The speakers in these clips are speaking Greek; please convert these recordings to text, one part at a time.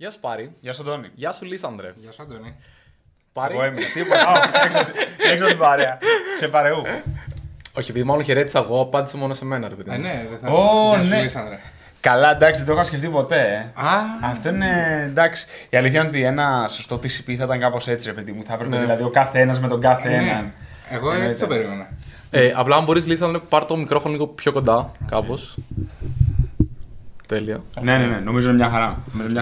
Γεια σου Πάρη. Γεια σου Αντώνη. Γεια σου Λίσανδρε. Γεια σου Αντώνη. Πάρη. Εγώ έμεινα. Τίποτα. Έξω την παρέα. Σε παρεού. Όχι, επειδή μάλλον χαιρέτησα εγώ, απάντησε μόνο σε μένα. Ναι, δεν θα ήμουν. Λίσανδρε. Καλά, εντάξει, δεν το είχα σκεφτεί ποτέ. Αυτό είναι εντάξει. Η αλήθεια είναι ότι ένα σωστό TCP θα ήταν κάπως έτσι, ρε παιδί μου. Θα έπρεπε δηλαδή ο καθένας με τον κάθε έναν. Εγώ έτσι το περίμενα. Απλά, αν μπορείς, Λίσανδρε, πάρ' το μικρόφωνο λίγο πιο κοντά, κάπως. Τέλεια. Ναι, νομίζω είναι μια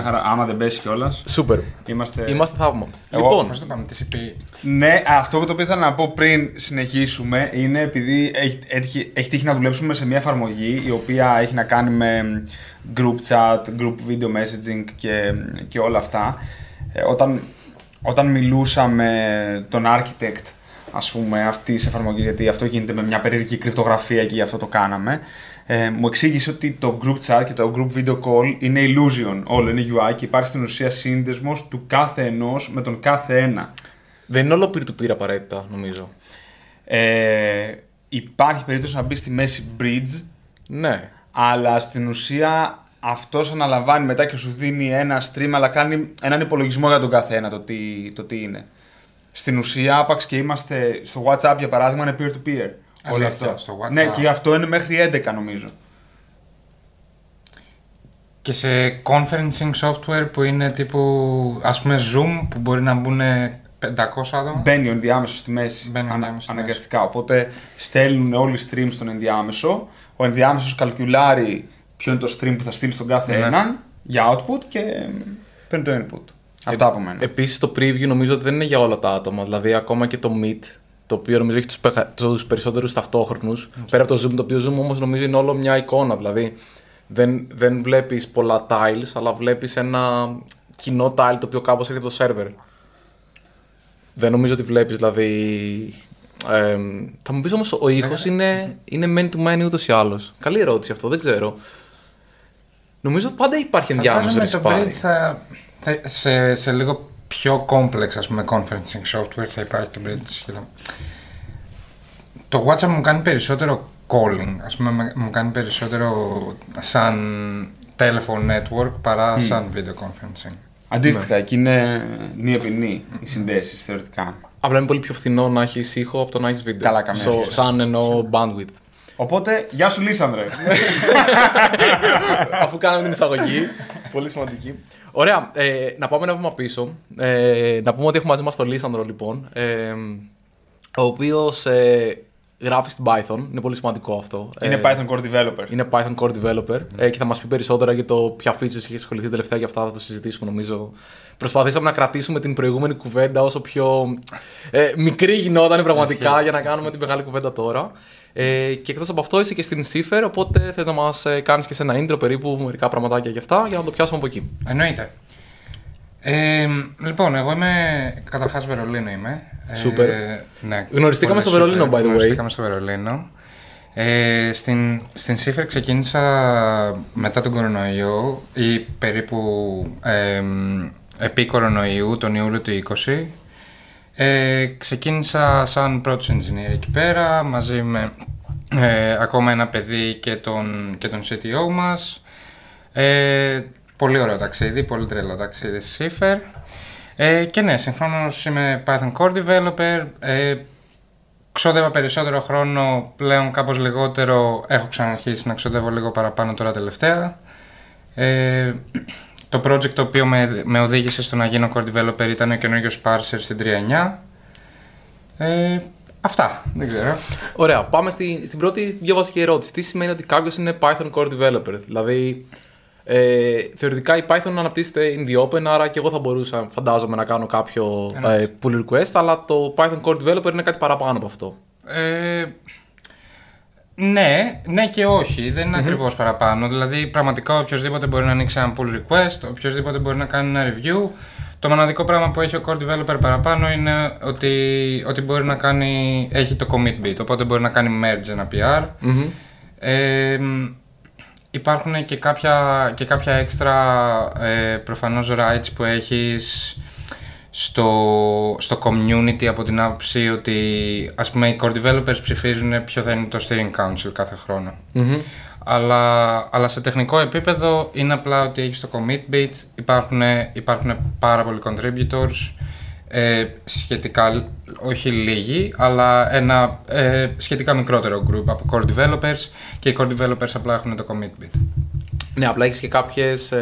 χαρά. Άμα δεν πέσει κιόλας. Σούπερ. Είμαστε θαύμα. Λοιπόν. Πώς το πάμε, TCP. Ναι, αυτό που το ήθελα να πω πριν συνεχίσουμε είναι επειδή έχει τύχει να δουλέψουμε σε μια εφαρμογή η οποία έχει να κάνει με group chat, group video messaging και όλα αυτά. Όταν μιλούσα με τον architect, ας πούμε, αυτής της εφαρμογής, γιατί αυτό γίνεται με μια περίεργη κρυπτογραφία και γι' αυτό το κάναμε. Μου εξήγησε ότι το group chat και το group video call είναι illusion, όλο είναι UI και υπάρχει στην ουσία σύνδεσμος του κάθε ενός με τον κάθε ένα. Δεν είναι όλο peer-to-peer απαραίτητα, νομίζω. Υπάρχει περίπτωση να μπει στη μέση bridge, ναι. Αλλά στην ουσία αυτός αναλαμβάνει μετά και σου δίνει ένα stream, αλλά κάνει έναν υπολογισμό για τον κάθε ένα, το τι είναι. Στην ουσία, άπαξ και είμαστε στο WhatsApp για παράδειγμα, είναι peer-to-peer. Όλο αυτό. Ναι, και αυτό είναι μέχρι 11 νομίζω. Και σε conferencing software που είναι τύπου, ας πούμε, Zoom, που μπορεί να μπουν 500 άτομα. Μπαίνει ο ενδιάμεσος στη μέση, αναγκαστικά. Οπότε στέλνουν όλοι stream στον ενδιάμεσο. Ο ενδιάμεσος καλκιουλάρει ποιο είναι το stream που θα στείλει στον κάθε έναν για output και παίρνει το input. Αυτά από μένα. Επίσης το preview νομίζω ότι δεν είναι για όλα τα άτομα. Δηλαδή ακόμα και το meet, το οποίο νομίζω έχει τους περισσότερους ταυτόχρονους, πέρα από το Zoom, το οποίο Zoom όμως νομίζω είναι όλο μια εικόνα, δηλαδή δεν βλέπεις πολλά tiles, αλλά βλέπεις ένα κοινό tile το οποίο κάπως έρχεται από το server. Δεν νομίζω ότι βλέπεις, δηλαδή... θα μου πεις όμως, ο ήχος είναι man-to-man ούτως ή άλλως. Καλή ερώτηση αυτό, δεν ξέρω. Νομίζω πάντα υπάρχει ενδιάμεσο ρησπάρι. Σε λίγο... πιο complex, ας πούμε, conferencing software θα υπάρχει το bridge σχεδόν. Το WhatsApp μου κάνει περισσότερο calling, ας πούμε, μου κάνει περισσότερο σαν telephone network παρά σαν video conferencing. Αντίστοιχα, εκεί είναι νη επί νη οι συνδέσεις θεωρητικά. Απλά είναι πολύ πιο φθηνό να έχεις ήχο από το να έχεις βίντεο. Καλά, καμία σχέση. Σαν εννοώ bandwidth. Οπότε, γεια σου Λίσανδρε. Αφού κάναμε την εισαγωγή, πολύ σημαντική. Ωραία, να πάμε ένα βήμα πίσω. Να πούμε ότι έχουμε μαζί μας τον Λίσανδρο, λοιπόν, ο οποίος γράφει στην Python. Είναι πολύ σημαντικό αυτό. Είναι Python Core Developer. Είναι Python Core Developer και θα μας πει περισσότερα για το ποια features έχει ασχοληθεί τελευταία, για αυτά θα το συζητήσουμε, νομίζω. Προσπαθήσαμε να κρατήσουμε την προηγούμενη κουβέντα όσο πιο μικρή γινόταν πραγματικά για να κάνουμε την μεγάλη κουβέντα τώρα. Και εκτός από αυτό είσαι και στην Seafair, οπότε θες να μας κάνεις και σε ένα intro περίπου μερικά πραγματάκια για αυτά, για να το πιάσουμε από εκεί. Εννοείται. Λοιπόν, εγώ είμαι, καταρχάς Βερολίνο είμαι. Σούπερ. Ναι, γνωριστήκαμε στο Βερολίνο, by the way. Γνωριστήκαμε στο Βερολίνο. Στην Seafair ξεκίνησα μετά τον κορονοϊό ή περίπου επί κορονοϊού, τον Ιούλιο του 20. Ξεκίνησα σαν project engineer εκεί πέρα, μαζί με ακόμα ένα παιδί και τον CTO μας. Πολύ ωραίο ταξίδι, πολύ τρελό ταξίδι στη Seafair. Και ναι, συγχρόνως είμαι Python Core Developer. Ξόδευα περισσότερο χρόνο, πλέον κάπως λιγότερο. Έχω ξαναρχίσει να ξοδεύω λίγο παραπάνω τώρα τελευταία. Το project το οποίο με οδήγησε στο να γίνω Core Developer ήταν ο καινούριος Parser στην 3.9. Αυτά, δεν ξέρω. Ωραία, πάμε στην πρώτη πιο βασική ερώτηση. Τι σημαίνει ότι κάποιος είναι Python Core Developer? Δηλαδή, θεωρητικά η Python αναπτύσσεται in the open, άρα και εγώ θα μπορούσα, φαντάζομαι, να κάνω κάποιο pull request, αλλά το Python Core Developer είναι κάτι παραπάνω από αυτό. Ναι και όχι, δεν είναι ακριβώς παραπάνω. Δηλαδή, πραγματικά οποιοδήποτε μπορεί να ανοίξει ένα pull request, οποιοδήποτε μπορεί να κάνει ένα review. Το μοναδικό πράγμα που έχει ο core developer παραπάνω είναι ότι μπορεί να κάνει, έχει το commit bit, οπότε μπορεί να κάνει merge ένα PR. Υπάρχουν και κάποια έξτρα προφανώς rights που έχεις στο community, από την άποψη ότι, ας πούμε, οι core developers ψηφίζουν ποιο θα είναι το steering council κάθε χρόνο. αλλά σε τεχνικό επίπεδο είναι απλά ότι έχεις το commit-bit, υπάρχουν πάρα πολλοί contributors, σχετικά, όχι λίγοι, αλλά ένα σχετικά μικρότερο group από core developers, και οι core developers απλά έχουν το commit-bit. Ναι, απλά έχεις και κάποιες...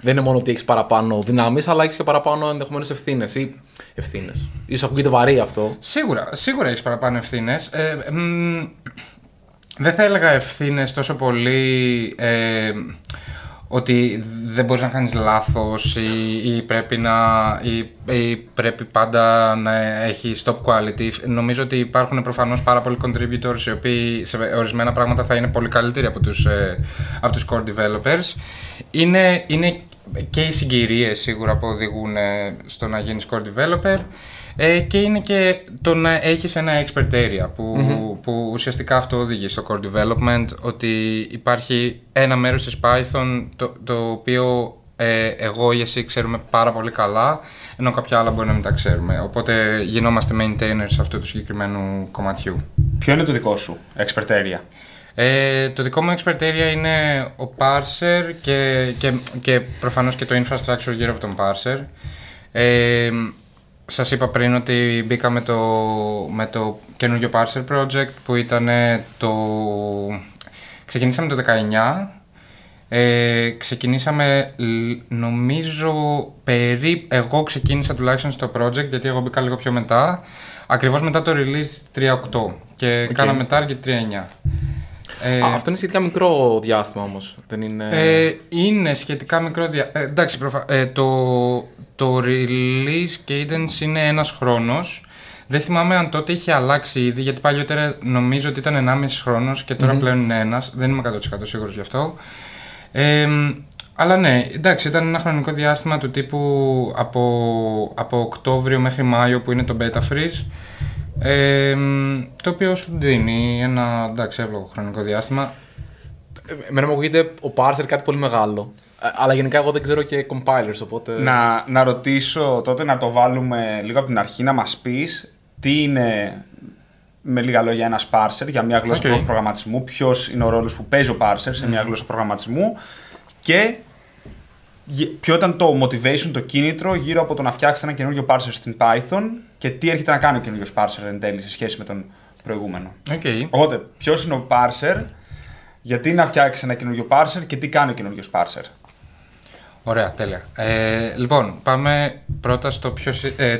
Δεν είναι μόνο ότι έχεις παραπάνω δυνάμεις, αλλά έχεις και παραπάνω ενδεχομένως ευθύνες ή ευθύνες. Ίσως ακούγεται βαρύ αυτό. Σίγουρα έχεις παραπάνω ευθύνες. Δεν θα έλεγα ευθύνες τόσο πολύ ότι δεν μπορείς να κάνεις λάθος ή πρέπει πάντα να έχει top quality. Νομίζω ότι υπάρχουν προφανώς πάρα πολλοί contributors οι οποίοι σε ορισμένα πράγματα θα είναι πολύ καλύτεροι από τους core developers. Είναι και οι συγκυρίες σίγουρα που οδηγούν στο να γίνεις core developer, και είναι και το να έχεις ένα expert area που ουσιαστικά αυτό οδηγεί στο core development, ότι υπάρχει ένα μέρος της Python το οποίο εγώ ή εσύ ξέρουμε πάρα πολύ καλά, ενώ κάποια άλλα μπορεί να μην τα ξέρουμε, οπότε γινόμαστε maintainers αυτού του συγκεκριμένου κομματιού. Ποιο είναι το δικό σου expert area? Το δικό μου expert area είναι ο parser και προφανώς και το infrastructure γύρω από τον parser. Σας είπα πριν ότι μπήκα με το καινούργιο parser project που ήταν ξεκινήσαμε το 19. Ξεκινήσαμε, νομίζω, εγώ ξεκίνησα τουλάχιστον στο project, γιατί εγώ μπήκα λίγο πιο μετά, ακριβώς μετά το release 3.8, και κάναμε target 3.9. Αυτό είναι σχετικά μικρό διάστημα όμως, δεν είναι... είναι σχετικά μικρό διάστημα. Εντάξει, το release cadence είναι ένας χρόνος. Δεν θυμάμαι αν τότε είχε αλλάξει ήδη, γιατί παλιότερα νομίζω ότι ήταν 1,5 χρόνος και τώρα πλέον είναι ένας. Δεν είμαι 100% σίγουρος γι' αυτό. Αλλά ναι, εντάξει, ήταν ένα χρονικό διάστημα του τύπου από Οκτώβριο μέχρι Μάιο, που είναι το beta freeze. Το οποίο σου δίνει ένα, εντάξει, εύλογο χρονικό διάστημα. Εμένα μου ακούγεται ο parser κάτι πολύ μεγάλο, αλλά γενικά εγώ δεν ξέρω και compilers, οπότε... Να ρωτήσω τότε, να το βάλουμε λίγο από την αρχή, να μας πεις τι είναι, με λίγα λόγια, ένας parser για μια γλώσσα προγραμματισμού, ποιος είναι ο ρόλος που παίζει ο parser σε μια γλώσσα προγραμματισμού, και ποιο ήταν το motivation, το κίνητρο γύρω από το να φτιάξετε ένα καινούργιο parser στην Python, και τι έρχεται να κάνει ο καινούριος parser εν τέλει σε σχέση με τον προηγούμενο. Οπότε, ποιος είναι ο parser, γιατί να φτιάξεις ένα καινούργιο parser και τι κάνει ο καινούριος parser. Ωραία, τέλεια. Λοιπόν, πάμε πρώτα στο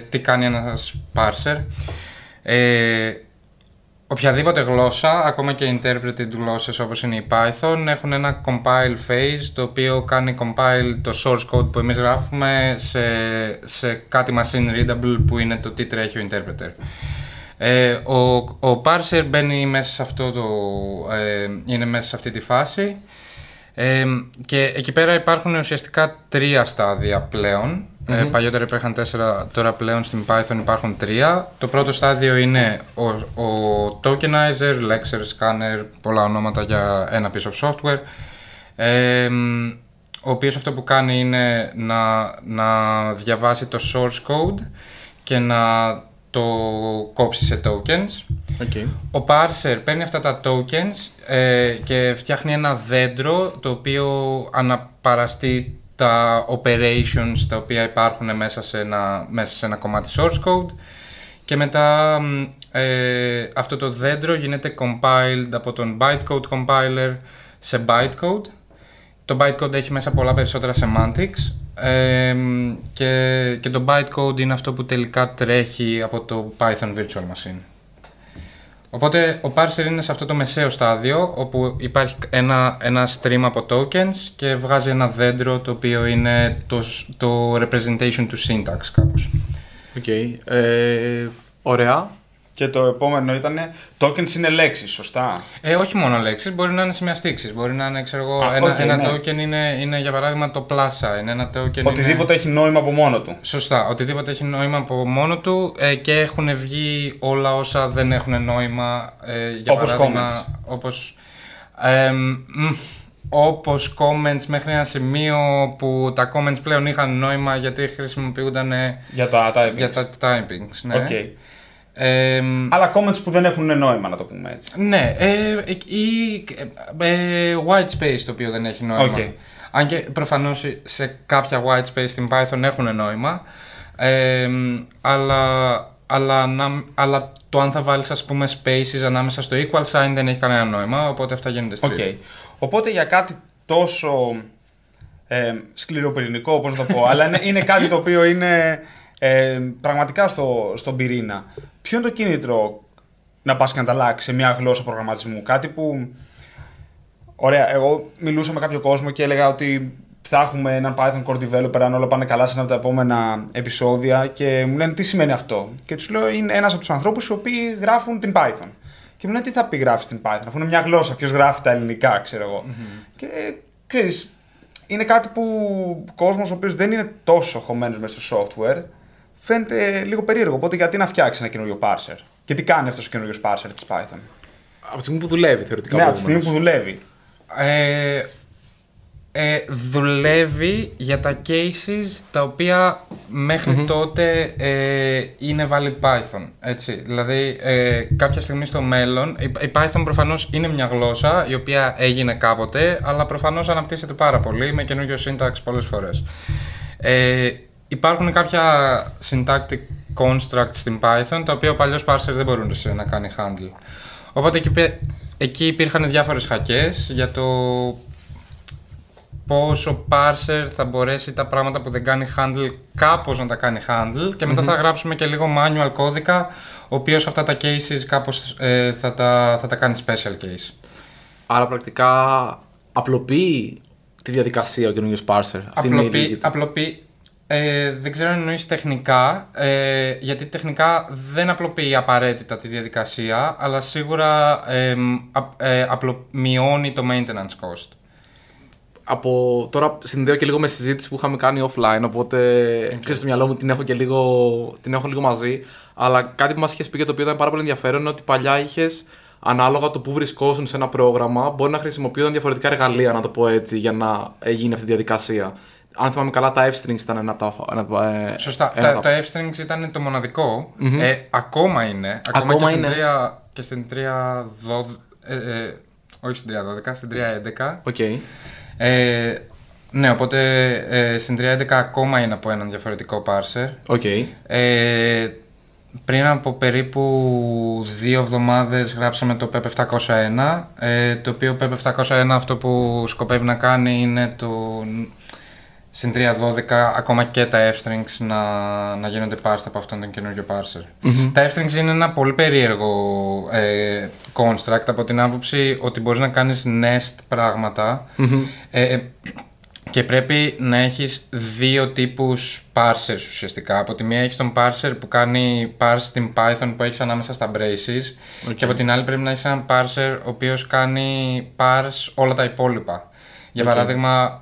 τι κάνει ένας parser. Οποιαδήποτε γλώσσα, ακόμα και interpreted γλώσσες όπως είναι η Python, έχουν ένα compile phase, το οποίο κάνει compile το source code που εμείς γράφουμε σε κάτι machine readable που είναι το τι τρέχει ο interpreter. Ο parser μπαίνει μέσα σε αυτό είναι μέσα σε αυτή τη φάση, και εκεί πέρα υπάρχουν ουσιαστικά 3 στάδια πλέον. Παλιότερα υπήρχαν 4, τώρα πλέον στην Python υπάρχουν 3. Το πρώτο στάδιο είναι ο tokenizer, lexer, scanner, πολλά ονόματα για ένα piece of software, ο οποίος αυτό που κάνει είναι να διαβάσει το source code και να το κόψει σε tokens. Ο parser παίρνει αυτά τα tokens και φτιάχνει ένα δέντρο το οποίο αναπαραστεί τα operations τα οποία υπάρχουν μέσα σε ένα κομμάτι source code, και μετά αυτό το δέντρο γίνεται compiled από τον bytecode compiler σε bytecode. Το bytecode έχει μέσα πολλά περισσότερα semantics, και το bytecode είναι αυτό που τελικά τρέχει από το Python Virtual Machine. Οπότε ο parser είναι σε αυτό το μεσαίο στάδιο, όπου υπάρχει ένα stream από tokens και βγάζει ένα δέντρο το οποίο είναι το representation του syntax κάπως. Ωραία. Και το επόμενο ήταν, tokens είναι λέξεις, σωστά? Όχι μόνο λέξεις, μπορεί να είναι σημειαστήξεις, μπορεί να είναι, ξέρω εγώ, ένα token είναι για παράδειγμα το πλάσα, είναι ένα token... Οτιδήποτε έχει νόημα από μόνο του. Σωστά, οτιδήποτε έχει νόημα από μόνο του, και έχουν βγει όλα όσα δεν έχουν νόημα, για όπως παράδειγμα... Comments. Όπως comments, μέχρι ένα σημείο που τα comments πλέον είχαν νόημα, γιατί χρησιμοποιούνταν για τα typings. Αλλά comments που δεν έχουν νόημα, να το πούμε έτσι. Ναι, ή white space το οποίο δεν έχει νόημα. Okay. Αν και προφανώς σε κάποια white space στην Python έχουν νόημα, αλλά το αν θα βάλεις, ας πούμε, spaces ανάμεσα στο equal sign δεν έχει κανένα νόημα, οπότε αυτά γίνονται street. Okay. Οπότε για κάτι τόσο σκληροπυρηνικό, πώς να το πω, αλλά είναι κάτι το οποίο είναι πραγματικά στον πυρήνα. Ποιο είναι το κίνητρο να πας και να τα αλλάξεις σε μια γλώσσα προγραμματισμού? Κάτι που... Ωραία, εγώ μιλούσα με κάποιο κόσμο και έλεγα ότι θα έχουμε έναν Python Core Developer, αν όλα πάνε καλά, σε ένα από τα επόμενα επεισόδια, και μου λένε τι σημαίνει αυτό. Και τους λέω είναι ένας από τους ανθρώπους οι οποίοι γράφουν την Python. Και μου λένε τι θα πει γράφεις την Python, αφού είναι μια γλώσσα, ποιος γράφει τα ελληνικά, ξέρω εγώ. Mm-hmm. Και ξέρεις, είναι κάτι που ο κόσμος ο οποίος δεν είναι τόσο χωμένος μέσα στο software φαίνεται λίγο περίεργο. Οπότε γιατί να φτιάξει ένα καινούριο parser? Και τι κάνει αυτός ο καινούριος parser της Python? Από τη στιγμή που δουλεύει, θεωρητικά. Ναι, από τη στιγμή που δουλεύει. Δουλεύει για τα cases τα οποία μέχρι τότε είναι valid Python, έτσι. Δηλαδή κάποια στιγμή στο μέλλον η Python προφανώς είναι μια γλώσσα η οποία έγινε κάποτε, αλλά προφανώς αναπτύσσεται πάρα πολύ με καινούριο σύνταξ πολλές φορές. Υπάρχουν κάποια syntactic constructs στην Python τα οποία ο παλιός parser δεν μπορούσε να κάνει handle. Οπότε εκεί υπήρχαν διάφορες χακές για το πώς ο parser θα μπορέσει τα πράγματα που δεν κάνει handle κάπως να τα κάνει handle, και μετά θα γράψουμε και λίγο manual κώδικα ο οποίος αυτά τα cases κάπως θα τα κάνει special case. Άρα πρακτικά απλοποιεί τη διαδικασία ο καινούργιος parser. Απλοποιεί. Δεν ξέρω αν εννοείς τεχνικά, γιατί τεχνικά δεν απλοποιεί απαραίτητα τη διαδικασία, αλλά σίγουρα μειώνει το maintenance cost. Τώρα συνδέω και λίγο με συζήτηση που είχαμε κάνει offline, οπότε ξέρεις, στο μυαλό μου την έχω λίγο μαζί, αλλά κάτι που μας είχες πει και το οποίο ήταν πάρα πολύ ενδιαφέρον είναι ότι παλιά είχες, ανάλογα το που βρισκόσουν σε ένα πρόγραμμα, μπορεί να χρησιμοποιούνταν διαφορετικά εργαλεία, να το πω έτσι, για να γίνει αυτή τη διαδικασία. Αν θυμάμαι καλά, τα f-strings ήταν ένα από τα... Σωστά. Τα f-strings ήταν το μοναδικό. Mm-hmm. Ακόμα είναι. Ακόμα και είναι. Στην 3.12... όχι στην 3.12, στην 3.11. Okay. Ναι, οπότε στην 3.11 ακόμα είναι από έναν διαφορετικό parser. Okay. Πριν από περίπου 2 εβδομάδες γράψαμε το PEP 701. Το οποίο PEP 701 αυτό που σκοπεύει να κάνει είναι το... Στην 3.12 ακόμα και τα f-strings να γίνονται parsed από αυτόν τον καινούριο parser. Mm-hmm. Τα f-strings είναι ένα πολύ περίεργο construct από την άποψη ότι μπορείς να κάνεις nest πράγματα, και πρέπει να έχεις 2 τύπους parsers ουσιαστικά. Από τη μία έχεις τον parser που κάνει parse στην Python που έχεις ανάμεσα στα braces, και από την άλλη πρέπει να έχεις έναν parser ο οποίος κάνει parse όλα τα υπόλοιπα. Για παράδειγμα,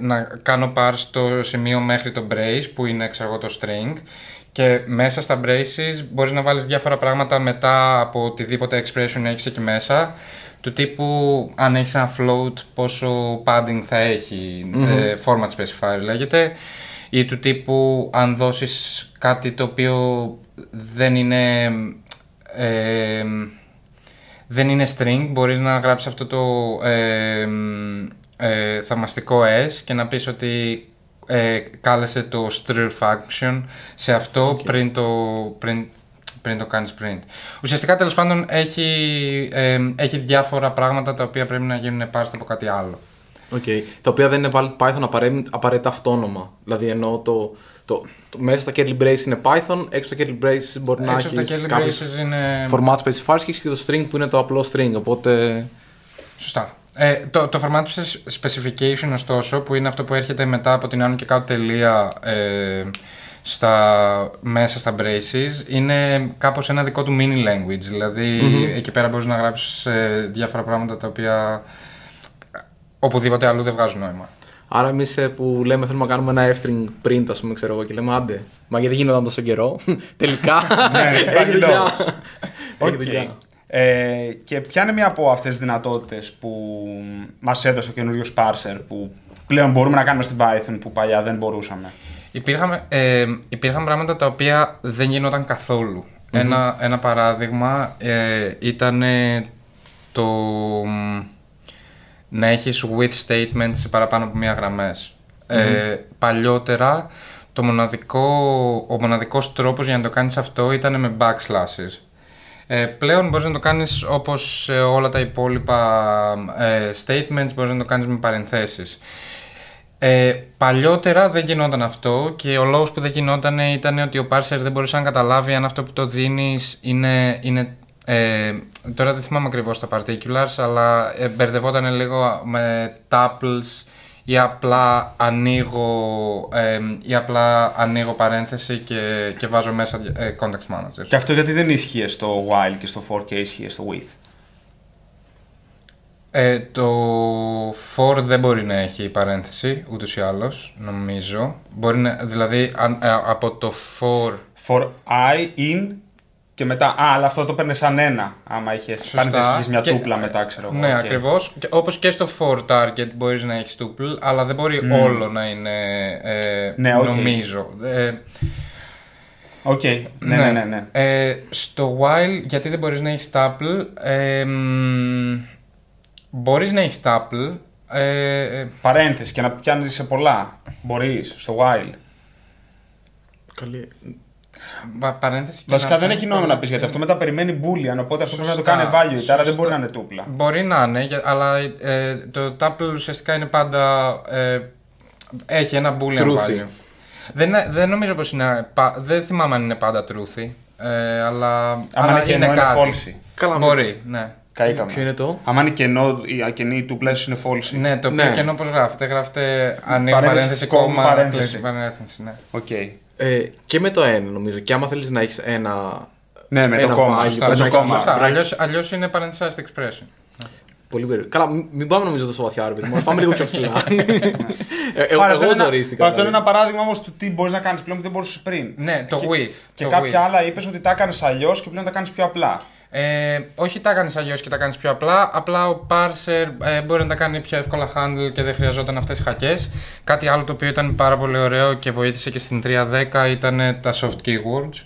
να κάνω parse το σημείο μέχρι το brace που είναι το string, και μέσα στα braces μπορείς να βάλεις διάφορα πράγματα μετά από οτιδήποτε expression έχεις εκεί μέσα, του τύπου αν έχεις ένα float πόσο padding θα έχει, format specifier λέγεται, ή του τύπου αν δώσεις κάτι το οποίο δεν είναι... δεν είναι string, μπορείς να γράψεις αυτό το θαυμαστικό S και να πεις ότι κάλεσε το str function σε αυτό πριν το κάνεις print. Ουσιαστικά, τέλος πάντων, έχει διάφορα πράγματα τα οποία πρέπει να γίνουν parsed από κάτι άλλο. Okay. Τα οποία δεν είναι valid Python απαραίτητα αυτόνομα. Δηλαδή εννοώ μέσα στα curly braces είναι Python, έξω τα curly braces μπορεί να έχει κάποιους είναι... format specifiers, και έχεις και το string που είναι το απλό string, οπότε... Σωστά. Το format specification, ωστόσο, που είναι αυτό που έρχεται μετά από την άνω και κάτω τελεία μέσα στα braces, είναι κάπως ένα δικό του mini language, δηλαδή εκεί πέρα μπορείς να γράψεις διάφορα πράγματα τα οποία οπουδήποτε αλλού δεν βγάζουν νόημα. Άρα εμείς που λέμε θέλουμε να κάνουμε ένα f-string print, ας πούμε, ξέρω εγώ, και λέμε άντε, μα γιατί γινόταν τόσο καιρό? Τελικά, έχει δουλειά. Και ποια είναι μία από αυτές τις δυνατότητες που μας έδωσε ο καινούριος parser που πλέον μπορούμε να κάνουμε στην Python που παλιά δεν μπορούσαμε? Υπήρχαν πράγματα τα οποία δεν γινόταν καθόλου. Ένα παράδειγμα ήταν το να έχεις with statements σε παραπάνω από μία γραμμές. Παλιότερα ο μοναδικός τρόπος για να το κάνεις αυτό ήταν με backslashes. Πλέον μπορείς να το κάνεις όπως σε όλα τα υπόλοιπα statements, μπορείς να το κάνεις με παρενθέσεις. Παλιότερα δεν γινόταν αυτό και ο λόγος που δεν γινόταν ήταν ότι ο parser δεν μπορούσε να καταλάβει αν αυτό που το δίνεις είναι τώρα δεν θυμάμαι ακριβώς τα particulars, αλλά μπερδευόταν λίγο με tuples ή απλά ανοίγω παρένθεση και βάζω μέσα context manager. Και αυτό γιατί δεν ίσχυε στο while και στο for και ίσχυε στο with? Το for δεν μπορεί να έχει παρένθεση ούτως ή άλλως, νομίζω. Μπορεί να, δηλαδή από το for... For I, in και μετά. Αλλά αυτό το παίρνει σαν ένα. Άμα είχε παρένθεση, μια τούπλα μετά, ξέρω εγώ. Ναι, okay. Ακριβώς. Όπως και στο for target μπορεί να έχει tuple, αλλά δεν μπορεί όλο να είναι. Ναι, okay. Νομίζω. Οκ. Okay. Ναι. Στο while, γιατί δεν μπορεί να έχει tuple. Μπορείς να έχεις tuple. Παρένθεση και να πιάνεις σε πολλά. Μπορείς, στο while. Καλή. Παρένθεση. Βασικά δεν έχει νόημα να πεις γιατί αυτό μετά περιμένει boolean. Οπότε αυτό πρέπει να το κάνει value. Σωστά. Άρα δεν μπορεί να είναι τούπλα. Μπορεί να είναι, αλλά το tuple ουσιαστικά είναι πάντα. Έχει ένα boolean value. Δεν νομίζω πως είναι. Δεν θυμάμαι αν είναι πάντα truthy. Αλλά είναι false. Καλά, μπορεί, ναι. Καήκαμε. Ποιο είναι το? Αν είναι κενό, η ακενή του πλαίσιου είναι false. Ναι, το οποίο κενό πώς γράφεται? Γράφεται ανοίγει παρένθεση, κόμμα, κλείσει παρένθεση. Ναι. Okay. Και με το n νομίζω. Και άμα θέλεις να έχεις ένα. Ναι, με το κόμμα. Αλλιώς είναι parenthesized expression. Πολύ περίπου. Καλά, μην πάμε νομίζω τόσο βαθιά, ρε παιδί μου. Πάμε λίγο πιο ψηλά. Εγώ ζωρίστηκα. Αυτό είναι ένα παράδειγμα όμως του τι μπορείς να κάνεις πλέον που δεν μπορούσες πριν. Ναι, το with. Και κάποια άλλα είπες ότι τα έκανες αλλιώς και πλέον τα κάνεις πιο απλά. Όχι τα κάνεις αλλιώς και τα κάνεις πιο απλά. Απλά ο parser μπορεί να τα κάνει πιο εύκολα handle και δεν χρειαζόταν αυτές τις χακές. Κάτι άλλο το οποίο ήταν πάρα πολύ ωραίο και βοήθησε και στην 3.10 ήταν τα soft keywords.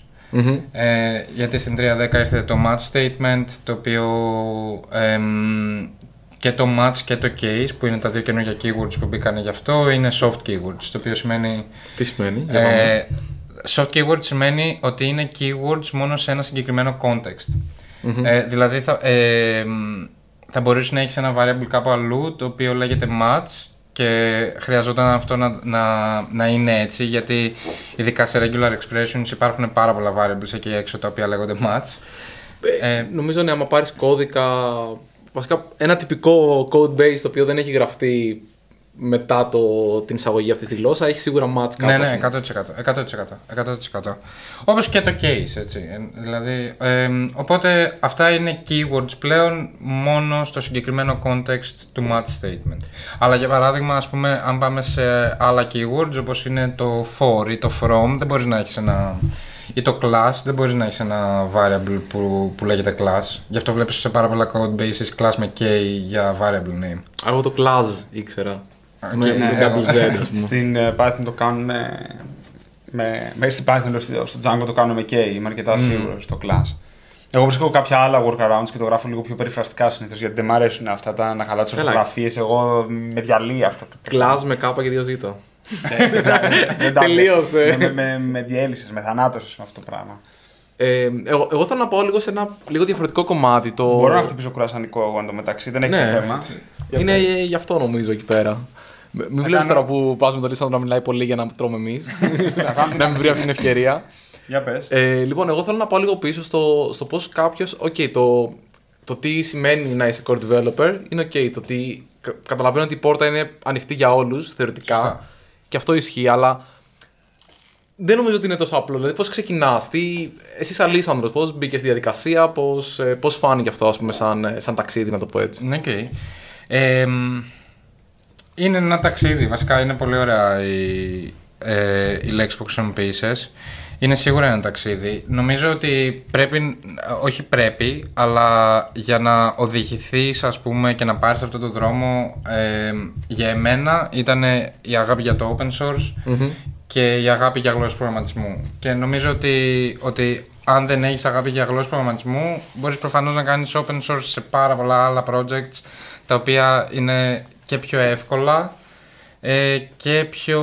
Γιατί στην 3.10 ήρθε το match statement, το οποίο και το match και το case που είναι τα δύο καινούργια keywords που μπήκανε γι' αυτό είναι soft keywords, το οποίο σημαίνει. Τι σημαίνει? Soft keywords σημαίνει ότι είναι keywords μόνο σε ένα συγκεκριμένο context. Δηλαδή θα μπορούσε να έχει ένα variable κάπου αλλού το οποίο λέγεται match και χρειαζόταν αυτό να είναι έτσι, γιατί ειδικά σε regular expressions υπάρχουν πάρα πολλά variables εκεί έξω τα οποία λέγονται match. Νομίζω ναι, άμα πάρεις κώδικα, βασικά ένα τυπικό code base το οποίο δεν έχει γραφτεί μετά την εισαγωγή αυτής της γλώσσα, έχει σίγουρα match κάπως. Ναι, 100%. Όπως και το case, έτσι. Δηλαδή, οπότε αυτά είναι keywords πλέον μόνο στο συγκεκριμένο context του match statement. Αλλά για παράδειγμα, ας πούμε, αν πάμε σε άλλα keywords, όπως είναι το for ή το from, δεν μπορείς να έχεις ένα... ή το class, δεν μπορείς να έχεις ένα variable που λέγεται class. Γι' αυτό βλέπεις σε πάρα πολλά code bases class με k για variable name. Εγώ το class ήξερα. Στην Python το κάνουν στην Python, στο Django το κάνουν με K, είμαι αρκετά σίγουρος στο class. Εγώ βρίσκω κάποια άλλα workarounds και το γράφω λίγο πιο περιφραστικά συνήθως, γιατί δεν μου αρέσουν αυτά τα να χαλάω τις ορθογραφίες. Εγώ με διαλύει αυτό. Class με K και 2Z. Τελείωσε. Με διέλυσες, με θανάτωσες με αυτό το πράγμα. Εγώ θέλω να πάω λίγο σε ένα λίγο διαφορετικό κομμάτι. Μπορώ να χτυπήσω κουρασανικό εγώ εντωμεταξύ, δεν έχει θέμα. Είναι γι' αυτό νομίζω εκεί πέρα. Μην βλέπεις τώρα που πας με τον Λίσανδρο να μιλάει πολύ για να τρώμε εμείς. Να μην βρει αυτή την ευκαιρία. Για πες. Λοιπόν, εγώ θέλω να πάω λίγο πίσω στο πώς κάποιος. Το τι σημαίνει να είσαι core developer είναι OK. Το ότι καταλαβαίνω ότι η πόρτα είναι ανοιχτή για όλους θεωρητικά. Και αυτό ισχύει, αλλά δεν νομίζω ότι είναι τόσο απλό. Δηλαδή, πώς ξεκινάς, εσύ σαν Λίσανδρος, πώς μπήκες στη διαδικασία, πώς φάνηκε αυτό, ας πούμε, σαν ταξίδι, να το πω έτσι. Okay. Είναι ένα ταξίδι, βασικά είναι πολύ ωραία η λέξη που χρησιμοποίησες. Είναι σίγουρα ένα ταξίδι. Νομίζω ότι πρέπει, όχι πρέπει, αλλά για να οδηγηθείς, ας πούμε, και να πάρεις αυτόν τον δρόμο, για εμένα ήταν η αγάπη για το open source και η αγάπη για γλώσσες προγραμματισμού. Και νομίζω ότι αν δεν έχεις αγάπη για γλώσσες προγραμματισμού, μπορείς προφανώς να κάνεις open source σε πάρα πολλά άλλα projects, τα οποία είναι και πιο εύκολα και πιο...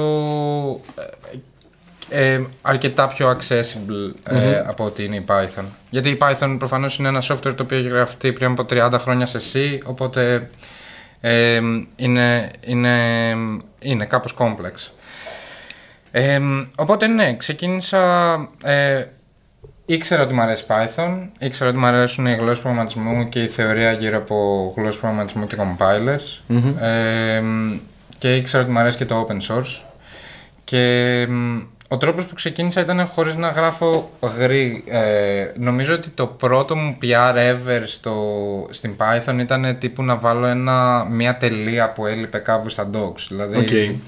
αρκετά πιο accessible από ότι είναι η Python. Γιατί η Python προφανώς είναι ένα software το οποίο έχει γραφτεί πριν από 30 χρόνια σε C, οπότε είναι κάπως complex. Οπότε ναι, ξεκίνησα, ήξερα ότι μου αρέσει Python, ήξερα ότι μου αρέσουν οι γλώσσες προγραμματισμού και η θεωρία γύρω από γλώσσες προγραμματισμού και compilers, και ήξερα ότι μου αρέσει και το open source. Και ο τρόπος που ξεκίνησα ήταν χωρίς να γράφω νομίζω ότι το πρώτο μου PR ever στην Python ήταν τύπου να βάλω μια τελεία που έλειπε κάπου στα docs. Δηλαδή,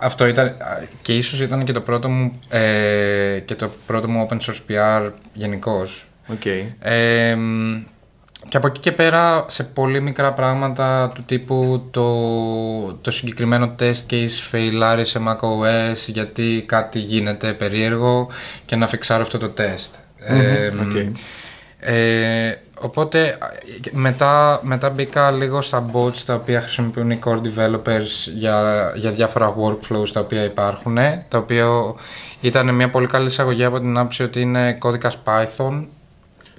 αυτό ήταν, και ίσως ήταν και το πρώτο μου, open source PR γενικώς. Και από εκεί και πέρα σε πολύ μικρά πράγματα του τύπου το συγκεκριμένο test case failure σε macOS γιατί κάτι γίνεται περίεργο και να φιξάρω αυτό το test. Οπότε μετά μπήκα λίγο στα bots τα οποία χρησιμοποιούν οι core developers για διάφορα workflows τα οποία υπάρχουν, το οποίο ήταν μια πολύ καλή εισαγωγή από την άποψη ότι είναι κώδικας Python.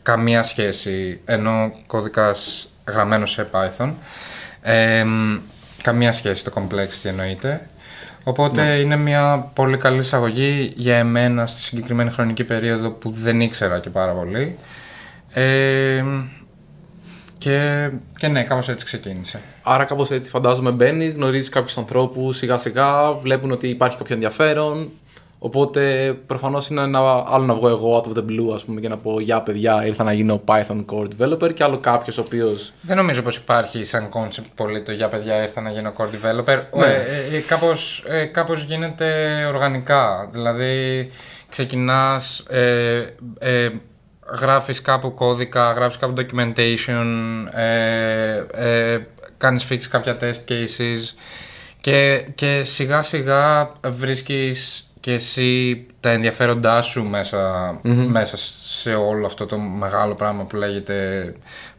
Καμία σχέση, ενώ κώδικας γραμμένος σε Python, καμία σχέση το complexity εννοείται. Οπότε είναι μια πολύ καλή εισαγωγή για εμένα στη συγκεκριμένη χρονική περίοδο που δεν ήξερα και πάρα πολύ. Και ναι, κάπως έτσι ξεκίνησε. Άρα κάπως έτσι φαντάζομαι μπαίνεις, γνωρίζεις κάποιους ανθρώπους σιγά σιγά, βλέπουν ότι υπάρχει κάποιο ενδιαφέρον. Οπότε προφανώς είναι ένα άλλο να βγω εγώ out of the blue, ας πούμε, και να πω «Για παιδιά, ήρθα να γίνω Python Core Developer» και άλλο κάποιος ο οποίος... Δεν νομίζω πως υπάρχει σαν concept πολύ το «Για παιδιά, ήρθα να γίνω Core Developer». Ναι. Κάπως γίνεται οργανικά, δηλαδή ξεκινάς, γράφεις κάπου κώδικα, γράφεις κάπου documentation, κάνεις fix κάποια test cases και σιγά σιγά βρίσκεις... και εσύ τα ενδιαφέροντά σου μέσα σε όλο αυτό το μεγάλο πράγμα που λέγεται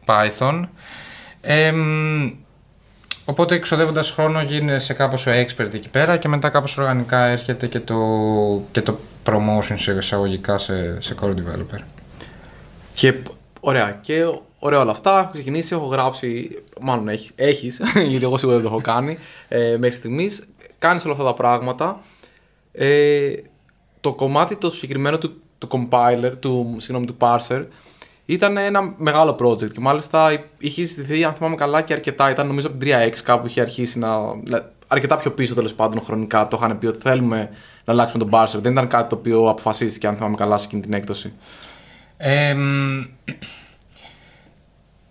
Python. Οπότε εξοδεύοντας χρόνο γίνεσαι κάπως ο expert εκεί πέρα και μετά κάπως οργανικά έρχεται και το promotion σε εισαγωγικά σε core developer. Ωραία όλα αυτά, έχω ξεκινήσει, έχω γράψει, μάλλον έχεις, γιατί εγώ σίγουρα δεν το έχω κάνει μέχρι στιγμής. Κάνεις όλα αυτά τα πράγματα. Το κομμάτι το συγκεκριμένο του compiler, του parser, ήταν ένα μεγάλο project και μάλιστα είχε συστηθεί, αν θυμάμαι καλά, και αρκετά. Ήταν νομίζω από την 3X κάπου, είχε αρχίσει αρκετά πιο πίσω τέλος πάντων χρονικά. Το είχαν πει ότι θέλουμε να αλλάξουμε τον parser. Δεν ήταν κάτι το οποίο αποφασίστηκε, αν θυμάμαι καλά, σε εκείνη την έκδοση.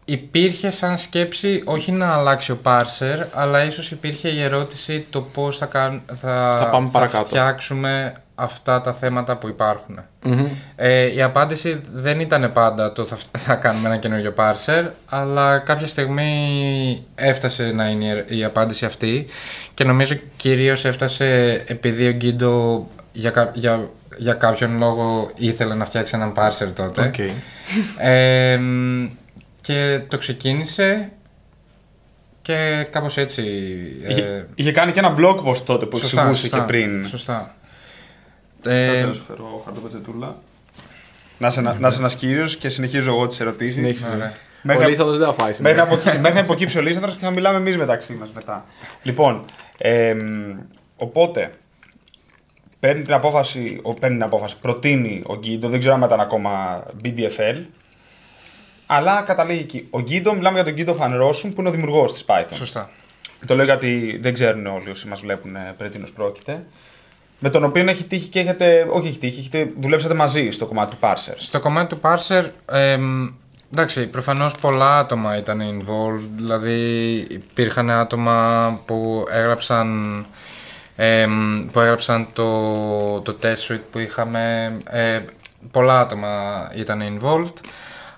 Υπήρχε σαν σκέψη όχι να αλλάξει ο parser, αλλά ίσως υπήρχε η ερώτηση το πώς θα φτιάξουμε αυτά τα θέματα που υπάρχουν. Η απάντηση δεν ήταν πάντα το θα κάνουμε ένα καινούριο parser, αλλά κάποια στιγμή έφτασε να είναι η απάντηση αυτή και νομίζω κυρίως έφτασε επειδή ο Guido για κάποιον λόγο ήθελε να φτιάξει έναν parser τότε. Και το ξεκίνησε και κάπως έτσι... Είχε κάνει και ένα blog post τότε που εξηγούσε και πριν. Σωστά. Κάτσε να σου φέρω χαρτοπετσετούλα. Να είσαι ένας κύριος και συνεχίζω εγώ τις ερωτήσεις. Ο Λίσανδρος δεν θα πάει σήμερα. Μέχρι να υποκύψει ο Λίσανδρος και θα μιλάμε εμείς μεταξύ μας μετά. Λοιπόν, οπότε... Παίρνει την απόφαση, προτείνει ο Guido, δεν ξέρω αν ήταν ακόμα BDFL. Αλλά καταλήγει εκεί. Ο Guido, μιλάμε για τον Guido van Rossum, που είναι ο δημιουργός της Python. Σωστά. Το λέω γιατί δεν ξέρουν όλοι όσοι μας βλέπουν περί τίνος πρόκειται. Με τον οποίο έχει τύχει και έχετε. Όχι, έχει τύχει, δουλέψατε μαζί στο κομμάτι του parser. Στο κομμάτι του parser, εντάξει, προφανώς πολλά άτομα ήταν involved. Δηλαδή, υπήρχαν άτομα που έγραψαν που έγραψαν το test suite που είχαμε, πολλά άτομα ήταν involved.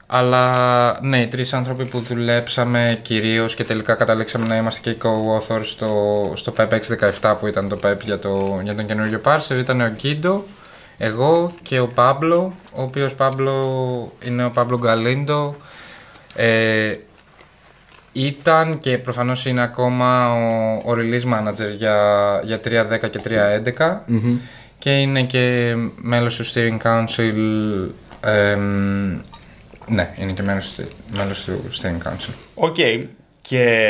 Αλλά ναι, οι τρεις άνθρωποι που δουλέψαμε κυρίως και τελικά καταλήξαμε να είμαστε και co-authors στο PEP 617 που ήταν το PEP για τον καινούριο parser ήταν ο Guido, εγώ και ο Pablo, ο οποίος Pablo είναι ο Pablo Galindo. Ήταν και προφανώς είναι ακόμα ο release manager για 3.10 και 3.11 και είναι και μέλος του steering council. Ναι, είναι και μέλος του Steering Council. Οκ. Και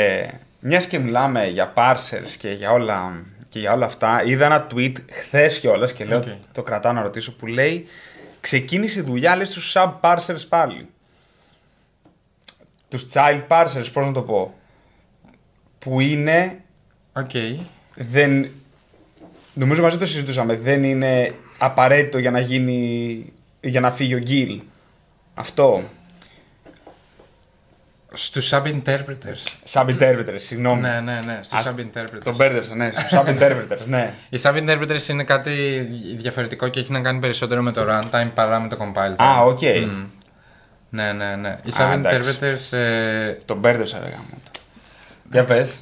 μιας και μιλάμε για parsers και για όλα αυτά, είδα ένα tweet χθες κιόλας και λέω το κρατάω να ρωτήσω, που λέει ξεκίνησε η δουλειά λέει στους sub-parsers πάλι. Τους child parsers, πώς να το πω. Που είναι... Δεν... Νομίζω μαζί το συζητούσαμε. Δεν είναι απαραίτητο για να γίνει... για να φύγει ο Γκίλ. Αυτό. Στους sub-interpreters. Sub-interpreters, συγγνώμη. Ναι, στους sub-interpreters. Τον μπέρδεψα, ναι, στους sub-interpreters, ναι. Οι sub-interpreters είναι κάτι διαφορετικό και έχει να κάνει περισσότερο με το runtime παρά με το compile time. Ναι. Οι sub-interpreters... Τον μπέρδεψα, ρε γάμο. Για πες.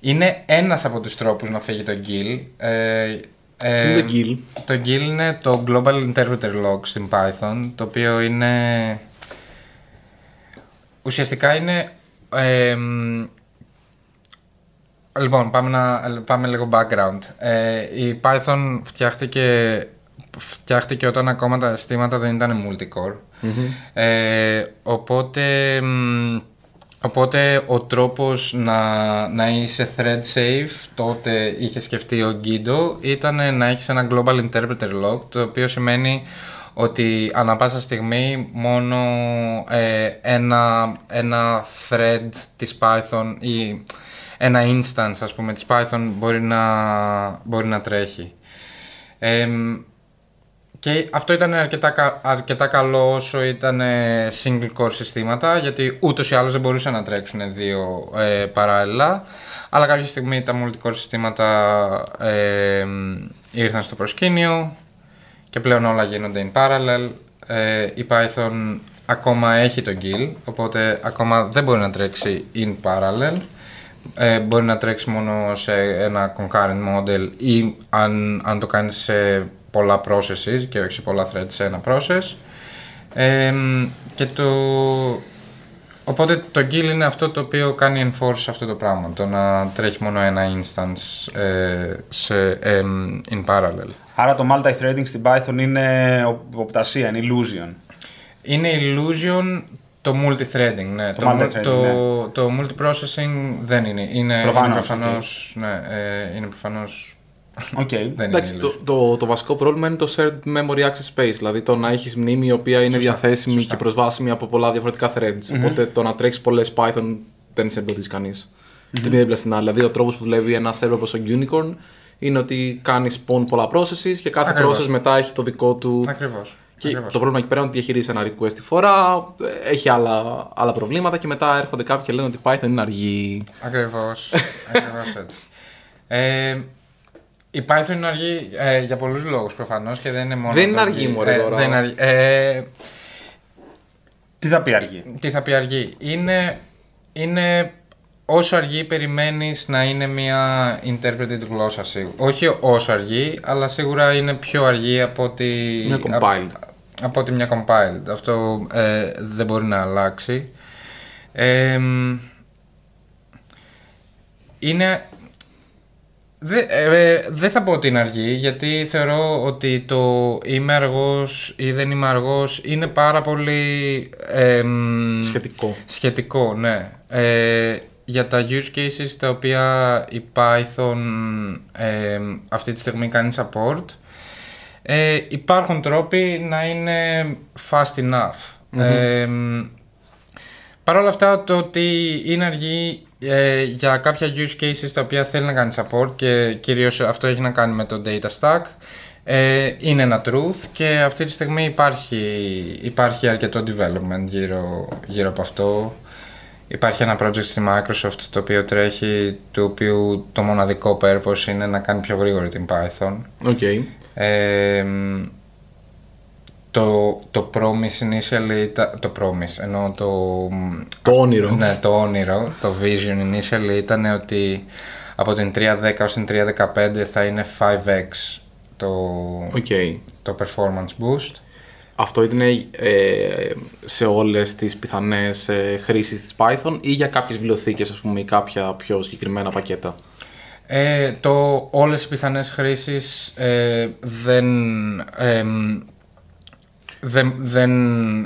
Είναι ένας από τους τρόπους να φύγει το Gil. Τι είναι το Gil? Το Gil είναι το Global Interpreter Lock στην Python, το οποίο είναι... Ουσιαστικά είναι... Λοιπόν, πάμε λίγο background. Η Python φτιάχτηκε όταν ακόμα τα συστήματα δεν ήταν multi-core. Οπότε ο τρόπος να είσαι thread safe, τότε είχε σκεφτεί ο Guido, ήταν να έχεις ένα global interpreter lock, το οποίο σημαίνει ότι ανά πάσα στιγμή μόνο ένα thread της Python ή ένα instance, ας πούμε, της Python μπορεί να τρέχει. Και αυτό ήταν αρκετά καλό όσο ήταν single core συστήματα, γιατί ούτως ή άλλως δεν μπορούσαν να τρέξουν δύο παράλληλα, αλλά κάποια στιγμή τα multi-core συστήματα ήρθαν στο προσκήνιο και πλέον όλα γίνονται in parallel. Η Python ακόμα έχει το Gil, οπότε ακόμα δεν μπορεί να τρέξει in parallel. Μπορεί να τρέξει μόνο σε ένα concurrent model ή αν το κάνεις σε πολλά processes και όχι σε πολλά threads, σε ένα process. Οπότε το Gil είναι αυτό το οποίο κάνει enforce αυτό το πράγμα, το να τρέχει μόνο ένα instance in parallel. Άρα το multi-threading στην Python είναι οπτασία, είναι illusion. Είναι illusion το multi-threading, ναι. Το multi-processing δεν είναι. Είναι προφανώς... Εντάξει, το βασικό πρόβλημα είναι το shared memory access space, δηλαδή το να έχεις μνήμη η οποία είναι διαθέσιμη και προσβάσιμη από πολλά διαφορετικά threads. Οπότε το να τρέξεις πολλές Python δεν σε εμποδίζει κανείς. Την μία δίπλα στην άλλη. Δηλαδή ο τρόπος που δουλεύει ένα server όπως ο Unicorn είναι ότι κάνει spawn πολλά processes και κάθε process μετά έχει το δικό του. Και το πρόβλημα εκεί πέρα είναι ότι διαχειρίζει ένα request τη φορά, έχει άλλα προβλήματα και μετά έρχονται κάποιοι και λένε ότι Python είναι αργή. Ακριβώς έτσι. Η Python είναι αργή για πολλούς λόγους προφανώς και δεν είναι μόνο. Δεν είναι αργή, μωρέ τώρα. Τι θα πει αργή? Είναι όσο αργή περιμένεις να είναι μια interpreted γλώσσα σίγουρα. Όχι όσο αργή, αλλά σίγουρα είναι πιο αργή από ότι μια compiled. Αυτό δεν μπορεί να αλλάξει. Είναι... Δεν θα πω ότι είναι αργή, γιατί θεωρώ ότι το είμαι αργός ή δεν είμαι αργός είναι πάρα πολύ σχετικό, ναι. Για τα use cases τα οποία η Python αυτή τη στιγμή κάνει support, υπάρχουν τρόποι να είναι fast enough. Παρ' όλα αυτά, το ότι είναι αργή για κάποια use cases τα οποία θέλει να κάνει support και κυρίως αυτό έχει να κάνει με το data stack, είναι ένα truth και αυτή τη στιγμή υπάρχει αρκετό development γύρω από αυτό Υπάρχει ένα project στη Microsoft το οποίο τρέχει, το οποίο το μοναδικό purpose είναι να κάνει πιο γρήγορη την Python. Okay. Το promise initially, το promise, ενώ το όνειρο. Ναι, το όνειρο, το vision initially ήταν ότι από την 3.10 έως την 3.15 θα είναι 5x το performance boost. Αυτό ήταν σε όλες τις πιθανές χρήσεις της Python ή για κάποιες βιβλιοθήκες, ας πούμε, ή κάποια πιο συγκεκριμένα πακέτα? Όλες οι πιθανές χρήσεις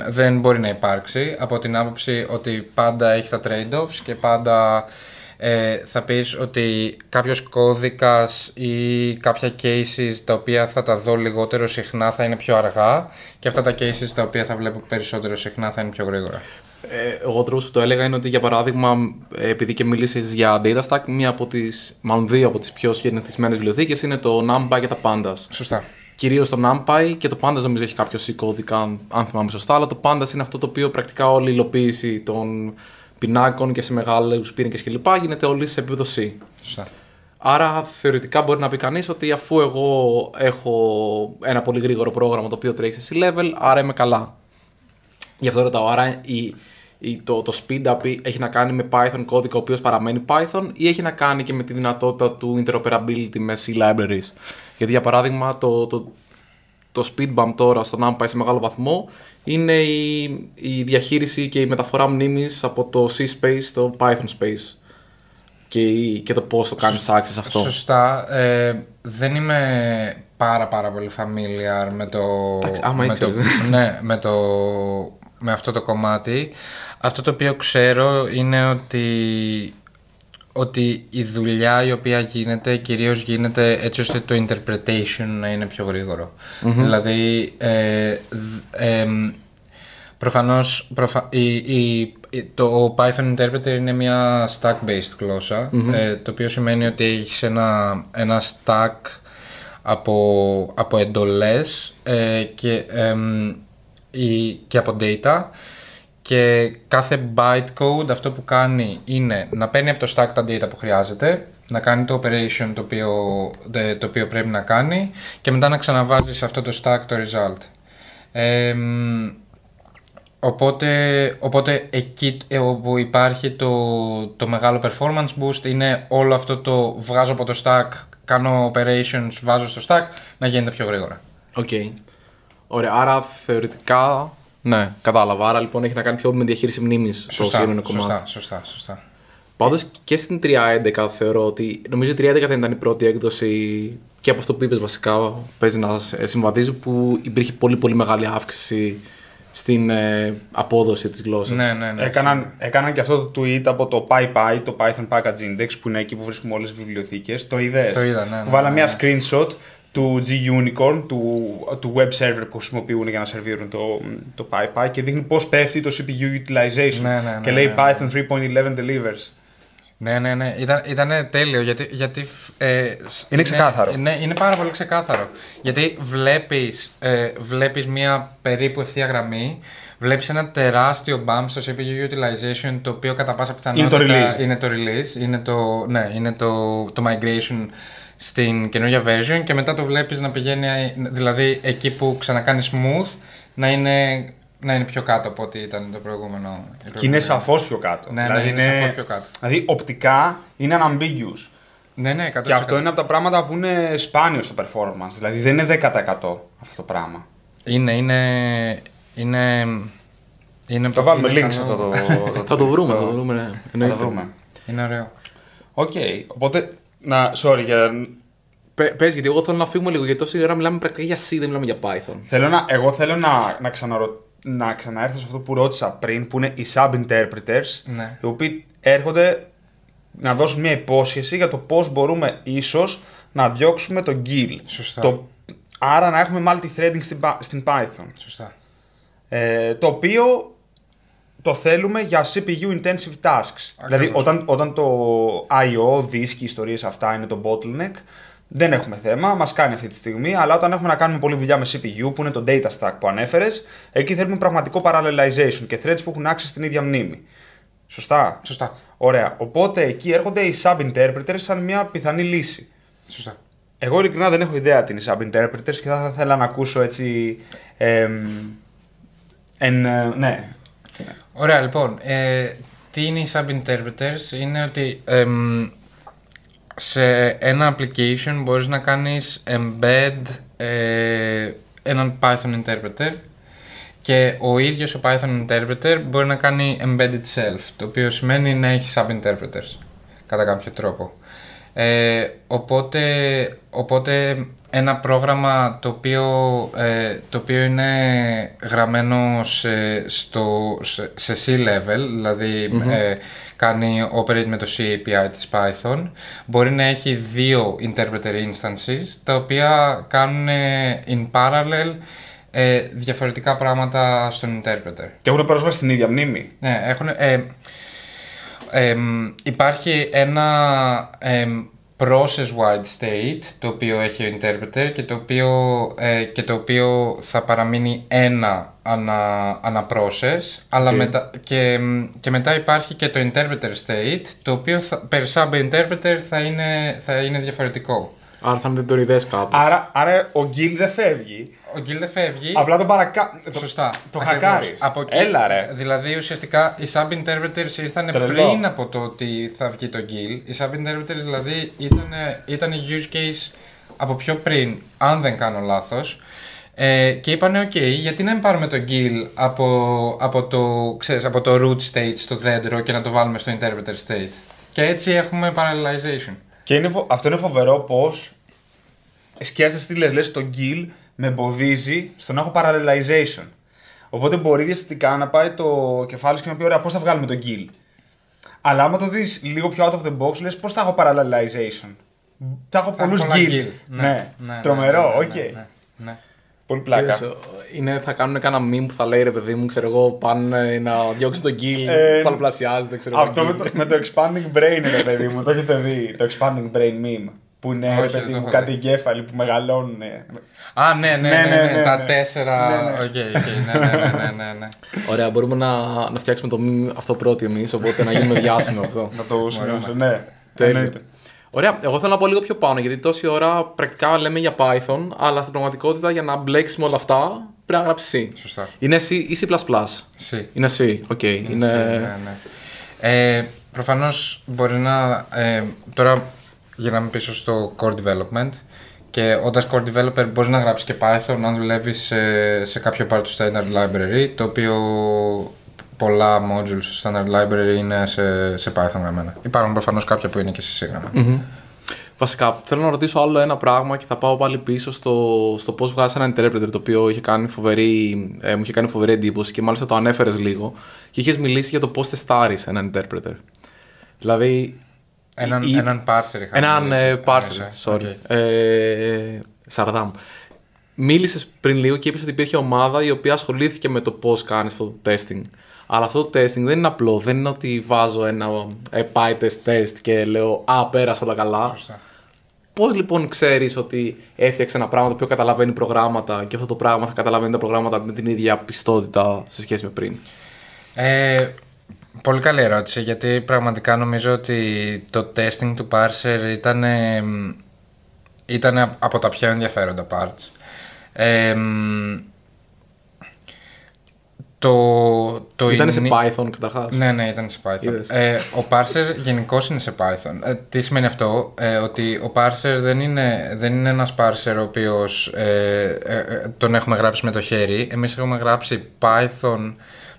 δεν μπορεί να υπάρξει, από την άποψη ότι πάντα έχει τα trade-offs και πάντα θα πεις ότι κάποιος κώδικας ή κάποια cases τα οποία θα τα δω λιγότερο συχνά θα είναι πιο αργά και αυτά τα cases τα οποία θα βλέπω περισσότερο συχνά θα είναι πιο γρήγορα. Εγώ ο τρόπος που το έλεγα είναι ότι, για παράδειγμα, επειδή και μιλήσεις για DataStack, δύο από τις πιο συνηθισμένες βιβλιοθήκες είναι το NumPy και τα Pandas. Σωστά. Κυρίως το NumPy και το Pandas, νομίζω έχει κάποιο κώδικα, αν θυμάμαι σωστά, αλλά το Pandas είναι αυτό το οποίο πρακτικά όλη η υλοποίηση των πινάκων και σε μεγάλους πίνακες κλπ. Γίνεται όλη σε επίπεδο C. Σωστά. Άρα θεωρητικά μπορεί να πει κανείς ότι αφού εγώ έχω ένα πολύ γρήγορο πρόγραμμα το οποίο τρέχει σε C-level, άρα είμαι καλά. Γι' αυτό ρωτάω, άρα το speed-up έχει να κάνει με Python κώδικα ο οποίος παραμένει Python ή έχει να κάνει και με τη δυνατότητα του interoperability με C-libraries? Γιατί, για παράδειγμα, το speed bump τώρα στο NumPy σε μεγάλο βαθμό είναι η διαχείριση και η μεταφορά μνήμης από το C-space στο Python space και το πώς το κάνεις access αυτό. Σωστά. Δεν είμαι πάρα πολύ familiar με αυτό το κομμάτι. Αυτό το οποίο ξέρω είναι ότι η δουλειά η οποία γίνεται κυρίως γίνεται έτσι ώστε το interpretation να είναι πιο γρήγορο. Mm-hmm. Δηλαδή προφανώς το Python Interpreter είναι μια stack-based γλώσσα, mm-hmm. Το οποίο σημαίνει ότι έχεις ένα stack από εντολές και από data. Και κάθε bytecode αυτό που κάνει είναι να παίρνει από το stack τα data που χρειάζεται, να κάνει το operation το οποίο πρέπει να κάνει και μετά να ξαναβάζει σε αυτό το stack το result. Οπότε εκεί όπου υπάρχει το μεγάλο performance boost είναι όλο αυτό το βγάζω από το stack, κάνω operations, βάζω στο stack, να γίνεται πιο γρήγορα. Okay. Ωραία, άρα θεωρητικά... Ναι, κατάλαβα. Άρα λοιπόν έχει να κάνει πιο με διαχείριση μνήμης στο σύγχρονο κομμάτι. Σωστά. Πάντως και στην 3.11 θεωρώ ότι. Νομίζω η 3.11 δεν ήταν η πρώτη έκδοση και από αυτό που είπες βασικά παίζει να συμβαδίζει, που υπήρχε πολύ μεγάλη αύξηση στην απόδοση της γλώσσας. Ναι. Έκαναν και αυτό το tweet από το PyPI, το Python Package Index, που είναι εκεί που βρίσκουμε όλες τις βιβλιοθήκες. Το είδες? Το είδα, ναι. Βάλα μια screenshot του G-Unicorn, του web server που χρησιμοποιούν για να σερβίρουν το PyPI και δείχνει πώς πέφτει το CPU utilization. Και λέει Python 3.11 delivers. Ναι. Ήταν τέλειο γιατί είναι ξεκάθαρο. Ναι, είναι πάρα πολύ ξεκάθαρο. Γιατί βλέπεις μια περίπου ευθεία γραμμή, βλέπεις ένα τεράστιο bump στο CPU utilization, το οποίο κατά πάσα πιθανότητα είναι το migration στην καινούργια version, και μετά το βλέπεις να πηγαίνει, δηλαδή εκεί που ξανακάνει smooth, να είναι πιο κάτω από ό,τι ήταν το προηγούμενο. Και είναι σαφώς πιο κάτω. Ναι, είναι σαφώς πιο κάτω. Δηλαδή οπτικά είναι unambiguous. Ναι, 100%. Και αυτό είναι από τα πράγματα που είναι σπάνιο στο performance. Δηλαδή δεν είναι 10% αυτό το πράγμα. Είναι θα βάλουμε link σε αυτό το... Θα το βρούμε. Είναι ωραίο. Οκ, οπότε... Πες, γιατί εγώ θέλω να φύγουμε λίγο, γιατί τόση ώρα μιλάμε πρακτικά για C, δεν μιλάμε για Python. Εγώ θέλω να ξαναέρθω σε αυτό που ρώτησα πριν, που είναι οι sub-interpreters, ναι, οι οποίοι έρχονται να δώσουν μια υπόσχεση για το πώς μπορούμε ίσως να διώξουμε τον Gil. Σωστά. Άρα να έχουμε multi-threading στην Python. Σωστά. Το οποίο... Το θέλουμε για CPU-intensive tasks. Ακριβώς. Δηλαδή, όταν το I.O., δίσκοι, ιστορίες αυτά είναι το bottleneck, δεν έχουμε θέμα, μας κάνει αυτή τη στιγμή, αλλά όταν έχουμε να κάνουμε πολλή δουλειά με CPU, που είναι το data stack που ανέφερες, εκεί θέλουμε πραγματικό parallelization και threads που έχουν access στην ίδια μνήμη. Σωστά. Σωστά. Ωραία. Οπότε εκεί έρχονται οι sub-interpreters σαν μια πιθανή λύση. Σωστά. Εγώ ειλικρινά δεν έχω ιδέα τι είναι sub-interpreters και θα ήθελα να ακούσω έτσι. Ναι. Ωραία, λοιπόν. Τι είναι οι sub-interpreters? Είναι ότι σε ένα application μπορείς να κάνεις embed έναν Python interpreter και ο ίδιος ο Python interpreter μπορεί να κάνει embed itself, το οποίο σημαίνει να έχει sub-interpreters κατά κάποιο τρόπο. Οπότε ένα πρόγραμμα το οποίο είναι γραμμένο σε C-level, δηλαδή κάνει operate με το C-API της Python, μπορεί να έχει δύο interpreter instances, τα οποία κάνουν in parallel διαφορετικά πράγματα στον interpreter. Και έχουν πρόσβαση στην ίδια μνήμη. Ναι, έχουν... υπάρχει ένα process-wide state το οποίο έχει ο interpreter και το οποίο θα παραμείνει ένα ανά process, αλλά και μετά υπάρχει και το interpreter state, το οποίο per sub-interpreter θα είναι διαφορετικό. Άρα θα είναι τεντοριδές κάπως. Άρα ο Γκίλ δεν φεύγει. Απλά το παρακάνει. Σωστά. Το χακάρει. Έλα ρε. Δηλαδή ουσιαστικά οι sub-interpreters ήρθαν πριν από το ότι θα βγει το Γκίλ. Οι sub-interpreters δηλαδή ήταν use case από πιο πριν, αν δεν κάνω λάθος. Και είπανε ok, γιατί να μην πάρουμε το Γκίλ από το root state στο δέντρο και να το βάλουμε στο interpreter state. Και έτσι έχουμε parallelization. Και αυτό είναι φοβερό, πως σκέφτεσαι τι λες, το Γκίλ με εμποδίζει στο να έχω parallelization. Οπότε μπορεί διαστητικά να πάει το κεφάλι σου και να πει: ωραία, πώς θα βγάλουμε το Γκίλ. Αλλά άμα το δεις λίγο πιο out of the box, λες πώς θα έχω parallelization. Θα έχω πολλούς Γκίλ. Ναι. Τρομερό, οκ. Ναι. Πολύ πλάκα. Θα κάνουν κανένα meme που θα λέει ρε παιδί μου, ξέρω εγώ, πάνε να διώξει τον Γκίλ, παραπλασιάζεται, ξέρω εγώ. Αυτό με το expanding brain, ρε παιδί μου, το έχετε δει. Το expanding brain meme. Που είναι ρε παιδί μου, κάτι εγκέφαλοι που μεγαλώνουν. Α, ναι. Τα τέσσερα. Ναι. Ωραία, μπορούμε να φτιάξουμε το meme αυτό πρώτοι εμείς, οπότε να γίνουμε διάσημο αυτό. Να το ούσουμε, ναι. Ωραία, εγώ θέλω να πω λίγο πιο πάνω, γιατί τόση ώρα πρακτικά λέμε για Python, αλλά στην πραγματικότητα για να μπλέξουμε όλα αυτά πρέπει να γράψει C. Σωστά. Είναι C ή C++? C. Είναι C, οκ. Προφανώς μπορεί να... τώρα γυρνάμε πίσω στο Core Development και όντας Core Developer μπορείς να γράψεις και Python αν δουλεύεις σε κάποιο part του Standard Library, το οποίο... πολλά modules στο standard library είναι σε Python γραμμένα. Υπάρχουν προφανώς κάποια που είναι και σε C γραμμένα. Βασικά, θέλω να ρωτήσω άλλο ένα πράγμα και θα πάω πάλι πίσω στο πώς βγάζεις ένα interpreter, το οποίο μου είχε κάνει φοβερή εντύπωση και μάλιστα το ανέφερες λίγο και είχες μιλήσει για το πώς τεστάρεις έναν interpreter. Δηλαδή... Έναν parser. Σαρδάμ. Μίλησες πριν λίγο και είπες ότι υπήρχε ομάδα η οποία ασχολήθηκε με το πώς κάνεις αυτό το testing. Αλλά αυτό το testing δεν είναι απλό. Δεν είναι ότι βάζω ένα PyTest test και λέω «Α, πέρασε όλα καλά». Πώς λοιπόν ξέρεις ότι έφτιαξε ένα πράγμα το οποίο καταλαβαίνει προγράμματα και αυτό το πράγμα θα καταλαβαίνει τα προγράμματα με την ίδια πιστότητα σε σχέση με πριν? Πολύ καλή ερώτηση, γιατί πραγματικά νομίζω ότι το testing του parser ήταν από τα πιο ενδιαφέροντα parts. Ήταν σε Python καταρχάς. Ναι, ήταν σε Python. Ο parser γενικώς είναι σε Python. Τι σημαίνει αυτό? Ότι ο parser δεν είναι ένας parser ο οποίος τον έχουμε γράψει με το χέρι. Εμείς έχουμε γράψει Python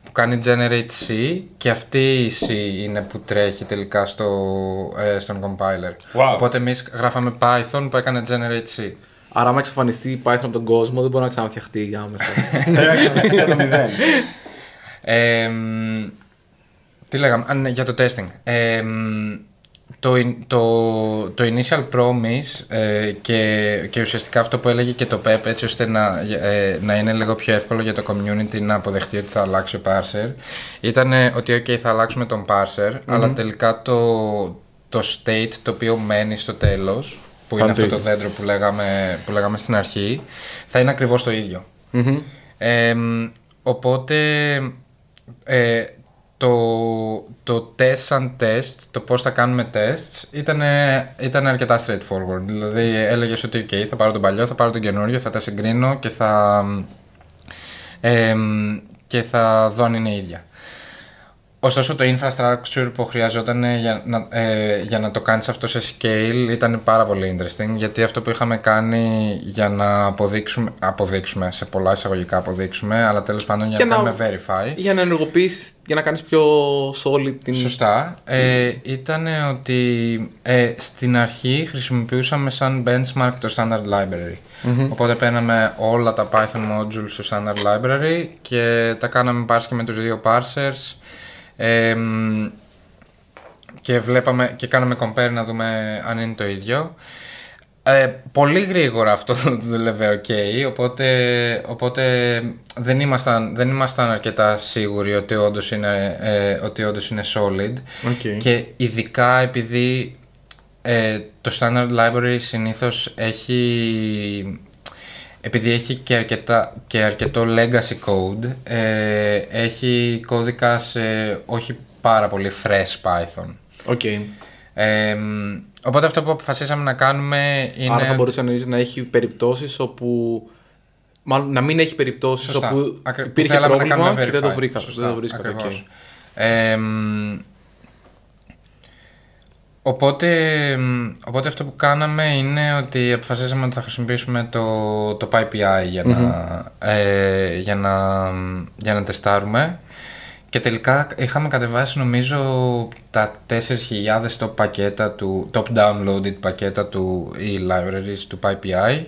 που κάνει generate C και αυτή η C είναι που τρέχει τελικά στον compiler. Wow. Οπότε εμείς γράφαμε Python που έκανε generate C. Άρα, άμα εξαφανιστεί η Python από τον κόσμο, δεν μπορεί να ξαναφτιαχτεί άμεσα. Τι λέγαμε, για το testing. Το initial promise και ουσιαστικά αυτό που έλεγε και το PEP, έτσι ώστε να είναι λίγο πιο εύκολο για το community να αποδεχτεί ότι θα αλλάξει ο parser, ήταν ότι OK, θα αλλάξουμε τον parser, αλλά τελικά το state το οποίο μένει στο τέλος, που είναι αυτό το δέντρο που λέγαμε στην αρχή, θα είναι ακριβώς το ίδιο. Οπότε Το test and test, το πώς θα κάνουμε tests, ήταν αρκετά straightforward. Δηλαδή έλεγες ότι okay, θα πάρω τον παλιό, θα πάρω τον καινούριο, θα τα συγκρίνω και θα δω αν είναι ίδια. Ωστόσο το infrastructure που χρειαζόταν για να το κάνεις αυτό σε scale ήταν πάρα πολύ interesting, γιατί αυτό που είχαμε κάνει για να αποδείξουμε σε πολλά εισαγωγικά αποδείξουμε, αλλά τέλος πάντων για να κάνουμε verify. Για να ενεργοποιήσεις, για να κάνεις πιο solid την... Σωστά. Ήταν ότι στην αρχή χρησιμοποιούσαμε σαν benchmark το standard library. Mm-hmm. Οπότε παίρναμε όλα τα Python modules στο standard library και τα κάναμε parse και με τους δύο parsers. Και βλέπαμε και κάναμε compare να δούμε αν είναι το ίδιο. Πολύ γρήγορα αυτό το δούλευε ok, οπότε δεν ήμασταν αρκετά σίγουροι ότι όντως είναι solid, okay. Και ειδικά επειδή το standard library συνήθως έχει, επειδή έχει και αρκετό legacy code, έχει κώδικα σε όχι πάρα πολύ fresh Python. Okay. Οπότε αυτό που αποφασίσαμε να κάνουμε είναι... Άρα θα μπορούσε να έχει περιπτώσεις όπου... Μάλλον να μην έχει περιπτώσεις, σωστά, όπου υπήρχε πρόβλημα και δεν το βρήκα. Okay. Οπότε αυτό που κάναμε είναι ότι αποφασίσαμε ότι θα χρησιμοποιήσουμε το PyPI για να τεστάρουμε, και τελικά είχαμε κατεβάσει νομίζω τα 4.000 top downloaded πακέτα του e-libraries του PyPI,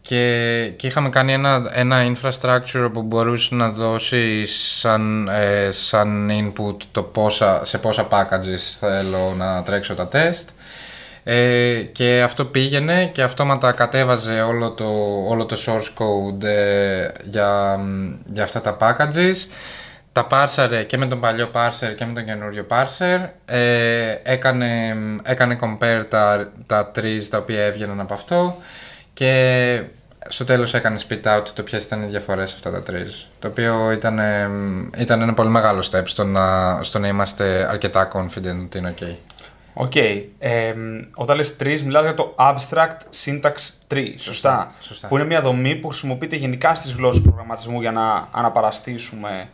και είχαμε κάνει ένα infrastructure που μπορούσε να δώσει σαν input το σε πόσα packages θέλω να τρέξω τα test, και αυτό πήγαινε και αυτόματα κατέβαζε όλο το source code για αυτά τα packages, τα πάρσαρε και με τον παλιό parser και με τον καινούριο parser, έκανε compare τα trees τα οποία έβγαιναν από αυτό, και στο τέλος έκανε spit out το ποιες ήταν οι διαφορές αυτά τα trees, το οποίο ήταν ένα πολύ μεγάλο step στο να είμαστε αρκετά confident ότι είναι ok. Okay. Όταν λες trees μιλάς για το Abstract Syntax Tree, σωστά. Που είναι μια δομή που χρησιμοποιείται γενικά στις γλώσσες προγραμματισμού για να αναπαραστήσουμε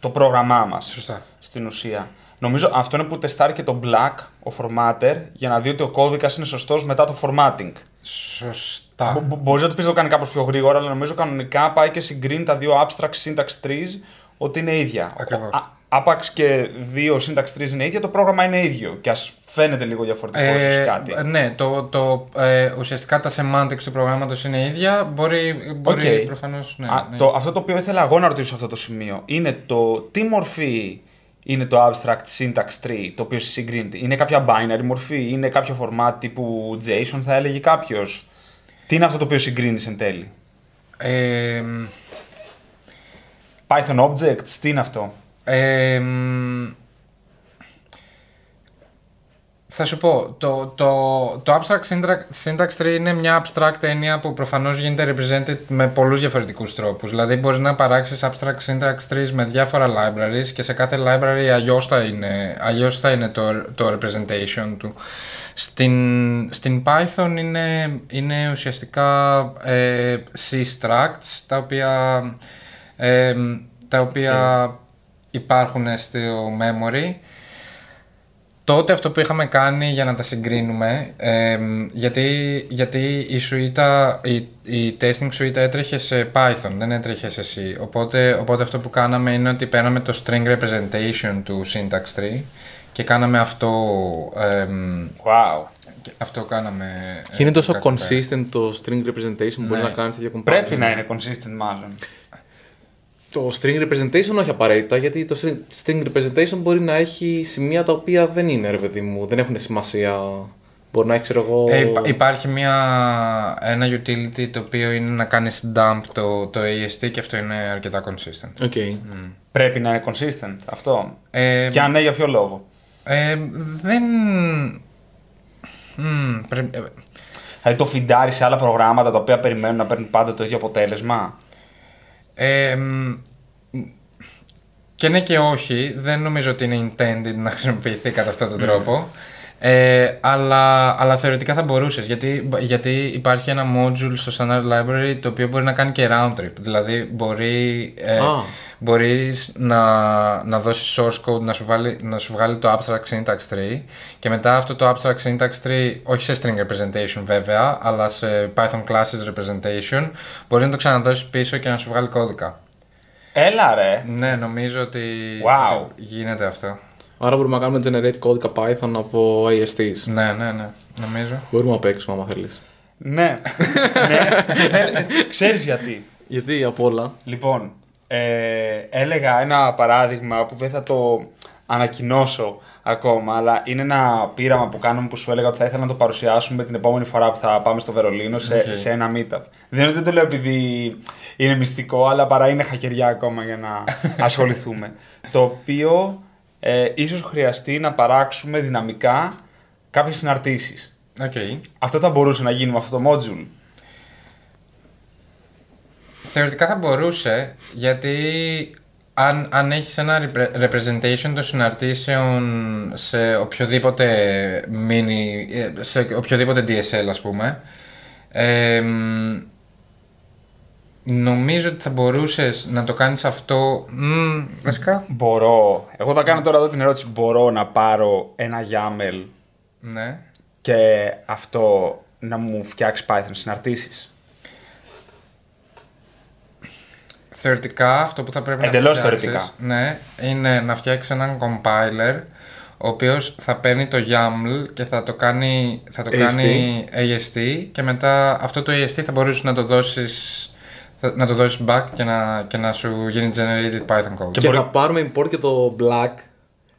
το πρόγραμμά μας, σωστά, στην ουσία. Νομίζω αυτό είναι που τεστάρει και το Black, ο formatter, για να δει ότι ο κώδικας είναι σωστός μετά το formatting. Σωστά. Μπορείς να το πεις να το κάνει κάπως πιο γρήγορα, αλλά νομίζω κανονικά πάει και συγκρίνει τα δύο abstract syntax trees ότι είναι ίδια. Ακριβώς. Άπαξ και δύο syntax trees είναι ίδια, το πρόγραμμα είναι ίδιο. Και ας φαίνεται λίγο διαφορετικό, ίσως κάτι. Ναι, ουσιαστικά τα semantics του προγράμματος είναι ίδια. Μπορεί okay, προφανώς. Ναι, ναι. Αυτό το οποίο ήθελα εγώ να ρωτήσω σε αυτό το σημείο είναι τι μορφή είναι το abstract syntax tree το οποίο συγκρίνεται. Είναι κάποια binary μορφή, είναι κάποιο format τύπου JSON, θα έλεγε κάποιος. Τι είναι αυτό το οποίο συγκρίνεις εν τέλει? Python objects, τι είναι αυτό? Θα σου πω, το abstract syntax tree είναι μια abstract έννοια που προφανώς γίνεται represented με πολλούς διαφορετικούς τρόπους. Δηλαδή μπορείς να παράξεις abstract syntax trees με διάφορα libraries και σε κάθε library αλλιώς θα είναι το representation του. Στην Python είναι ουσιαστικά C structs τα οποία υπάρχουν στο memory. Τότε αυτό που είχαμε κάνει για να τα συγκρίνουμε, γιατί η testing suite έτρεχε σε Python, δεν έτρεχε σε C, οπότε αυτό που κάναμε είναι ότι παίρναμε το string representation του syntax tree και κάναμε αυτό. Wow. Αυτό κάναμε. Και είναι τόσο consistent το string representation που μπορεί να κάνει τέτοια compilation. Πρέπει να είναι consistent μάλλον. Το string representation όχι απαραίτητα, γιατί το string representation μπορεί να έχει σημεία τα οποία δεν είναι, ρε παιδί μου, δεν έχουν σημασία. Μπορεί να έχει, ξέρω εγώ... Υπάρχει ένα utility το οποίο είναι να κάνεις dump το AST και αυτό είναι αρκετά consistent. Okay. Mm. Πρέπει να είναι consistent αυτό. Και αν ναι, για ποιο λόγο? Δεν... Δηλαδή το φιντάρει σε άλλα προγράμματα τα οποία περιμένουν να παίρνουν πάντα το ίδιο αποτέλεσμα. Και ναι και όχι, δεν νομίζω ότι είναι intended να χρησιμοποιηθεί κατά αυτόν τον τρόπο. Αλλά θεωρητικά θα μπορούσες, γιατί υπάρχει ένα module στο standard library το οποίο μπορεί να κάνει και round trip. Δηλαδή μπορείς να δώσεις source code να σου βγάλει το abstract syntax tree, και μετά αυτό το abstract syntax tree, όχι σε string representation βέβαια, αλλά σε python classes representation, μπορείς να το ξαναδώσεις πίσω και να σου βγάλει κώδικα. Έλα ρε! Ναι, νομίζω ότι γίνεται αυτό. Άρα μπορούμε να κάνουμε generate κώδικα Python από ASTs. Ναι, νομίζω. Μπορούμε να παίξουμε άμα θέλεις. Ναι. Ξέρεις γιατί. Γιατί από όλα. Λοιπόν, έλεγα ένα παράδειγμα που δεν θα το ανακοινώσω ακόμα, αλλά είναι ένα πείραμα που κάνουμε που σου έλεγα ότι θα ήθελα να το παρουσιάσουμε την επόμενη φορά που θα πάμε στο Βερολίνο σε ένα meetup. Δεν το λέω επειδή είναι μυστικό, αλλά παρά είναι χακεριά ακόμα για να ασχοληθούμε. Το οποίο... ίσως χρειαστεί να παράξουμε δυναμικά κάποιες συναρτήσεις. Okay. Αυτό θα μπορούσε να γίνει με αυτό το module. Θεωρητικά θα μπορούσε, γιατί αν έχεις ένα representation των συναρτήσεων σε οποιοδήποτε mini, σε οποιοδήποτε DSL ας πούμε, νομίζω ότι θα μπορούσες να το κάνεις αυτό. Βασικά. Μπορώ. Εγώ θα κάνω τώρα εδώ την ερώτηση. Μπορώ να πάρω ένα YAML και αυτό να μου φτιάξει Python συναρτήσεις. Θεωρητικά αυτό που θα πρέπει να φτιάξεις. Εντελώς θεωρητικά. Ναι, είναι να φτιάξεις έναν compiler ο οποίος θα παίρνει το YAML και θα το κάνει AST, και μετά αυτό το AST θα μπορούσε να το δώσεις. Να το δώσεις back και να σου γίνει generated Python code. Και θα πάρουμε import και το Black.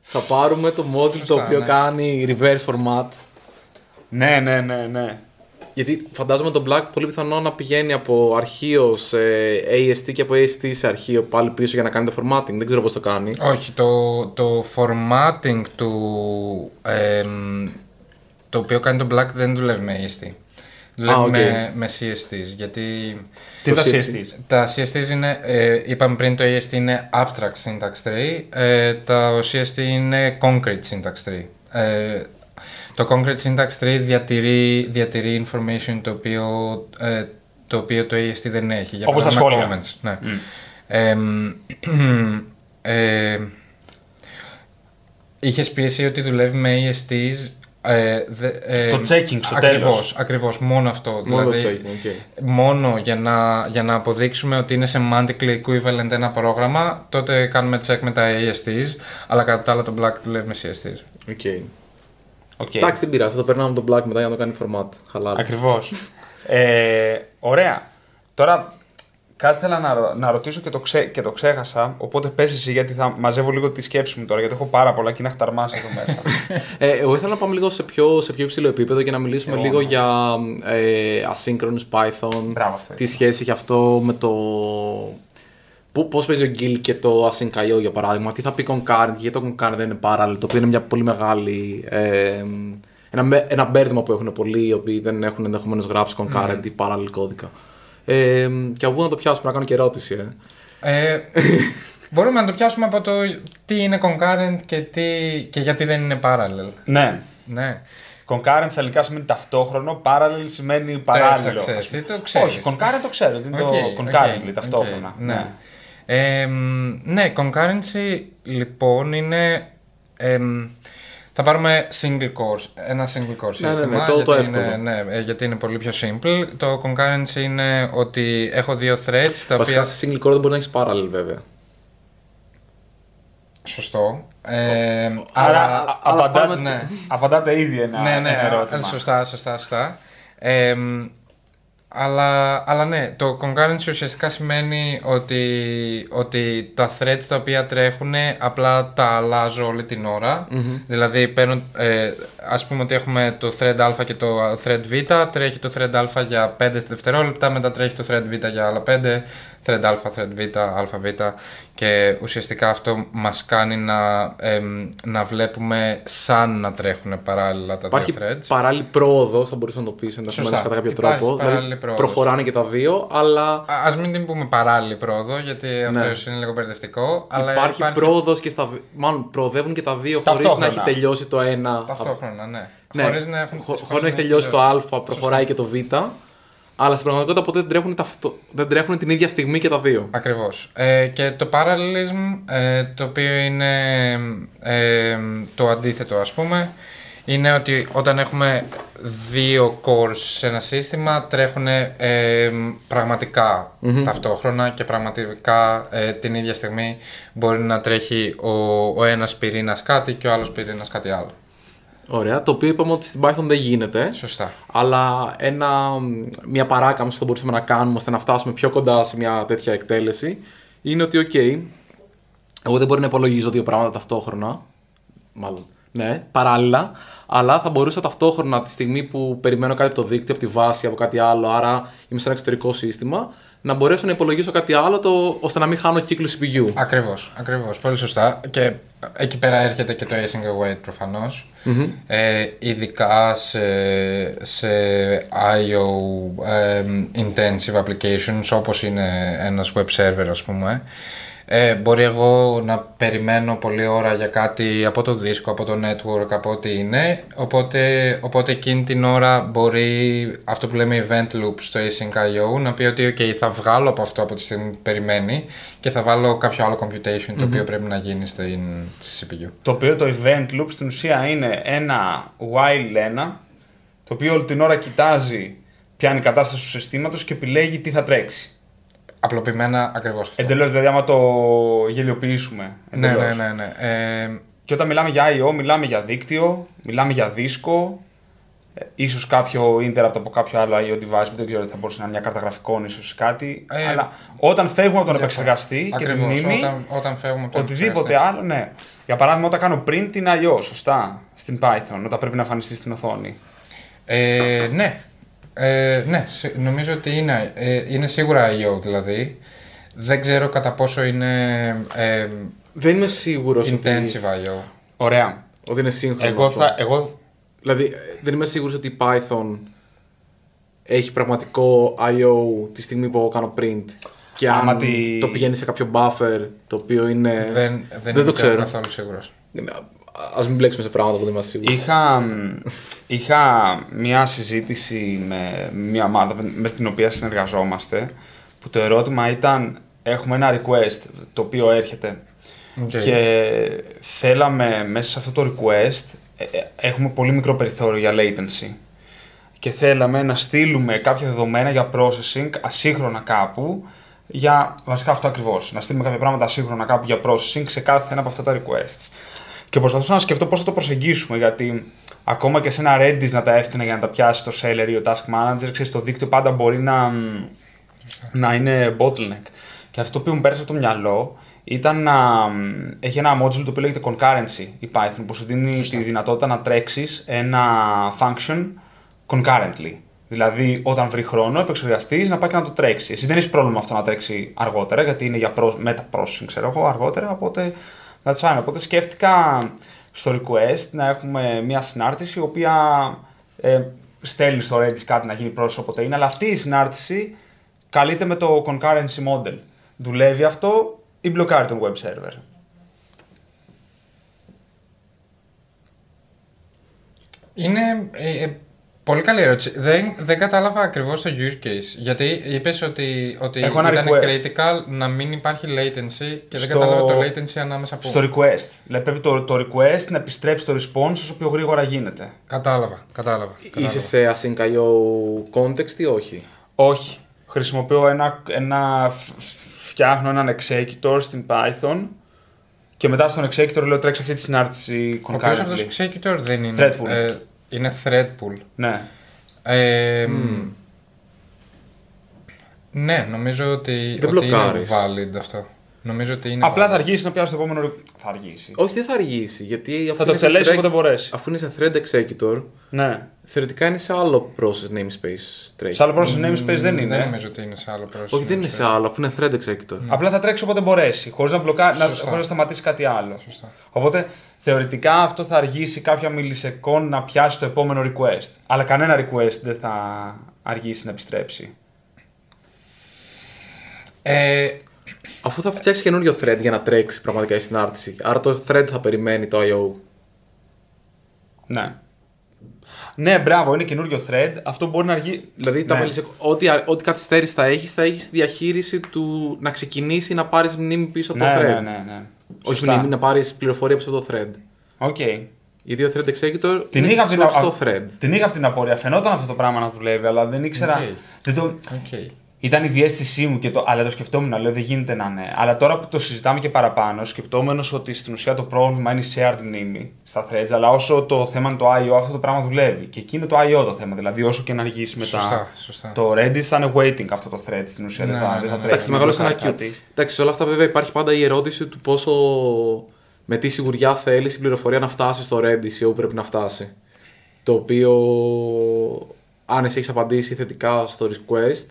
Θα πάρουμε το module το οποίο κάνει reverse format. Ναι. Γιατί φαντάζομαι το Black πολύ πιθανό να πηγαίνει από αρχείο σε AST και από AST σε αρχείο πάλι πίσω για να κάνει το formatting. Δεν ξέρω πώς το κάνει. Όχι, το formatting του το οποίο κάνει το Black δεν δουλεύει με AST. Με CSTs, γιατί... Τι τα CSTs? Τα CSTs είναι, είπαμε πριν, το AST είναι Abstract Syntax Tree, τα CST είναι Concrete Syntax Tree. Το Concrete Syntax Tree διατηρεί information το οποίο το AST δεν έχει. Όπως τα σχόλια. Ναι. Είχες πείσει ότι δουλεύει με ASTs. Το checking στο τέλος. Ακριβώς, μόνο αυτό. Μόνο δηλαδή, checking, okay. Μόνο για να αποδείξουμε ότι είναι semantically equivalent ένα πρόγραμμα, τότε κάνουμε check με τα ASTs, αλλά κατά τα άλλα το Black δουλεύει με CSTs. Okay. Εντάξει, την πειράζει, θα το περνάμε το Black μετά για να το κάνει format. Χαλάρα. Ακριβώς. Ωραία. Τώρα κάτι θέλω να ρωτήσω και το ξέχασα, οπότε πες εσύ, γιατί θα μαζεύω λίγο τη σκέψη μου τώρα, γιατί έχω πάρα πολλά και είναι αχταρμάς εδώ μέσα. Εγώ ήθελα να πάμε λίγο σε πιο υψηλό επίπεδο και να μιλήσουμε λίγο για asynchronous Python. Μπράβο, τι σχέση έχει αυτό με το... Πώς παίζει ο Gil και το AsyncIO για παράδειγμα, τι θα πει concurrent, γιατί το concurrent δεν είναι parallel, το οποίο είναι μια πολύ μεγάλη... ένα μπέρδημα που έχουν πολλοί, οι οποίοι δεν έχουν ενδεχομένως γράψει concurrent ή parallel κώδικα. Και αφού να το πιάσουμε, να κάνω και ερώτηση. Μπορούμε να το πιάσουμε από το τι είναι concurrent και γιατί δεν είναι parallel. Ναι. Concurrent στα ελληνικά σημαίνει ταυτόχρονο, parallel σημαίνει παράλληλο. Το ξέρεις. Όχι, concurrent το ξέρω, είναι το concurrently, ταυτόχρονα. Ναι. Ναι, concurrency λοιπόν είναι... θα πάρουμε ένα single core σύστημα, γιατί είναι πολύ πιο simple. Το concurrency είναι ότι έχω δύο threads τα βασικά οποία... σε single core δεν μπορεί να έχεις parallel βέβαια. Σωστό. Άρα απαντάτε ήδη ένα ερώτημα. Σωστά. Αλλά ναι, το concurrency ουσιαστικά σημαίνει ότι τα threads τα οποία τρέχουν απλά τα αλλάζω όλη την ώρα. Δηλαδή παίρνω, ας πούμε ότι έχουμε το thread α και το thread β, τρέχει το thread α για 5 δευτερόλεπτα, μετά τρέχει το thread β για άλλα 5, thread α, thread β, α β και ουσιαστικά αυτό μας κάνει να βλέπουμε σαν να τρέχουν παράλληλα τα δύο threads. Παράλληλη πρόοδο, θα μπορούσα να το πεις ενδεχομένως κατά κάποιο τρόπο. Δηλαδή, προχωράνε και τα δύο, αλλά. Ας μην την πούμε παράλληλη πρόοδο, γιατί αυτό είναι λίγο μπερδευτικό. Αλλά υπάρχει πρόοδος και στα. Μάλλον προοδεύουν και τα δύο χωρίς να έχει τελειώσει το ένα. Ταυτόχρονα, ναι. Χωρίς να έχει τελειώσει το α, προχωράει και το β. Αλλά στην πραγματικότητα ποτέ δεν τρέχουν την ίδια στιγμή και τα δύο. Ακριβώς. Και το parallelism, το οποίο είναι το αντίθετο, ας πούμε, είναι ότι όταν έχουμε δύο cores σε ένα σύστημα, τρέχουν πραγματικά ταυτόχρονα και πραγματικά την ίδια στιγμή μπορεί να τρέχει ο ένας πυρήνας κάτι και ο άλλος πυρήνας κάτι άλλο. Ωραία, το οποίο είπαμε ότι στην Python δεν γίνεται. Σωστά. Αλλά μια παράκαμψη που θα μπορούσαμε να κάνουμε ώστε να φτάσουμε πιο κοντά σε μια τέτοια εκτέλεση είναι ότι, OK, εγώ δεν μπορώ να υπολογίζω δύο πράγματα ταυτόχρονα. Μάλλον, ναι, παράλληλα. Αλλά θα μπορούσα ταυτόχρονα τη στιγμή που περιμένω κάτι από το δίκτυο, από τη βάση, από κάτι άλλο. Άρα είμαι σε ένα εξωτερικό σύστημα. Να μπορέσω να υπολογίσω κάτι άλλο ώστε να μην χάνω κύκλο CPU. Ακριβώς. Πολύ σωστά. Και εκεί πέρα έρχεται και το async await προφανώς. Ειδικά σε IO intensive applications, όπως είναι ένας web server, ας πούμε. Μπορεί εγώ να περιμένω πολλή ώρα για κάτι από το δίσκο, από το network, από ό,τι είναι. Οπότε εκείνη την ώρα μπορεί αυτό που λέμε event loop στο AsyncIO να πει ότι okay, θα βγάλω από αυτό από τη στιγμή που περιμένει και θα βάλω κάποιο άλλο computation το οποίο πρέπει να γίνει στην CPU. Το οποίο το event loop στην ουσία είναι ένα while το οποίο όλη την ώρα κοιτάζει ποια είναι η κατάσταση του συστήματος και επιλέγει τι θα τρέξει. Απλοποιημένα ακριβώς. Εντελώς, δηλαδή, άμα το γελιοποιήσουμε. Ναι. Και όταν μιλάμε για I.O., μιλάμε για δίκτυο, μιλάμε για δίσκο, ίσως κάποιο interrupt από κάποιο άλλο I.O. device, δεν ξέρω τι θα μπορούσε να είναι, μια κάρτα γραφικών, ίσως κάτι. Αλλά όταν φεύγουμε από τον επεξεργαστή και τη μνήμη. Όταν φεύγουμε από τον οτιδήποτε άλλο, ναι. Για παράδειγμα, όταν κάνω print την I.O., σωστά, στην Python, όταν πρέπει να εμφανιστεί στην οθόνη. Ναι. Ναι, νομίζω ότι είναι σίγουρα IO, δηλαδή. Δεν ξέρω κατά πόσο είναι. Δεν είμαι σίγουρος ότι είναι intensive IO. Ωραία. Ότι είναι σύγχρονο. Δηλαδή, δεν είμαι σίγουρος ότι η Python έχει πραγματικό IO τη στιγμή που κάνω print. Και αν το πηγαίνει σε κάποιο buffer το οποίο είναι. Δεν το ξέρω. Δεν είμαι καθόλου σίγουρος. Ας μην μπλέξουμε σε πράγματα που δεν είμαστε σίγουροι. Είχα μια συζήτηση με μια ομάδα με την οποία συνεργαζόμαστε που το ερώτημα ήταν: έχουμε ένα request το οποίο έρχεται και θέλαμε μέσα σε αυτό το request έχουμε πολύ μικρό περιθώριο για latency και θέλαμε να στείλουμε κάποια δεδομένα για processing ασύγχρονα κάπου για βασικά αυτό ακριβώς. Να στείλουμε κάποια πράγματα ασύγχρονα κάπου για processing σε κάθε ένα από αυτά τα requests. Και προσπαθούσα να σκεφτώ πώς θα το προσεγγίσουμε, γιατί ακόμα και σε ένα Redis να τα έφτιανε για να τα πιάσει το Celery ή ο Task Manager, ξέρεις, το δίκτυο πάντα μπορεί να είναι bottleneck. Και αυτό το οποίο μου πέρασε από το μυαλό ήταν να έχει ένα module το οποίο λέγεται concurrency η Python, που σου δίνει τη δυνατότητα να τρέξεις ένα function concurrently. Δηλαδή, όταν βρει χρόνο, επεξεργαστείς να πάει και να το τρέξει. Εσύ δεν έχεις πρόβλημα αυτό να τρέξει αργότερα, γιατί είναι για meta-processing, ξέρω εγώ, αργότερα, οπότε. Οπότε σκέφτηκα στο request να έχουμε μια συνάρτηση η οποία στέλνει στο Redis κάτι να γίνει πρόσωπο όποτε είναι, αλλά αυτή η συνάρτηση καλείται με το concurrency model. Δουλεύει αυτό ή μπλοκάρει τον web server. Είναι πολύ καλή ερώτηση. Δεν κατάλαβα ακριβώς το use case. Γιατί είπες ότι ήταν critical να μην υπάρχει latency και δεν κατάλαβα το latency ανάμεσα από. Στο request. Δηλαδή πρέπει το request να επιστρέψει το response όσο πιο γρήγορα γίνεται. Κατάλαβα. Είσαι σε AsyncIO context ή όχι? Όχι. Χρησιμοποιώ φτιάχνω έναν executor στην Python και μετά στον executor λέω τρέξει αυτή τη συνάρτηση concurrently. Ο οποίος αυτός executor δεν είναι threadful. Είναι thread pool. Ναι. Ναι, νομίζω ότι είναι valid αυτό. Νομίζω ότι είναι. Απλά θα αργήσει να πιάσει το επόμενο. Θα αργήσει. Όχι, δεν θα αργήσει. Γιατί θα το εξελέξει όποτε μπορέσει. Αφού είναι σε thread executor, ναι. Θεωρητικά είναι σε άλλο process namespace τρέχει. Σε άλλο process namespace δεν είναι. Δεν νομίζω ότι είναι σε άλλο process. Όχι, δεν είναι σε άλλο, αφού είναι thread executor. Απλά θα τρέξει όποτε μπορέσει, χωρίς να σταματήσει κάτι άλλο. Σωστά. Οπότε θεωρητικά αυτό θα αργήσει κάποια μιλισεκόν να πιάσει το επόμενο request. Αλλά κανένα request δεν θα αργήσει να επιστρέψει. Αφού θα φτιάξει καινούριο thread για να τρέξει πραγματικά η συνάρτηση, άρα το thread θα περιμένει το I.O. Ναι. Ναι, μπράβο, είναι καινούριο thread. Αυτό μπορεί να αργεί. Δηλαδή, ναι. Ό,τι καθυστέρηση θα έχεις διαχείριση του να ξεκινήσει να πάρεις μνήμη πίσω από το thread. Ναι. Όχι μνήμη, να πάρεις πληροφορία πίσω από το thread. Οκ. Okay. Γιατί ο thread executor είναι στο thread. Την είχα αυτή την απορία. Φαινόταν αυτό το πράγμα να δουλεύει, αλλά δεν ήξερα. Okay. Ήταν η διέστησή μου, αλλά το σκεφτόμουν, λέω δεν γίνεται να είναι. Αλλά τώρα που το συζητάμε και παραπάνω, σκεπτόμενος ότι στην ουσία το πρόβλημα είναι η shared μνήμη στα threads, αλλά όσο το θέμα είναι το I.O., αυτό το πράγμα δουλεύει. Και εκεί είναι το I.O. το θέμα, δηλαδή όσο και να αργήσει μετά. Σωστά. Το Redis θα είναι waiting αυτό το thread στην ουσία. Δεν θα τρέχει. Εντάξει, μεγάλωσε ένα queue. Εντάξει, σε όλα αυτά βέβαια υπάρχει πάντα η ερώτηση του πόσο με τι σιγουριά θέλει η πληροφορία να φτάσει στο Redis ή όπου πρέπει να φτάσει. Το οποίο, αν εσύ έχεις απαντήσει θετικά στο request.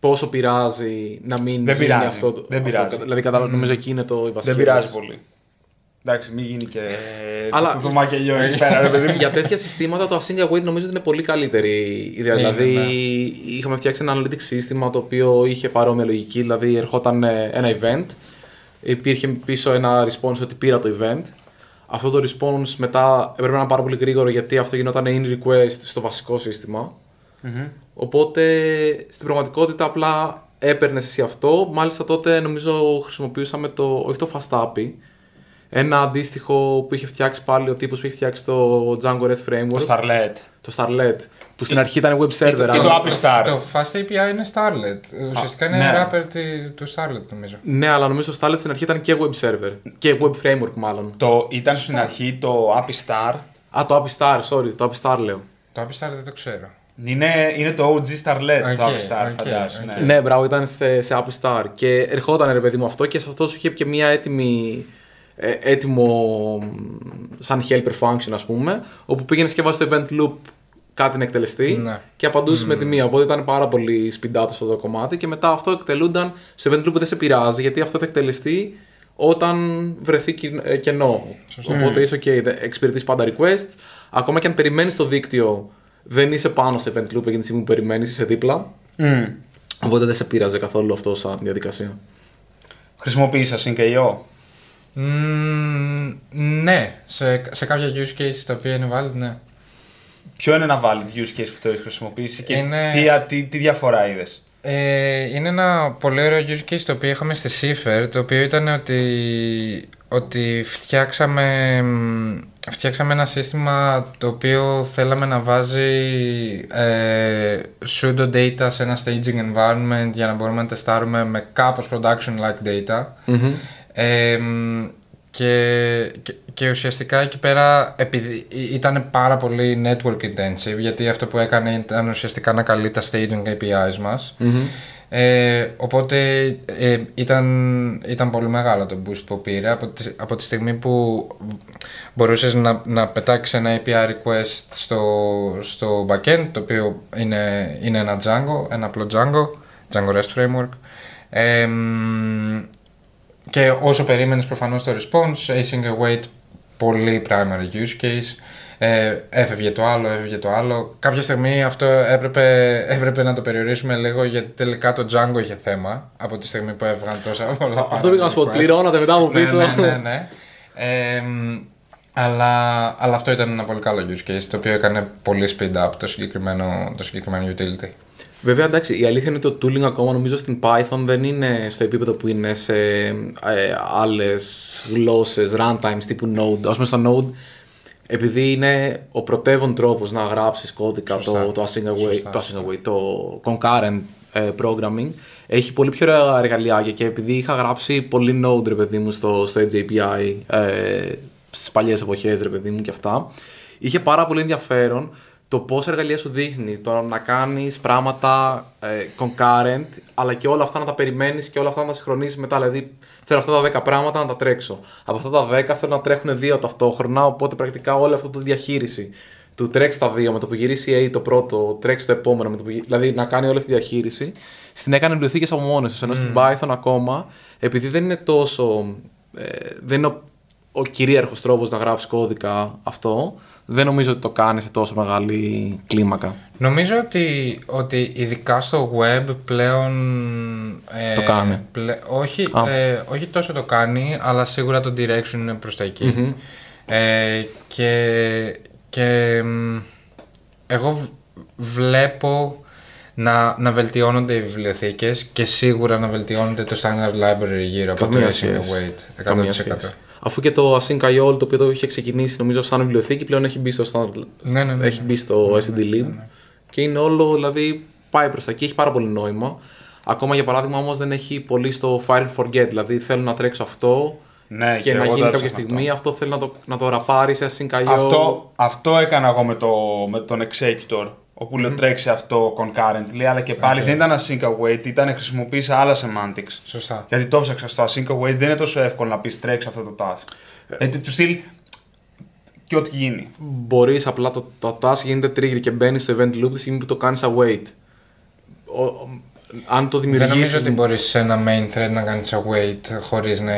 Πόσο πειράζει να μην γίνει αυτό το. Δεν πειράζει. Δηλαδή, νομίζω εκεί είναι το βασικό. Δεν πειράζει πολύ. Εντάξει, μην γίνει και. Αλλά. Το μακελιό εκεί πέρα. Για τέτοια συστήματα το async await νομίζω ότι είναι πολύ καλύτερη ιδέα. Δηλαδή, είχαμε φτιάξει ένα analytics σύστημα το οποίο είχε παρόμοια λογική. Δηλαδή, ερχόταν ένα event, υπήρχε πίσω ένα response ότι πήρα το event. Αυτό το response μετά έπρεπε να είναι πάρα πολύ γρήγορο γιατί αυτό γινόταν in request στο βασικό σύστημα. Οπότε στην πραγματικότητα απλά έπαιρνες εσύ αυτό. Μάλιστα τότε νομίζω χρησιμοποιούσαμε το FastAPI. Ένα αντίστοιχο που είχε φτιάξει πάλι ο τύπος που είχε φτιάξει το Django REST Framework. Το Starlette. Που στην αρχή ήταν web server. Και το App Star. Το FastAPI είναι Starlette. Ουσιαστικά είναι wrapper του Starlette νομίζω. Ναι, αλλά νομίζω το Starlette στην αρχή ήταν και web server. Και web framework μάλλον. Ήταν στην αρχή το App Star. Α, το App Star, sorry. Το App Star λέω. Το App Star δεν το ξέρω. Είναι το OG Starlette, το App Star, φαντάζομαι. Ναι, μπράβο, ήταν σε App Star. Και ερχόταν ρε παιδί μου αυτό και σε αυτό σου είχε και μια έτοιμο σαν helper function, ας πούμε, όπου πήγαινες και βάζεις το event loop κάτι να εκτελεστεί και απαντούσες με τη μία. Οπότε ήταν πάρα πολύ σπιντάτο αυτό το κομμάτι και μετά αυτό εκτελούνταν στο event loop που δεν σε πειράζει, γιατί αυτό θα εκτελεστεί όταν βρεθεί κενό. Οπότε είσαι OK, εξυπηρετείς πάντα requests, ακόμα και αν περιμένεις το δίκτυο. Δεν είσαι πάνω στο event loop εκείνη τη στιγμή που περιμένεις, είσαι δίπλα. Οπότε δεν σε πείραζε καθόλου αυτό σαν διαδικασία. Χρησιμοποίησα AsyncIO. Ναι, σε κάποια use cases τα οποία είναι valid, ναι. Ποιο είναι ένα valid use case που το έχεις χρησιμοποιήσει και τι διαφορά είδες? Είναι ένα πολύ ωραίο use case το οποίο είχαμε στη Seafair, το οποίο ήταν ότι φτιάξαμε ένα σύστημα το οποίο θέλαμε να βάζει pseudo data σε ένα staging environment για να μπορούμε να τεστάρουμε με κάπως production-like data. Και ουσιαστικά εκεί πέρα επειδή ήταν πάρα πολύ network intensive, γιατί αυτό που έκανε ήταν ουσιαστικά να καλεί τα staging APIs μας. Οπότε ήταν πολύ μεγάλο το boost που πήρε από τη στιγμή που μπορούσες να πετάξεις ένα API request στο backend, το οποίο είναι ένα απλό Django REST framework, και όσο περίμενες προφανώς το response, async await, πολύ primary use case. Έφευγε το άλλο. Κάποια στιγμή αυτό έπρεπε να το περιορίσουμε λίγο, γιατί τελικά το Django είχε θέμα από τη στιγμή που έβγαν τόσα πολλά. Αυτό πήγα να σου πω, πληρώνατε μετά από πίσω. Ναι. Αλλά αυτό ήταν ένα πολύ καλό use case, το οποίο έκανε πολύ speed up το συγκεκριμένο utility. Βέβαια, εντάξει, η αλήθεια είναι ότι το tooling ακόμα νομίζω στην Python δεν είναι στο επίπεδο που είναι σε άλλες γλώσσες, runtimes τύπου Node. Ας πούμε στο Node, επειδή είναι ο πρωτεύων τρόπος να γράψεις κώδικα, το concurrent programming, έχει πολύ πιο ωραία εργαλειάκια. Και επειδή είχα γράψει πολύ Node, ρε παιδί μου, στο Edge API στις παλιές εποχές, ρε παιδί μου, και αυτά, είχε πάρα πολύ ενδιαφέρον το πόσα εργαλεία σου δείχνει, το να κάνεις πράγματα concurrent, αλλά και όλα αυτά να τα περιμένεις και όλα αυτά να τα συγχρονίζεις μετά. Δηλαδή, θέλω αυτά τα 10 πράγματα να τα τρέξω. Από αυτά τα 10 θέλω να τρέχουν 2 ταυτόχρονα, οπότε πρακτικά όλη αυτή τη διαχείριση του τρέξει τα 2, με το που γυρίσει A το πρώτο, τρέξει το επόμενο, με το που... δηλαδή να κάνει όλη αυτή τη διαχείριση, στην έκανε βιβλιοθήκες από μόνες τους. Ενώ στην Python ακόμα, επειδή δεν είναι τόσο. Δεν είναι ο κυρίαρχος τρόπος να γράφεις κώδικα αυτό. Δεν νομίζω ότι το κάνει σε τόσο μεγάλη κλίμακα. Νομίζω ότι ειδικά στο web πλέον... το κάνει. Όχι τόσο το κάνει, αλλά σίγουρα το direction είναι προς τα εκεί. Mm-hmm. Και εγώ βλέπω να βελτιώνονται οι βιβλιοθήκες και σίγουρα να βελτιώνεται το standard library γύρω από το async await 100%. Αφού και το AsyncIO, το οποίο το είχε ξεκινήσει νομίζω σαν βιβλιοθήκη, πλέον έχει μπει στο standard, έχει μπει στο SDLib και είναι όλο, δηλαδή πάει προς τα εκεί, έχει πάρα πολύ νόημα. Ακόμα για παράδειγμα όμως δεν έχει πολύ στο fire and forget, δηλαδή θέλω να τρέξω αυτό και να γίνει κάποια στιγμή, αυτό θέλω να το ραπάρει σε AsyncIO. Αυτό έκανα εγώ με τον executor, όπου λέω τρέξει αυτό concurrently, αλλά και πάλι δεν ήταν async await, χρησιμοποίησα άλλα semantics. Σωστά. Γιατί το ψάξα στο async await, δεν είναι τόσο εύκολο να πεις τρέξει αυτό το task. Γιατί του στυλ και ό,τι γίνει. Μπορείς απλά το task γίνεται trigger και μπαίνει στο event loop τη στιγμή που το κάνεις await. Αν το δημιουργήσεις... Δεν νομίζω ότι μπορείς σε ένα main thread να κάνεις await χωρίς να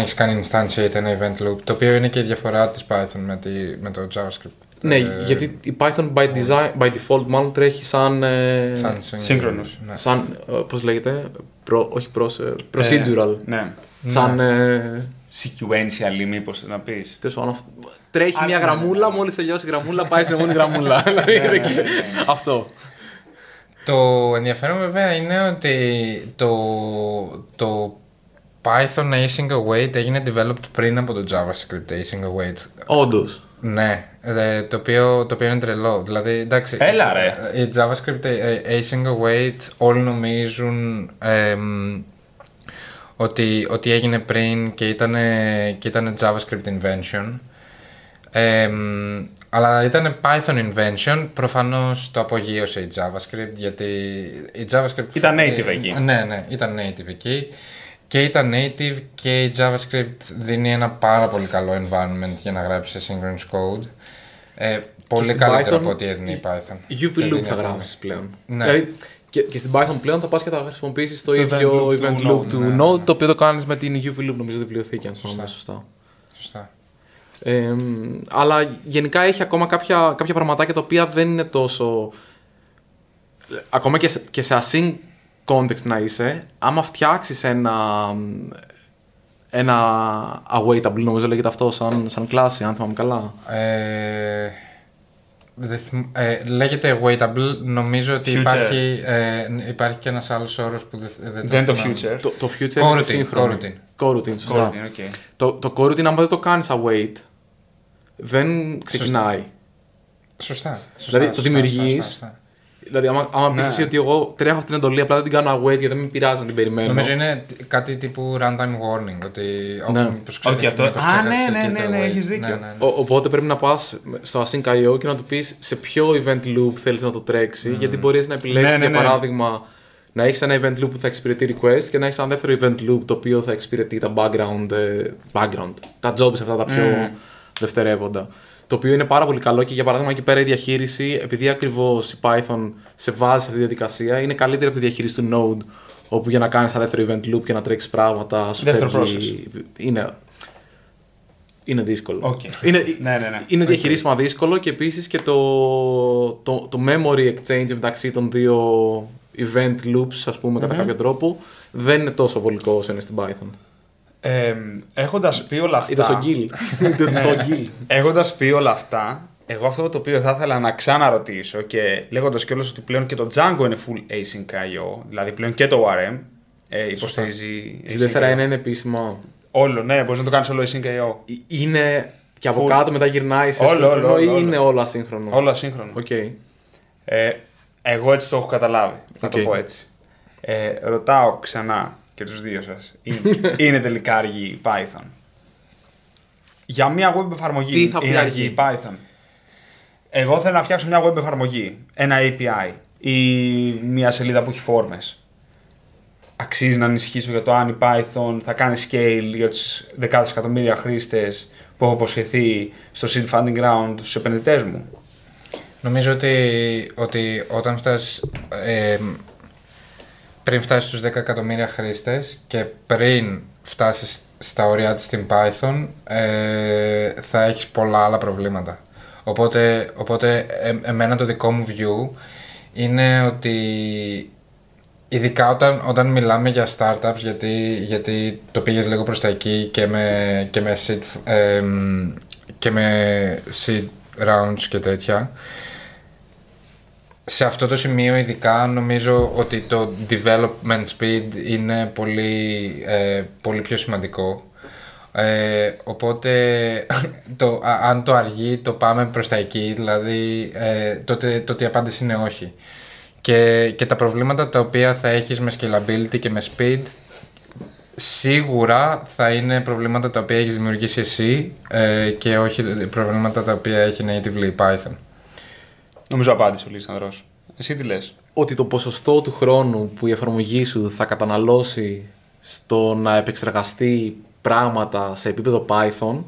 έχεις κάνει instantiate ένα event loop, το οποίο είναι και η διαφορά της Python με το JavaScript. Ναι, γιατί η Python by default μάλλον τρέχει σαν σύγχρονος. Ναι. Σαν, πώς λέγεται, procedural. Ναι. Σαν... sequential, μήπως να πεις. Τρέχει μια γραμμούλα, μόλις τελειώσει η γραμμούλα, πάει στην επόμενη γραμμούλα. Αυτό. Το ενδιαφέρον βέβαια είναι ότι το Python async await έγινε developed πριν από το JavaScript async await. Όντως. Ναι, το οποίο είναι τρελό. Δηλαδή, εντάξει, η JavaScript async await όλοι νομίζουν ότι έγινε πριν και ήταν JavaScript invention. Αλλά ήταν Python invention, προφανώς το απογείωσε η JavaScript, γιατί η JavaScript... Ήταν native εκεί. Ναι, ήταν native εκεί. Και ήταν native και η JavaScript δίνει ένα πάρα πολύ καλό environment για να γράψεις synchronous code. Πολύ καλύτερο από ό,τι έδινε η Python. UvLoop θα γράψεις πλέον. Ναι. Δηλαδή, και στην Python πλέον θα πας και θα χρησιμοποιήσεις το ίδιο event loop του Node, το οποίο το κάνεις με την UvLoop, νομίζω, τη βιβλιοθήκη. Σωστά. Αλλά γενικά έχει ακόμα κάποια πραγματάκια τα οποία δεν είναι τόσο... Ακόμα και σε async context να είσαι, άμα φτιάξεις ένα awaitable, νομίζω λέγεται αυτό, σαν κλάση, αν θυμάμαι καλά. Λέγεται awaitable, νομίζω ότι υπάρχει και ένας άλλος όρος που δεν το future. Το future είναι σύγχρονο. Coroutine, σωστά. Okay. Το coroutine, άμα δεν το κάνεις await, δεν ξεκινάει. Σωστά. Δηλαδή το δημιουργείς. Δηλαδή, άμα πεις εσύ ότι εγώ τρέχω αυτή την εντολή, απλά δεν την κάνω await γιατί δεν με πειράζει να την περιμένω. Νομίζω είναι κάτι τύπου runtime warning. Ότι ναι, έχεις δίκιο. Οπότε πρέπει να πας στο AsyncIO και να του πεις σε ποιο event loop θέλεις να το τρέξει, γιατί μπορείς να επιλέξεις, για παράδειγμα, να έχεις ένα event loop που θα εξυπηρετεί request και να έχεις ένα δεύτερο event loop το οποίο θα εξυπηρετεί τα background, τα jobs αυτά τα πιο δευτερεύοντα. Το οποίο είναι πάρα πολύ καλό και για παράδειγμα εκεί πέρα η διαχείριση, επειδή ακριβώς η Python σε βάζει σε αυτή τη διαδικασία, είναι καλύτερη από τη διαχείριση του Node, όπου για να κάνεις ένα δεύτερο event loop και να τρέξεις πράγματα, σου φεύγει. Είναι δύσκολο. Okay. Είναι διαχειρίσιμα δύσκολο και επίσης και το memory exchange μεταξύ των δύο event loops, ας πούμε, κατά κάποιο τρόπο, δεν είναι τόσο βολικό όσο είναι στην Python. Έχοντας πει όλα αυτά, εγώ αυτό το οποίο θα ήθελα να ξαναρωτήσω, και λέγοντας κιόλας ότι πλέον και το Django είναι full AsyncIO, δηλαδή πλέον και το ORM υποστηρίζει. Στην 4.1 είναι επίσημο. Όλο, ναι, μπορείς να το κάνεις όλο AsyncIO. Είναι και από κάτω μετά γυρνάει σε σύγχρονο ή είναι όλο ασύγχρονο? Όλο ασύγχρονο. Εγώ έτσι το έχω καταλάβει, να το πω έτσι. Ρωτάω ξανά και τους δύο σας, είναι τελικά αργή η Python? Για μια web εφαρμογή, είναι αργή η Python? Εγώ θέλω να φτιάξω μια web εφαρμογή, ένα API ή μια σελίδα που έχει φόρμες. Αξίζει να ανησυχήσω για το αν η Python θα κάνει scale για τους δεκάδες εκατομμύρια χρήστες που έχω υποσχεθεί στο seed funding round στους επενδυτές μου? Νομίζω ότι όταν φτάσεις, πριν φτάσεις στους 10 εκατομμύρια χρήστες και πριν φτάσεις στα όρια της στην Python, θα έχεις πολλά άλλα προβλήματα. Οπότε εμένα το δικό μου view είναι ότι ειδικά όταν μιλάμε για startups, γιατί το πήγες λίγο προς τα εκεί και με seed rounds και τέτοια, σε αυτό το σημείο ειδικά νομίζω ότι το development speed είναι πολύ πιο σημαντικό. Οπότε αν το αργεί το πάμε προς τα εκεί, δηλαδή τότε η απάντηση είναι όχι. Και τα προβλήματα τα οποία θα έχεις με scalability και με speed σίγουρα θα είναι προβλήματα τα οποία έχεις δημιουργήσει εσύ και όχι προβλήματα τα οποία έχει natively Python. Νομίζω απάντησε ο Λισανδρός. Εσύ τι λες? Ότι το ποσοστό του χρόνου που η εφαρμογή σου θα καταναλώσει στο να επεξεργαστεί πράγματα σε επίπεδο Python,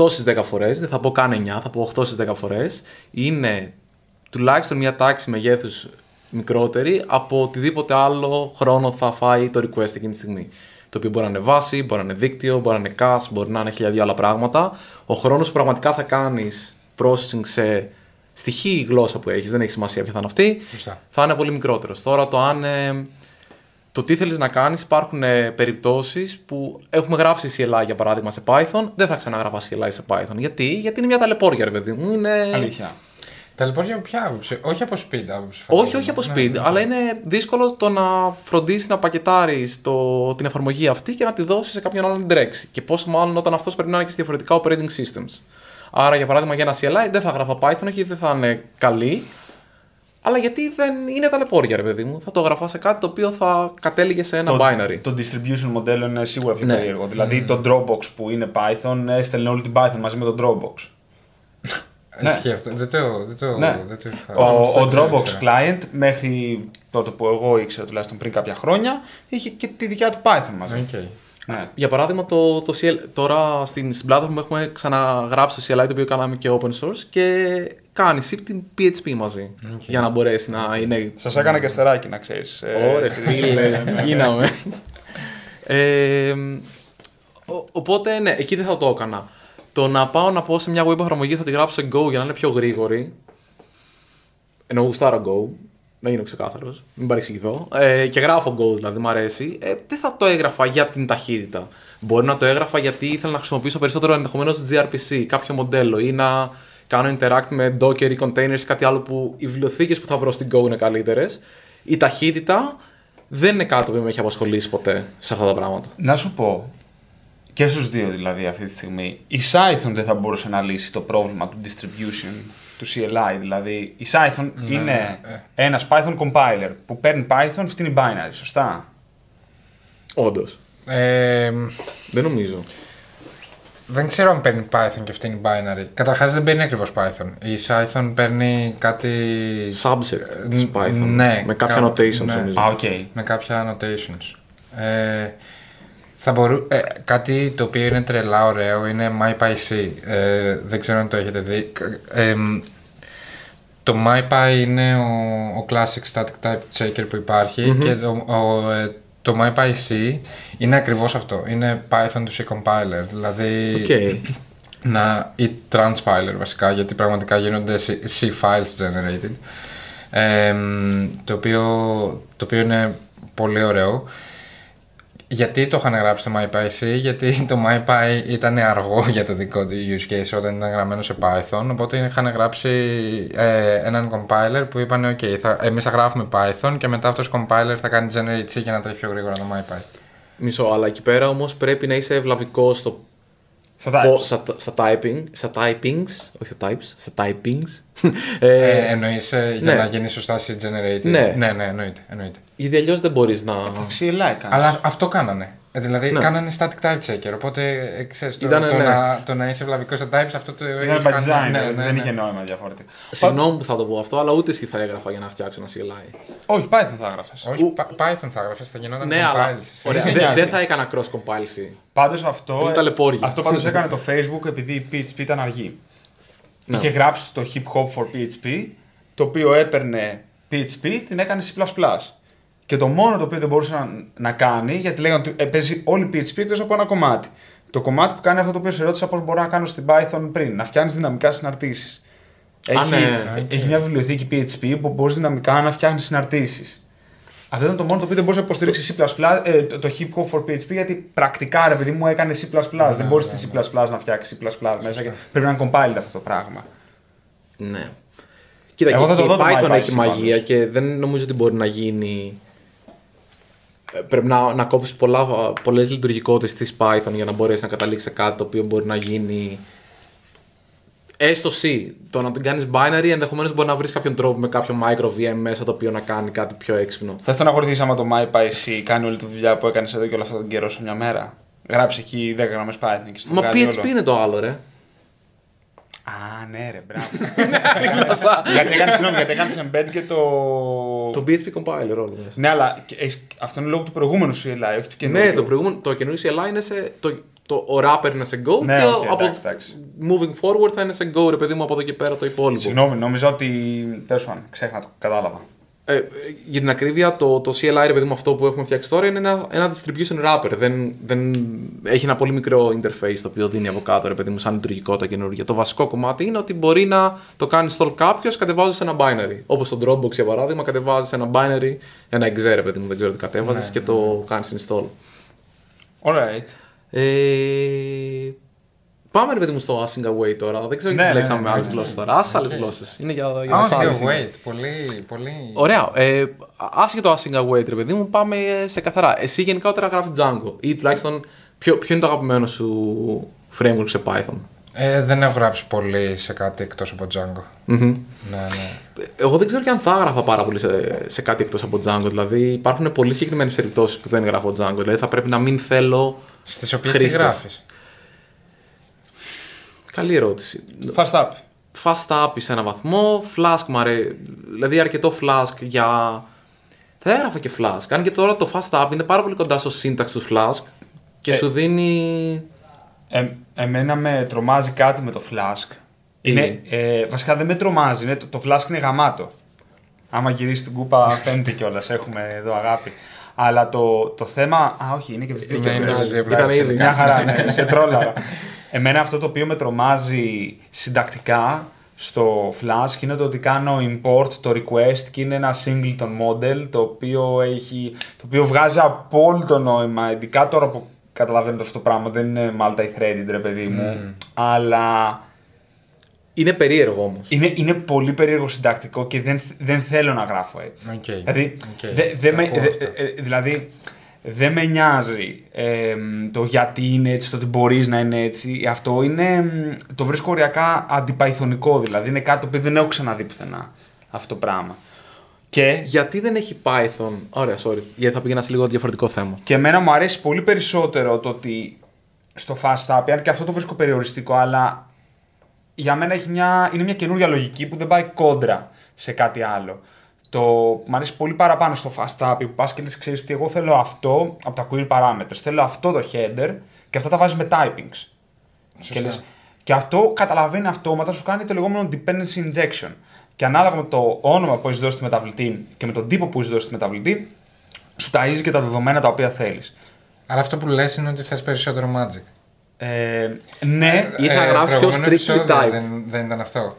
8 στις 10 φορές, δεν θα πω καν 9, θα πω 8 στις 10 φορές, είναι τουλάχιστον μια τάξη μεγέθους μικρότερη από οτιδήποτε άλλο χρόνο θα φάει το request εκείνη τη στιγμή. Το οποίο μπορεί να είναι βάση, μπορεί να είναι δίκτυο, μπορεί να είναι cache, μπορεί να είναι χιλιάδια άλλα πράγματα. Ο χρόνος που πραγματικά θα κάνεις processing σε στοιχεία γλώσσα που έχεις, δεν έχει σημασία ποια θα είναι αυτή, Φωστά. θα είναι πολύ μικρότερος. Τώρα το τι θέλεις να κάνεις, υπάρχουν περιπτώσεις που έχουμε γράψει CLI για παράδειγμα σε Python, δεν θα ξαναγράφω CLI σε Python. Γιατί είναι μια ταλαιπώρια, ρε παιδί μου. Είναι... Αλήθεια. Ταλαιπώρια από ποια άποψη? Όχι από speed άποψη. Όχι από speed, ναι. Αλλά είναι δύσκολο το να φροντίσεις να πακετάρεις την εφαρμογή αυτή και να τη δώσεις σε κάποιον άλλον να την τρέξει. Και πόσο μάλλον όταν αυτός πρέπει να είναι και σε διαφορετικά operating systems. Άρα για παράδειγμα για ένα CLI δεν θα γράφω Python, όχι δεν θα είναι καλή. Αλλά γιατί δεν είναι ταλαιπώρια, ρε παιδί μου. Θα το γραφά σε κάτι το οποίο θα κατέληγε σε ένα binary. Το distribution μοντέλο είναι σίγουρα πιο περίεργο. Δηλαδή το Dropbox που είναι Python έστελνε όλη την Python μαζί με το Dropbox. Δεν το Ο Dropbox client μέχρι τότε που εγώ ήξερα, τουλάχιστον πριν κάποια χρόνια, είχε και τη δικιά του Python μαζί. Ναι. Για παράδειγμα, τώρα στην πλατφόρμα έχουμε ξαναγράψει το CLI, το οποίο κάναμε και open source, και κάνει ship την PHP μαζί. Okay. Για να μπορέσει να είναι. Σας έκανα και αστεράκι, να ξέρεις. Ωραία, γίναμε. Οπότε, ναι, εκεί δεν θα το έκανα. Το να πάω να πω σε μια web εφαρμογή θα τη γράψω σε Go για να είναι πιο γρήγορη. Ενώ γουστάρω Go. Να γίνω ξεκάθαρος, μην παρεξηγηθώ. Και γράφω Go, δηλαδή μου αρέσει. Δεν θα το έγραφα για την ταχύτητα. Μπορεί να το έγραφα γιατί ήθελα να χρησιμοποιήσω περισσότερο ενδεχομένως το gRPC, κάποιο μοντέλο, ή να κάνω interact με Docker ή containers, κάτι άλλο που οι βιβλιοθήκες που θα βρω στην Go είναι καλύτερες. Η ταχύτητα δεν είναι κάτι που με έχει απασχολήσει ποτέ σε αυτά τα πράγματα. Να σου πω, και στους δύο δηλαδή αυτή τη στιγμή, η Cython δεν θα μπορούσε να λύσει το πρόβλημα του distribution, του CLI, δηλαδή η Cython είναι ένας Python compiler που παίρνει Python, φτύνει binary, σωστά? Όντως. Δεν νομίζω. Δεν ξέρω αν παίρνει Python και φτύνει binary. Καταρχάς δεν παίρνει ακριβώς Python. Η Cython παίρνει κάτι... Subset της Python. Ναι. Με κάποια annotations νομίζω. Okay. Με κάποια annotations. Κάτι το οποίο είναι τρελά ωραίο είναι MyPyC. Δεν ξέρω αν το έχετε δει. Το MyPy είναι ο classic static type checker που υπάρχει και το MyPyC είναι ακριβώς αυτό. Είναι Python to C compiler, δηλαδή ή transpiler βασικά, γιατί πραγματικά γίνονται C files generated, το οποίο είναι πολύ ωραίο. Γιατί το είχαν γράψει το MyPyC? Γιατί το MyPy ήταν αργό για το δικό του use case όταν ήταν γραμμένο σε Python. Οπότε είχαν γράψει έναν compiler που είπαν: εμείς θα γράφουμε Python και μετά αυτός compiler θα κάνει generate C για να τρέχει πιο γρήγορα το MyPy. Μισό, αλλά εκεί πέρα όμως πρέπει να είσαι ευλαβικός στα typings. Εννοείς για να γίνει σωστά C-generated. Ναι, εννοείται. Γιατί αλλιώς δεν μπορείς να... Αλλά αυτό κάνανε. Δηλαδή κάνανε static type checker. Οπότε ξέρεις, το να είσαι ευλαβικός στα types, αυτό το είχαν, by design, δεν είχε νόημα διαφορετικά. Συγγνώμη που θα το πω αυτό, αλλά ούτε εσύ θα έγραφα για να φτιάξω ένα CLI. Όχι, Python θα έγραφες. Όχι, Python θα έγραφες, θα γινόταν compilation. Δεν θα έκανα cross compilation. Πάντως αυτό πάντως έκανε το Facebook επειδή η PHP ήταν αργή. Είχε γράψει το hip hop for PHP, το οποίο έπαιρνε PHP, την έκανε C++. Και το μόνο το οποίο δεν μπορούσε να κάνει, γιατί λέγανε ότι παίζει όλη PHP εκτός από ένα κομμάτι. Το κομμάτι που κάνει αυτό το οποίο σε ρώτησα πώς μπορώ να κάνω στην Python πριν, να φτιάχνεις δυναμικά συναρτήσεις. Έχει μια βιβλιοθήκη PHP που μπορείς δυναμικά να φτιάχνεις συναρτήσεις. Αυτό ήταν το μόνο το οποίο δεν μπορούσε να υποστηρίξει το hip hop for PHP, γιατί πρακτικά ρε παιδί μου έκανε C++. Δεν μπορείς στη C++ να φτιάξεις C++ μέσα και πρέπει να compiled αυτό το πράγμα. Ναι. Κοίτα, και η Python έχει μαγεία και δεν νομίζω ότι μπορεί να γίνει. Πρέπει να κόψεις πολλές λειτουργικότητες της Python για να μπορέσει να καταλήξει κάτι το οποίο μπορεί να γίνει έστω C. Το να τον κάνεις binary, ενδεχομένως μπορεί να βρεις κάποιον τρόπο με κάποιο micro VM μέσα το οποίο να κάνει κάτι πιο έξυπνο. Θα στεναχωρηθείς άμα το MyPyC κάνει όλη τη δουλειά που έκανες εδώ και όλο αυτόν τον καιρό σε μια μέρα. Γράψε εκεί 10 γραμμές Python και στο βγάλει όλο. Μα PHP είναι το άλλο ρε. Α, ναι, ρε, μπράβο. Γιατί έκανες embed και το. Το PHP compiler όλο. Ναι, αλλά αυτό είναι λόγω του προηγούμενου CLI, όχι του καινούριου. Ναι, το καινούριο CLI είναι σε. Το wrapper είναι σε Go και moving forward θα είναι σε Go, ρε παιδί μου, από εδώ και πέρα το υπόλοιπο. Συγγνώμη, νόμιζα ότι. Τέλος πάντων, ξέχνα το, κατάλαβα. Για την ακρίβεια, το CLI, ρε παιδί μου, αυτό που έχουμε φτιάξει τώρα είναι ένα distribution wrapper. Έχει ένα πολύ μικρό interface το οποίο δίνει από κάτω, ρε παιδί μου, σαν λειτουργικότητα καινούργια. Το βασικό κομμάτι είναι ότι μπορεί να το κάνει install κάποιο κατεβάζοντας ένα binary. Όπως στο Dropbox για παράδειγμα, κατεβάζεις ένα binary, ένα exe, ρε παιδί μου, δεν ξέρω τι κατέβαζες και το κάνεις install. Alright. Πάμε ρε παιδί μου στο Async Await τώρα. Δεν ξέρω γιατί επιλέξαμε άλλες γλώσσες τώρα. Ας άλλες γλώσσες. Είναι για Async Await. Πολύ. Ωραία. Άσχετο Async Await ρε παιδί μου, πάμε σε καθαρά. Εσύ γενικά όταν γράφεις Django ή τουλάχιστον ποιο είναι το αγαπημένο σου framework σε Python? Δεν έχω γράψει πολύ σε κάτι εκτός από Django. Εγώ δεν ξέρω και αν θα έγραφα πάρα πολύ σε κάτι εκτός από Django. Δηλαδή υπάρχουν πολύ συγκεκριμένες περιπτώσεις που δεν γράφω Django. Δηλαδή θα πρέπει να μην θέλω στις οποίες τη γράφεις. Καλή ερώτηση. FastAPI. FastAPI σε έναν βαθμό. Flask δηλαδή αρκετό Flask για. Θα έγραφα και Flask. Αν και τώρα το FastAPI είναι πάρα πολύ κοντά στο σύνταξ του Flask και σου δίνει. Εμένα με τρομάζει κάτι με το Flask. Βασικά δεν με τρομάζει. Το Flask είναι γαμάτο. Άμα γυρίσει την κούπα, πέμπτη κιόλα. Έχουμε εδώ αγάπη. Αλλά το θέμα. Α, όχι, είναι και βυζίδιο. Μια χαρά, ναι, σε τρόλαρα. Εμένα αυτό το οποίο με τρομάζει συντακτικά στο Flask είναι το ότι κάνω import το request και είναι ένα singleton model το οποίο βγάζει απόλυτο νόημα, ειδικά τώρα που καταλαβαίνετε αυτό το πράγμα, δεν είναι multi-threaded ρε παιδί μου, αλλά είναι περίεργο όμως. Είναι πολύ περίεργο συντακτικό και δεν θέλω να γράφω έτσι. Okay. Δηλαδή δεν με νοιάζει το γιατί είναι έτσι, το ότι μπορείς να είναι έτσι. Αυτό είναι, το βρίσκω οριακά αντιπαϊθονικό, δηλαδή είναι κάτι που δεν έχω ξαναδεί πουθενά αυτό το πράγμα. Και γιατί δεν έχει Python, ωραία, sorry, γιατί θα πήγαινα σε λίγο διαφορετικό θέμα. Και εμένα μου αρέσει πολύ περισσότερο το ότι στο FastAPI, αν και αυτό το βρίσκω περιοριστικό, αλλά για μένα είναι μια καινούργια λογική που δεν πάει κόντρα σε κάτι άλλο. Μ' αρέσει πολύ παραπάνω στο FastAPI που πας και λες, ξέρεις τι, εγώ θέλω αυτό από τα query parameters, θέλω αυτό το header και αυτά τα βάζεις με typings. Και αυτό καταλαβαίνει αυτόματα, σου κάνει το λεγόμενο dependency injection. Και ανάλογα με το όνομα που έχεις δώσει στη μεταβλητή και με τον τύπο που έχεις δώσει στη μεταβλητή, σου ταΐζει και τα δεδομένα τα οποία θέλεις. Αλλά αυτό που λες είναι ότι θες περισσότερο magic. Ναι, ή θα γράψεις πιο strictly typed. Δεν ήταν αυτό.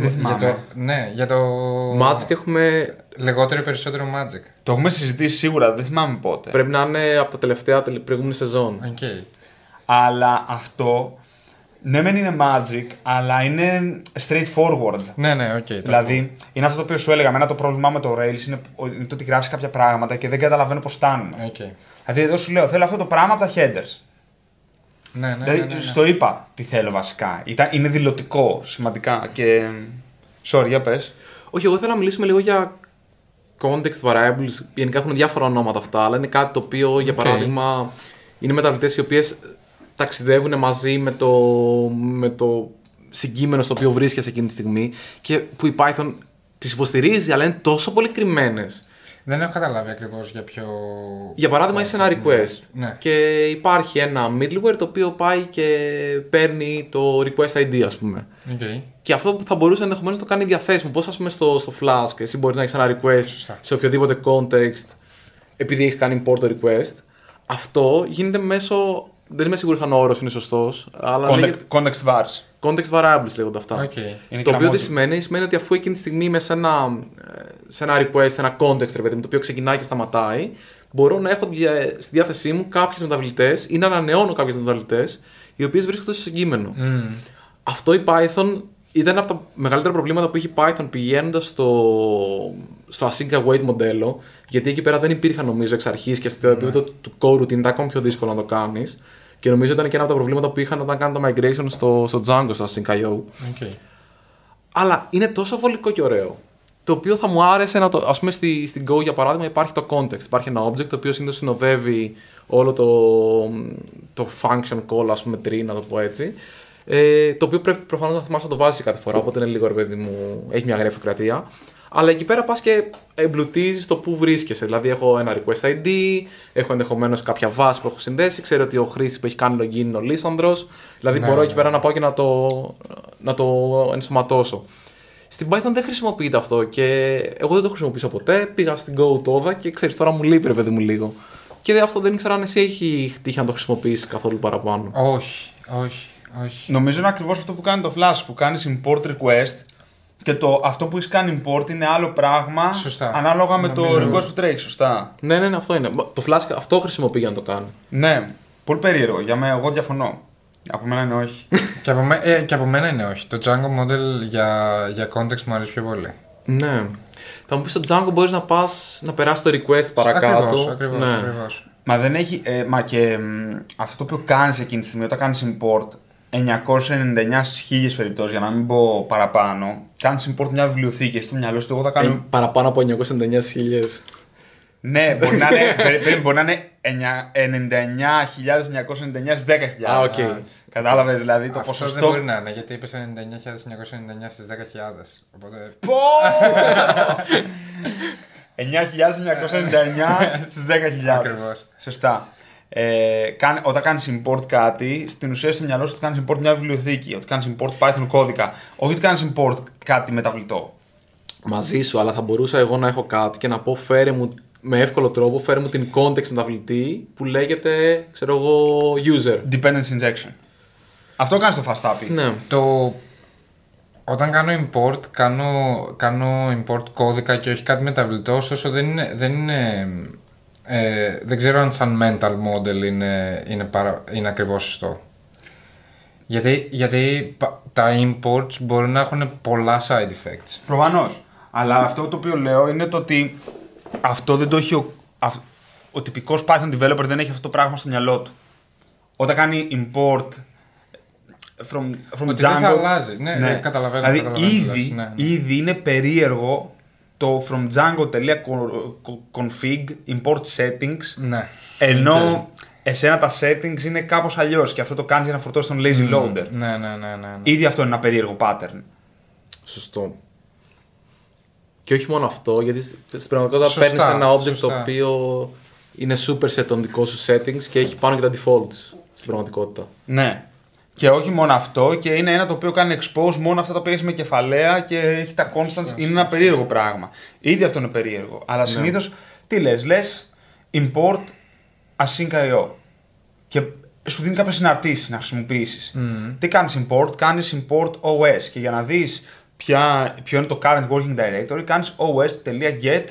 Δεν θυμάμαι. Για το Magic έχουμε λιγότερο ή περισσότερο Magic. Το έχουμε συζητήσει σίγουρα, δεν θυμάμαι πότε. Πρέπει να είναι από τα τελευταία προηγούμενη σεζόν. Okay. Αλλά αυτό ναι μεν είναι Magic, αλλά είναι straightforward. Okay, δηλαδή είναι αυτό το οποίο σου έλεγα. Εμένα το πρόβλημά με το Rails είναι το ότι γράφεις κάποια πράγματα και δεν καταλαβαίνω πώς φτάνουν. Okay. Δηλαδή εδώ σου λέω θέλω αυτό το πράγμα από τα headers. Δηλαδή, στο είπα τι θέλω βασικά. Είναι δηλωτικό σημαντικά και. Sorry, για πες. Όχι, εγώ θέλω να μιλήσουμε λίγο για context variables, γενικά έχουν διάφορα ονόματα αυτά, αλλά είναι κάτι το οποίο, για παράδειγμα, είναι μεταβλητές οι οποίες ταξιδεύουν μαζί με το συγκείμενο στο οποίο βρίσκεσαι εκείνη τη στιγμή και που η Python τις υποστηρίζει, αλλά είναι τόσο πολύ κρυμμένες. Δεν έχω καταλάβει ακριβώς για ποιο... Για παράδειγμα, είσαι ένα request και υπάρχει ένα middleware το οποίο πάει και παίρνει το request ID, ας πούμε. Και αυτό που θα μπορούσε ενδεχομένως να το κάνει διαθέσιμο. Πώς, ας πούμε, στο Flask, εσύ μπορείς να έχεις ένα request σε οποιοδήποτε context, επειδή έχεις κάνει import το request. Αυτό γίνεται μέσω... Δεν είμαι σίγουρος αν ο όρος είναι σωστός, αλλά context vars. Context variables λέγονται αυτά. Το οποίο τι σημαίνει, σημαίνει ότι αφού εκείνη τη στιγμή είμαι σε ένα request, σε ένα context, ρε παιδί μου, το οποίο ξεκινάει και σταματάει, μπορώ να έχω στη διάθεσή μου κάποιες μεταβλητές ή να ανανεώνω κάποιες μεταβλητές, οι οποίες βρίσκονται στο συγκείμενο. Αυτό η Python ήταν από τα μεγαλύτερα προβλήματα που είχε η Python πηγαίνοντας στο async await μοντέλο, γιατί εκεί πέρα δεν υπήρχαν, νομίζω, εξ αρχής και στο επίπεδο του core routine ήταν ακόμα πιο δύσκολο να το κάνεις. Και νομίζω ήταν και ένα από τα προβλήματα που είχαν όταν κάνουν το migration στο Django, στο AsyncIO. Αλλά είναι τόσο βολικό και ωραίο. Το οποίο θα μου άρεσε να το. Ας πούμε, στην Go, για παράδειγμα, υπάρχει το context. Υπάρχει ένα object το οποίο συνήθως συνοδεύει όλο το function call, ας πούμε, tree, να το πω έτσι. Το οποίο πρέπει προφανώς να θυμάσαι να το βάζεις κάθε φορά. Οπότε είναι λίγο, ρε παιδί μου, έχει μια γραφειοκρατία. Αλλά εκεί πέρα πας και εμπλουτίζεις το που βρίσκεσαι. Δηλαδή, έχω ένα request ID, έχω ενδεχομένως κάποια βάση που έχω συνδέσει. Ξέρω ότι ο χρήστης που έχει κάνει login είναι ο Λίσανδρος. Δηλαδή, μπορώ εκεί πέρα να πάω και να το ενσωματώσω. Στην Python δεν χρησιμοποιείται αυτό και εγώ δεν το χρησιμοποιήσω ποτέ. Πήγα στην Go τόδα και ξέρεις, τώρα μου λείπει, ρε παιδί μου, λίγο. Και αυτό δεν ήξερα αν εσύ έχει τύχει να το χρησιμοποιήσει καθόλου παραπάνω. Όχι. Νομίζω είναι ακριβώς αυτό που κάνει το Flask, που κάνεις import request. Και αυτό που έχει κάνει import είναι άλλο πράγμα. Ανάλογα με το request που τρέχει. Ναι, αυτό είναι. Το Flask αυτό χρησιμοποιεί για να το κάνει. Ναι, πολύ περίεργο. Για μένα, εγώ διαφωνώ. Από μένα είναι όχι. Και από μένα είναι όχι. Το Django model για context μου αρέσει πιο πολύ. Ναι. Θα μου πει στο Django μπορεί να πα να περάσει το request παρακάτω. Ακριβώς. Μα δεν έχει. Μα και αυτό που κάνει εκείνη τη στιγμή, όταν κάνει import. 999.000 περιπτώσεις, για να μην πω παραπάνω, κάνεις import μια βιβλιοθήκη στο μυαλό σου. Εγώ θα κάνω. Παραπάνω από 999.000. Ναι, μπορεί να είναι 99.999 10.000. Κατάλαβες δηλαδή το ποσοστό. Αυτό δεν μπορεί να είναι, γιατί είπες 99.999 στις 10.000. Οπότε. 9.999 στις 10.000. Ακριβώς. Σωστά. Όταν κάνεις import κάτι, στην ουσία στο μυαλό σου ότι κάνεις import μια βιβλιοθήκη, ότι κάνεις import Python κώδικα, όχι ότι κάνεις import κάτι μεταβλητό. Μαζί σου, αλλά θα μπορούσα εγώ να έχω κάτι και να πω φέρε μου με εύκολο τρόπο, φέρε μου την context μεταβλητή που λέγεται, ξέρω εγώ, user. Dependency injection. Αυτό κάνεις στο FastAPI. Ναι. Όταν κάνω import, κάνω import κώδικα και όχι κάτι μεταβλητό, ωστόσο δεν είναι... δεν ξέρω αν σαν mental model είναι ακριβώς σωστό. Γιατί τα imports μπορεί να έχουν πολλά side effects. Προφανώς. Αλλά αυτό το οποίο λέω είναι το ότι αυτό δεν το έχει ο τυπικός Python developer δεν έχει αυτό το πράγμα στο μυαλό του. Όταν κάνει import from Django. Δεν θα αλλάζει. Ναι. Καταλαβαίνω. Δηλαδή ήδη είναι περίεργο. Το from Django.config import settings. Ναι. Ενώ εσένα τα settings είναι κάπως αλλιώς και αυτό το κάνεις για να φορτώσεις τον lazy loader. Ναι. Ήδη αυτό είναι ένα περίεργο pattern. Σωστό. Και όχι μόνο αυτό, γιατί στην πραγματικότητα παίρνεις ένα object το οποίο είναι superset των δικών σου settings και έχει πάνω και τα defaults στην πραγματικότητα. Ναι. Και όχι μόνο αυτό, και είναι ένα το οποίο κάνει expose μόνο αυτά τα οποία έχει με κεφαλαία και έχει τα constants. Είναι ένα περίεργο πράγμα. Ήδη αυτό είναι περίεργο. Αλλά συνήθως τι λες import AsyncIO. Και σου δίνει κάποιες συναρτήσεις να χρησιμοποιήσεις. Τι κάνεις import, κάνεις import OS. Και για να δεις ποιο είναι το current working directory, κάνεις os.get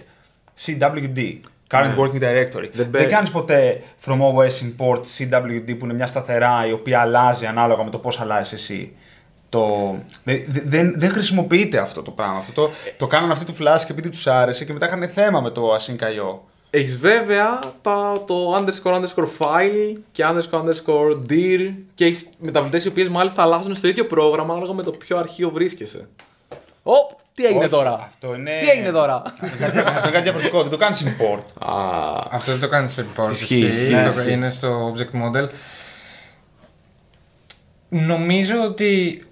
cwd. Current Working Directory. Δεν κάνεις ποτέ from OS import CWD που είναι μια σταθερά η οποία αλλάζει ανάλογα με το πώς αλλάζεις εσύ. Δεν χρησιμοποιείται αυτό το πράγμα. Το κάνανε αυτοί του Flask επειδή τους άρεσε και μετά είχαν θέμα με το AsyncIO. Έχεις βέβαια το __file και __dir και έχεις μεταβλητές οι οποίες μάλιστα αλλάζουν στο ίδιο πρόγραμμα ανάλογα με το ποιο αρχείο βρίσκεσαι. Τι έγινε τώρα. Αυτό είναι. Τι έγινε τώρα. Αυτό είναι κάτι διαφορετικό. Δεν το κάνει import. Αυτό δεν το κάνει import. Ισχύει. Είναι στο object model. Νομίζω ότι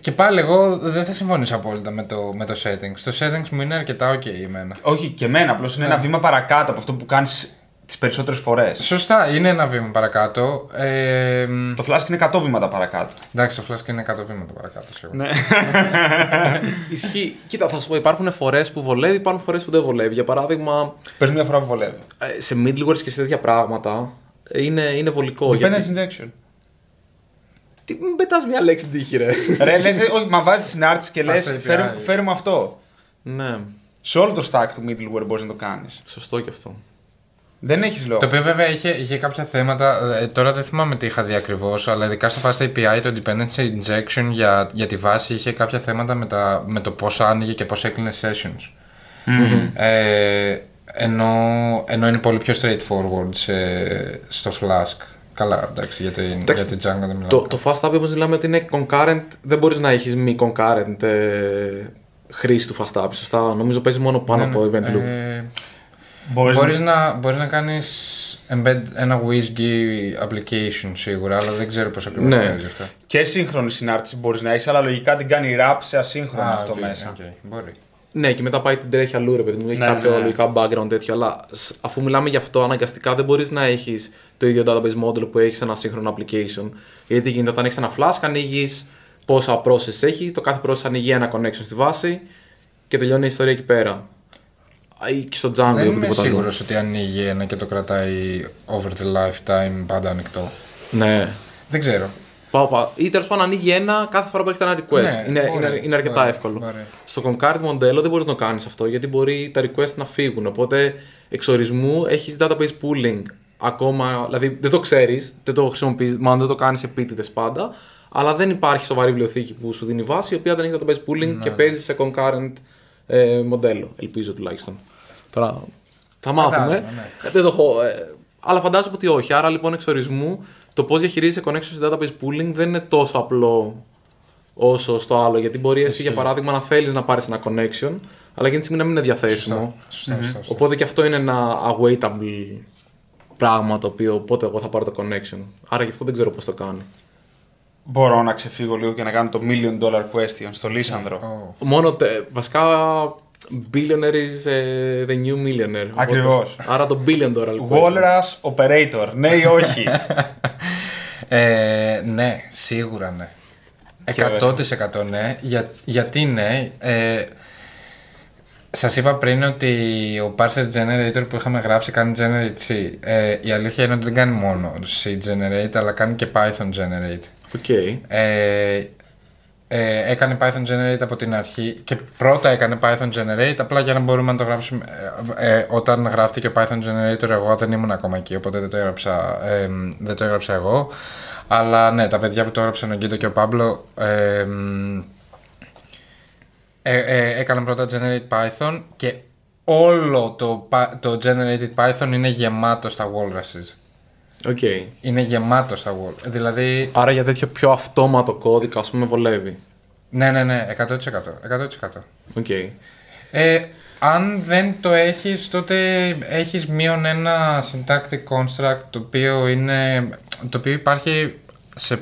και πάλι εγώ δεν θα συμφωνήσω απόλυτα με το settings. Το settings μου είναι αρκετά ok εμένα. Όχι και εμένα, απλώς είναι ένα βήμα παρακάτω από αυτό που κάνεις τις περισσότερες φορές. Σωστά, είναι ένα βήμα παρακάτω. Το Flask είναι 100 βήματα παρακάτω. Εντάξει, το Flask είναι 100 βήματα παρακάτω σίγουρα. Ναι. Ισχύει. Κοίτα, θα σου πω, υπάρχουν φορές που βολεύει, υπάρχουν φορές που δεν βολεύει. Για παράδειγμα. Πες μια φορά που βολεύει. Σε middlewares και σε τέτοια πράγματα είναι βολικό. Injection. Τι μου πετάς μια λέξη τύχη ρε. Ρε λες, όχι, μα βάζεις συνάρτηση και λες φέρε μου αυτό. Ναι. Σε όλο το stack του middleware μπορείς να το κάνεις. Σωστό και αυτό. Δεν έχεις λόγο. Το οποίο βέβαια είχε κάποια θέματα, τώρα δεν θυμάμαι τι είχα δει ακριβώς, αλλά ειδικά στο FastAPI το dependency injection για τη βάση είχε κάποια θέματα με το πώς άνοιγε και πώς έκλεινε sessions. Mm-hmm. Ενώ είναι πολύ πιο straightforward στο Flask. Καλά, εντάξει, για την Django δεν μιλάμε. Το FastAPI όπως μιλάμε ότι είναι concurrent, δεν μπορείς να έχεις μη concurrent χρήση του FastAPI, σωστά. Νομίζω παίζει μόνο πάνω από event loop. Μπορείς να κάνεις embed ένα WSG application σίγουρα, αλλά δεν ξέρω πώς ακριβώς κάνεις γι' αυτό. Και σύγχρονη συνάρτηση μπορείς να έχεις, αλλά λογικά την κάνει wrap σε ασύγχρονο αυτό μέσα. Okay, μπορεί. Ναι, και μετά πάει την τρέχει αλλού, ρε παιδί μου, έχει κάποια λογικά background τέτοιο, αλλά αφού μιλάμε γι' αυτό, αναγκαστικά δεν μπορείς να έχεις το ίδιο database model που έχεις ένα σύγχρονο application. Γιατί γίνεται όταν έχεις ένα Flask, ανοίγεις πόσα process έχει, το κάθε process ανοίγει ένα connection στη βάση και τελειώνει η ιστορία εκεί πέρα. Ή και στο Django. Δεν είμαι σίγουρος ότι ανοίγει ένα και το κρατάει over the lifetime πάντα ανοιχτό. Ναι. Δεν ξέρω. Ή τέλος πάντων ανοίγει ένα κάθε φορά που έχετε ένα request. Ναι, είναι αρκετά εύκολο. Στο concurrent μοντέλο δεν μπορείς να το κάνεις αυτό γιατί μπορεί τα request να φύγουν. Οπότε εξ ορισμού έχεις database pooling. Ακόμα, δηλαδή δεν το ξέρεις, δεν το χρησιμοποιείς, μάλλον δεν το κάνεις επίτηδες πάντα. Αλλά δεν υπάρχει σοβαρή βιβλιοθήκη που σου δίνει βάση, η οποία δεν έχει database pooling και παίζει σε concurrent μοντέλο. Ελπίζω τουλάχιστον. Τώρα θα μάθουμε. Δεν το έχω. Αλλά φαντάζομαι ότι όχι. Άρα λοιπόν εξ ορισμού το πώς διαχειρίζεσαι connection σε database pooling δεν είναι τόσο απλό όσο στο άλλο. Γιατί μπορεί εσύ για παράδειγμα να θέλεις να πάρεις ένα connection, αλλά εκείνη τη στιγμή να μην είναι διαθέσιμο. Σωστό. Οπότε και αυτό είναι ένα awaitable πράγμα το οποίο πότε εγώ θα πάρω το connection. Άρα γι' αυτό δεν ξέρω πώς το κάνει. Μπορώ να ξεφύγω λίγο και να κάνω το $1,000,000 question στο Λίσανδρο. Μόνο βασικά. Billionaire is the new millionaire. Ακριβώς. Άρα το $1,000,000,000. Walrus operator, ναι ή όχι. Ναι, σίγουρα ναι. 100% ναι. Γιατί ναι. Σας είπα πριν ότι ο parser generator που είχαμε γράψει κάνει generate C. Η αλήθεια είναι ότι δεν κάνει μόνο C generate, αλλά κάνει και Python generate. Okay. Έκανε Python Generate από την αρχή και πρώτα έκανε Python Generate απλά για να μπορούμε να το γράψουμε. Όταν γράφτηκε Python Generator εγώ δεν ήμουν ακόμα εκεί, οπότε δεν το έγραψα εγώ, αλλά ναι, τα παιδιά που το έγραψαν, ο Guido και ο Pablo, έκαναν πρώτα Generate Python και όλο το Generated Python είναι γεμάτο στα Walruses. Okay. Είναι γεμάτο στα wall. Δηλαδή. Άρα για τέτοιο πιο αυτόματο κώδικα, ας πούμε, βολεύει. Ναι, 100%. Okay. Αν δεν το έχεις, τότε έχεις μείον ένα syntactic construct το οποίο υπάρχει σε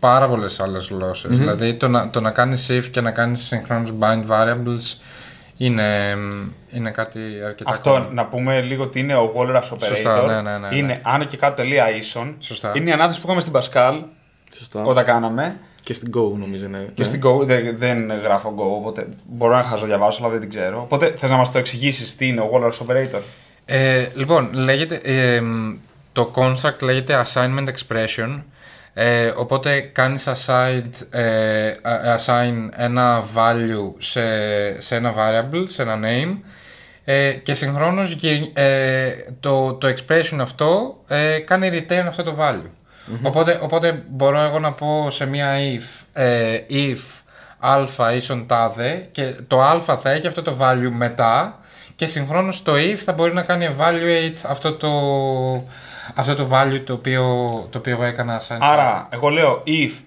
πάρα πολλές άλλες γλώσσες. Mm-hmm. Δηλαδή το να κάνεις if και να κάνεις συγχρόνους bind variables είναι κάτι αρκετά. Αυτό κόμμα. Να πούμε λίγο ότι είναι ο Walrus operator. Σωστά, ναι. Είναι άνω και κάτω .ison. Σωστά. Είναι η ανάθεση που είχαμε στην Pascal. Σωστά. Όταν κάναμε. Και στην Go νομίζω είναι. Και στην Go δεν γράφω Go, οπότε μπορώ να χαζοδιαβάσω, αλλά δεν την ξέρω. Οπότε θες να μας το εξηγήσεις τι είναι ο Walrus operator. Λοιπόν, λέγεται, το construct λέγεται assignment expression. Οπότε κάνεις assign ένα value σε ένα variable, σε ένα name, και συγχρόνως το expression αυτό κάνει return αυτό το value. Mm-hmm. Οπότε μπορώ εγώ να πω σε μια if, if α ίσον τάδε, και το α θα έχει αυτό το value μετά, και συγχρόνως το if θα μπορεί να κάνει evaluate αυτό το value το οποίο έκανα σαν. Άρα, εγώ λέω if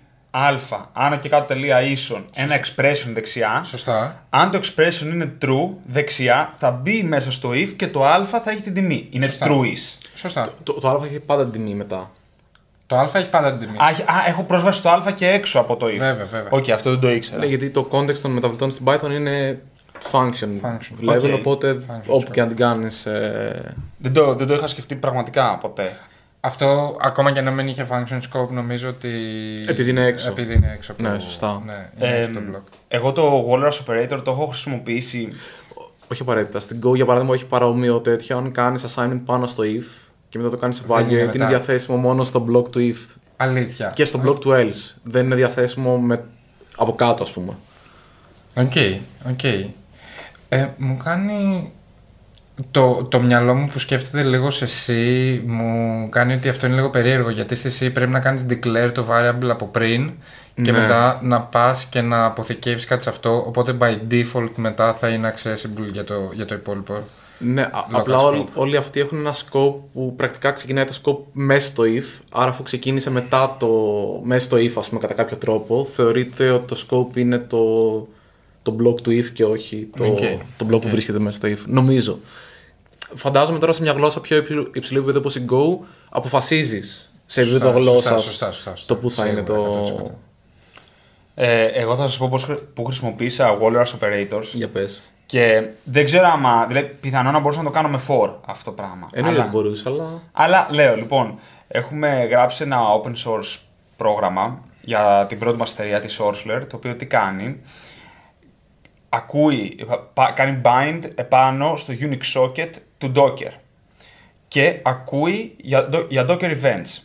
αλφα, άνω και κάτω τελεία ίσον, ένα expression δεξιά. Σωστά. Αν το expression είναι true, δεξιά, θα μπει μέσα στο if και το α θα έχει την τιμή. Είναι true is. Σωστά. Το α έχει πάντα την τιμή μετά. Το α έχει πάντα την τιμή. Α, έχω πρόσβαση στο α και έξω από το if. Βέβαια. Οκ, αυτό δεν το ήξερα. Ναι, γιατί το context των μεταβλητών στην Python είναι function level, οπότε όπου και αν την κάνεις. Δεν το είχα σκεφτεί πραγματικά ποτέ. Αυτό ακόμα και να μην είχε function scope, νομίζω ότι. Επειδή είναι έξω. Από ναι, σωστά. Ναι, το block. Εγώ το Walrus Operator το έχω χρησιμοποιήσει. Όχι απαραίτητα. Στην Go για παράδειγμα έχει παρόμοιο τέτοιο. Αν κάνει assignment πάνω στο if και μετά το κάνει value, γιατί είναι διαθέσιμο μόνο στο block του if. Αλήθεια. Και στο block του else. Δεν είναι διαθέσιμο από κάτω, ας πούμε. Οκ. Μου κάνει. Το μυαλό μου που σκέφτεται λίγο σε C μου κάνει ότι αυτό είναι λίγο περίεργο, γιατί στη C πρέπει να κάνεις declare το variable από πριν και μετά να πας και να αποθηκεύεις κάτι σε αυτό, οπότε by default μετά θα είναι accessible για το υπόλοιπο. Ναι, απλά όλοι αυτοί έχουν ένα scope που πρακτικά ξεκινάει το scope μέσα στο if, άρα αφού ξεκίνησε μετά μέσα στο if, ας πούμε, κατά κάποιο τρόπο θεωρείται ότι το scope είναι το block του if και όχι το block που βρίσκεται μέσα στο if, νομίζω. Φαντάζομαι τώρα σε μια γλώσσα πιο υψηλό επίπεδο όπως η Go, αποφασίζεις σε επίπεδο γλώσσα το που θα είναι το. Εγώ θα σας πω που χρησιμοποίησα Walrus Operators. Για πες. Και δεν ξέρω άμα. Δηλαδή, πιθανόν να μπορούσα να το κάνω με for αυτό το πράγμα. Εννοείται ότι μπορούσα, αλλά. Αλλά λέω, λοιπόν, έχουμε γράψει ένα open source πρόγραμμα για την πρώτη μας εταιρεία, τη Sourceler, το οποίο τι κάνει. Κάνει bind επάνω στο Unix socket του Docker και ακούει για Docker events.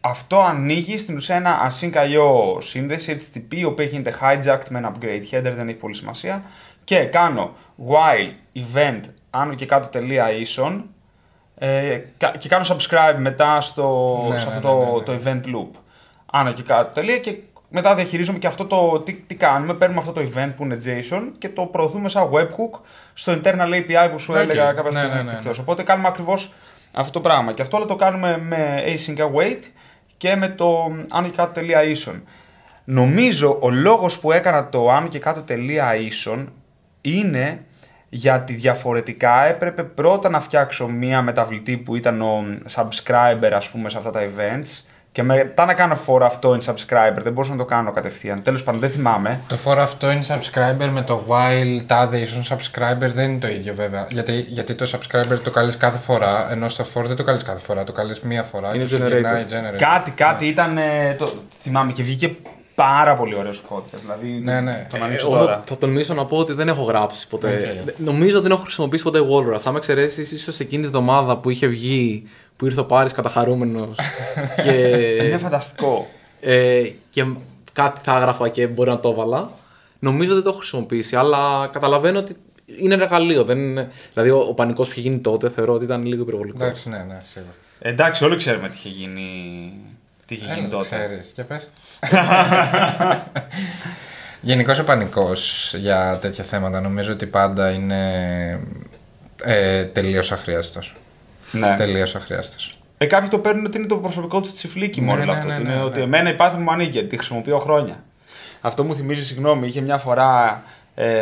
Αυτό ανοίγει στην ουσία ένα AsyncIO σύνδεση HTTP, όπου γίνεται hijacked με ένα upgrade header, δεν έχει πολύ σημασία, και κάνω while event άνω και κάτω τελεία ίσον και κάνω subscribe μετά σε αυτό το event loop άνω και κάτω τελεία, και μετά διαχειρίζομαι και αυτό το τι κάνουμε. Παίρνουμε αυτό το event που είναι JSON και το προωθούμε σαν webhook στο internal API που σου έλεγα κάποια στιγμή. Οπότε κάνουμε ακριβώς αυτό το πράγμα. Και αυτό όλο το κάνουμε με async await και με το άνω και κάτω.ison. Νομίζω ο λόγος που έκανα το άνω και κάτω.ison είναι γιατί διαφορετικά έπρεπε πρώτα να φτιάξω μία μεταβλητή που ήταν ο subscriber, ας πούμε, σε αυτά τα events. Και μετά να κάνω for αυτό in subscriber, δεν μπορούσα να το κάνω κατευθείαν. Τέλος πάντων, δεν θυμάμαι. Το for αυτό in subscriber με το while τάδε ίσον subscriber δεν είναι το ίδιο, βέβαια. Γιατί το subscriber το καλείς κάθε φορά, ενώ στο for δεν το καλείς κάθε φορά. Το καλείς μία φορά. Είναι generator. Κάτι ήταν. Θυμάμαι και βγήκε πάρα πολύ ωραίος κώδικας. Δηλαδή. Ναι. Θα τολμήσω να πω ότι δεν έχω γράψει ποτέ. Νομίζω ότι δεν έχω χρησιμοποιήσει ποτέ Walrus. Αν εξαιρέσεις ίσως εκείνη τη εβδομάδα που είχε βγει. Που ήρθε ο Πάρης καταχαρούμενος. Είναι φανταστικό. Και κάτι θα έγραφα και μπορεί να το έβαλα. Νομίζω δεν το έχω χρησιμοποιήσει, αλλά καταλαβαίνω ότι είναι εργαλείο. Δηλαδή ο πανικός που είχε γίνει τότε θεωρώ ότι ήταν λίγο υπερβολικό. Εντάξει, ναι, σίγουρα. Εντάξει, όλοι ξέρουμε τι είχε γίνει, τότε. Ξέρεις, για πες. Γενικώς ο πανικός για τέτοια θέματα νομίζω ότι πάντα είναι τελείως αχρίαστος. Ναι. Τελείως αχρίαστος. Κάποιοι το παίρνουν ότι είναι το προσωπικό του τσιφλίκι μόνο αυτό. Ότι εμένα η πάθη μου ανήκει, τη χρησιμοποιώ χρόνια. Αυτό μου θυμίζει, συγγνώμη, είχε μια φορά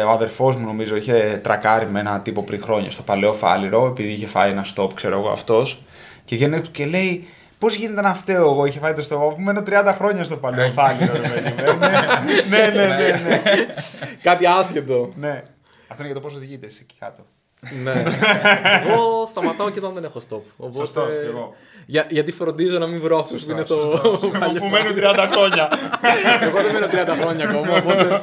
ο αδερφός μου, νομίζω, είχε τρακάρει με ένα τύπο πριν χρόνια στο Παλαιό Φάληρο, επειδή είχε φάει ένα stop, ξέρω εγώ, αυτός. Και βγαίνει έξω και λέει: πώς γίνεται να φταίω εγώ, είχε φάει το στόμα που μένω 30 χρόνια στο Παλαιό Φάληρο. Ναι. Κάτι άσχετο. Ναι. Αυτό είναι για το πώς οδηγείται εσύ εκεί κάτω. Ναι. Εγώ σταματάω και όταν δεν έχω stop. Σωστός και εγώ. Γιατί φροντίζω να μην βρω αυτούς που είναι στο. Που μένουν 30 χρόνια. Εγώ δεν μένω 30 χρόνια ακόμα. Οπότε.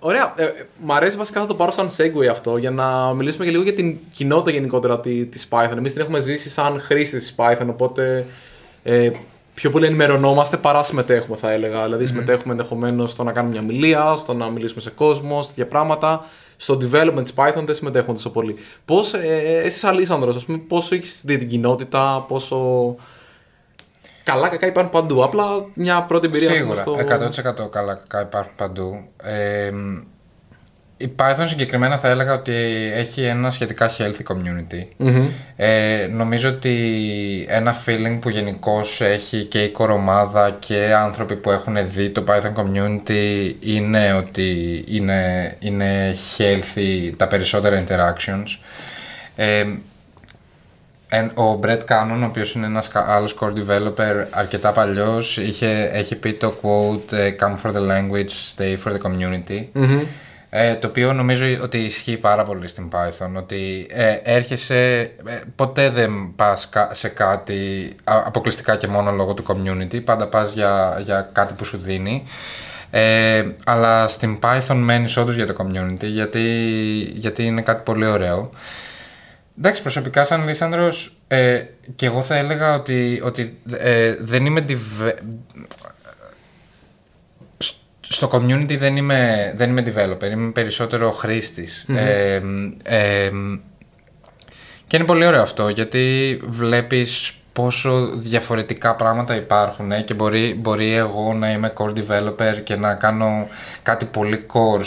Ωραία. Μ' αρέσει βασικά, θα το πάρω σαν segue αυτό για να μιλήσουμε και λίγο για την κοινότητα γενικότερα της Python. Εμείς την έχουμε ζήσει σαν χρήστες της Python, οπότε πιο πολύ ενημερωνόμαστε παρά συμμετέχουμε, θα έλεγα. Δηλαδή, συμμετέχουμε ενδεχομένως στο να κάνουμε μια μιλία, στο να μιλήσουμε σε κόσμο, σε τέτοια πράγματα. Στο development της Python δεν συμμετέχουμε τόσο πολύ. Πώς, εσείς Αλίσανδρος, ας πούμε, πόσο έχεις δει την κοινότητα, πόσο καλά κακά υπάρχουν παντού? Απλά μια πρώτη εμπειρία. Σίγουρα, 100% καλά κακά υπάρχουν παντού. Η Python συγκεκριμένα θα έλεγα ότι έχει ένα σχετικά healthy community. Mm-hmm. Νομίζω ότι ένα feeling που γενικώς έχει και η κορομάδα και άνθρωποι που έχουν δει το Python community είναι ότι είναι healthy τα περισσότερα interactions. Ο Brett Cannon, ο οποίος είναι ένας άλλος core developer αρκετά παλιός, έχει πει το quote «Come for the language, stay for the community». Mm-hmm. Το οποίο νομίζω ότι ισχύει πάρα πολύ στην Python, ότι έρχεσαι, ποτέ δεν πας σε κάτι αποκλειστικά και μόνο λόγω του community, πάντα πας για κάτι που σου δίνει. Αλλά στην Python μένεις όντως για το community, γιατί είναι κάτι πολύ ωραίο. Εντάξει, προσωπικά σαν Λίσανδρος, και εγώ θα έλεγα ότι δεν είμαι... Στο community δεν είμαι developer, είμαι περισσότερο χρήστης. Mm-hmm. Και είναι πολύ ωραίο αυτό, γιατί βλέπεις πόσο διαφορετικά πράγματα υπάρχουν και μπορεί εγώ να είμαι core developer και να κάνω κάτι πολύ core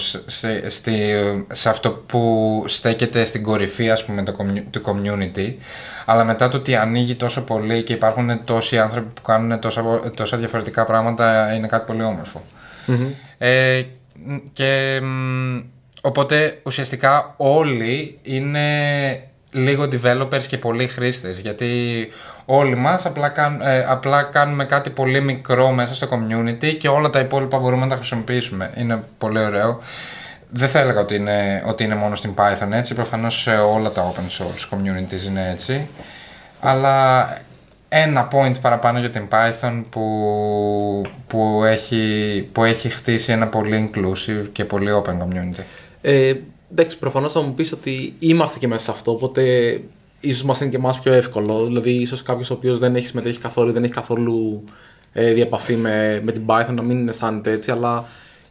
σε αυτό που στέκεται στην κορυφή, ας πούμε, του community, αλλά μετά το ότι ανοίγει τόσο πολύ και υπάρχουν τόσοι άνθρωποι που κάνουν τόσα διαφορετικά πράγματα, είναι κάτι πολύ όμορφο. Mm-hmm. Οπότε ουσιαστικά όλοι είναι λίγο developers και πολλοί χρήστες, γιατί όλοι μας απλά κάνουμε κάτι πολύ μικρό μέσα στο community και όλα τα υπόλοιπα μπορούμε να τα χρησιμοποιήσουμε. Είναι πολύ ωραίο. Δεν θα έλεγα ότι είναι μόνο στην Python έτσι, προφανώς σε όλα τα open source communities είναι έτσι, αλλά ένα point παραπάνω για την Python που έχει χτίσει ένα πολύ inclusive και πολύ open community. Εντάξει, προφανώς θα μου πεις ότι είμαστε και μέσα σε αυτό, οπότε ίσως μας είναι και εμάς πιο εύκολο. Δηλαδή, ίσως κάποιος ο οποίος δεν έχει συμμετέχει καθόλου, δεν έχει καθόλου διαπαφή με την Python, να μην αισθάνεται έτσι, αλλά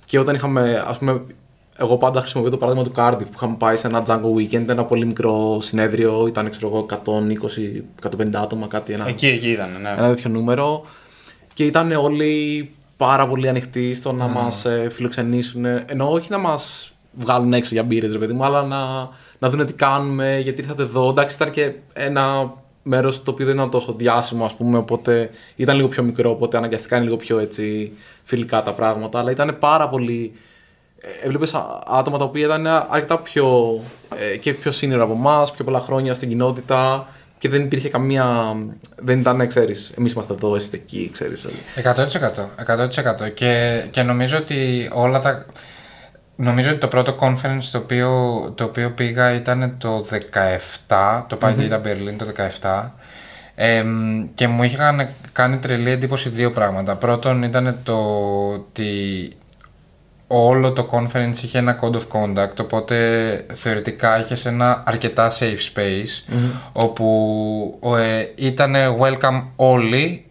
και όταν είχαμε, ας πούμε, εγώ πάντα χρησιμοποιώ το παράδειγμα του Cardiff, που είχαμε πάει σε ένα Django Weekend, ένα πολύ μικρό συνέδριο, ήταν ξέρω εγώ 120-150 άτομα, κάτι ένα. Εκεί ήταν, ναι. Ένα τέτοιο νούμερο. Και ήταν όλοι πάρα πολύ ανοιχτοί στο να μας φιλοξενήσουν. Ενώ όχι να μας βγάλουν έξω για μπύρες, ρε παιδί μου, αλλά να δουν τι κάνουμε, γιατί ήρθατε εδώ. Εντάξει, ήταν και ένα μέρος το οποίο δεν ήταν τόσο διάσημο, ας πούμε, οπότε ήταν λίγο πιο μικρό. Οπότε αναγκαστικά είναι λίγο πιο έτσι, φιλικά τα πράγματα, αλλά ήταν πάρα πολύ. Έβλεπες άτομα τα οποία ήταν αρκετά πιο senior από εμάς, πιο πολλά χρόνια στην κοινότητα και δεν υπήρχε καμία. Δεν ήταν, ξέρεις, εμείς είμαστε εδώ, είστε εκεί, ξέρεις. 100%. Και νομίζω ότι όλα τα. Νομίζω ότι το πρώτο conference το οποίο πήγα ήταν το 17, το Παγίδα Μπερλίν το 17. Και μου είχαν κάνει τρελή εντύπωση δύο πράγματα. Πρώτον ήταν το ότι όλο το conference είχε ένα code of conduct, οπότε θεωρητικά είχες ένα αρκετά safe space, όπου ήταν welcome όλοι,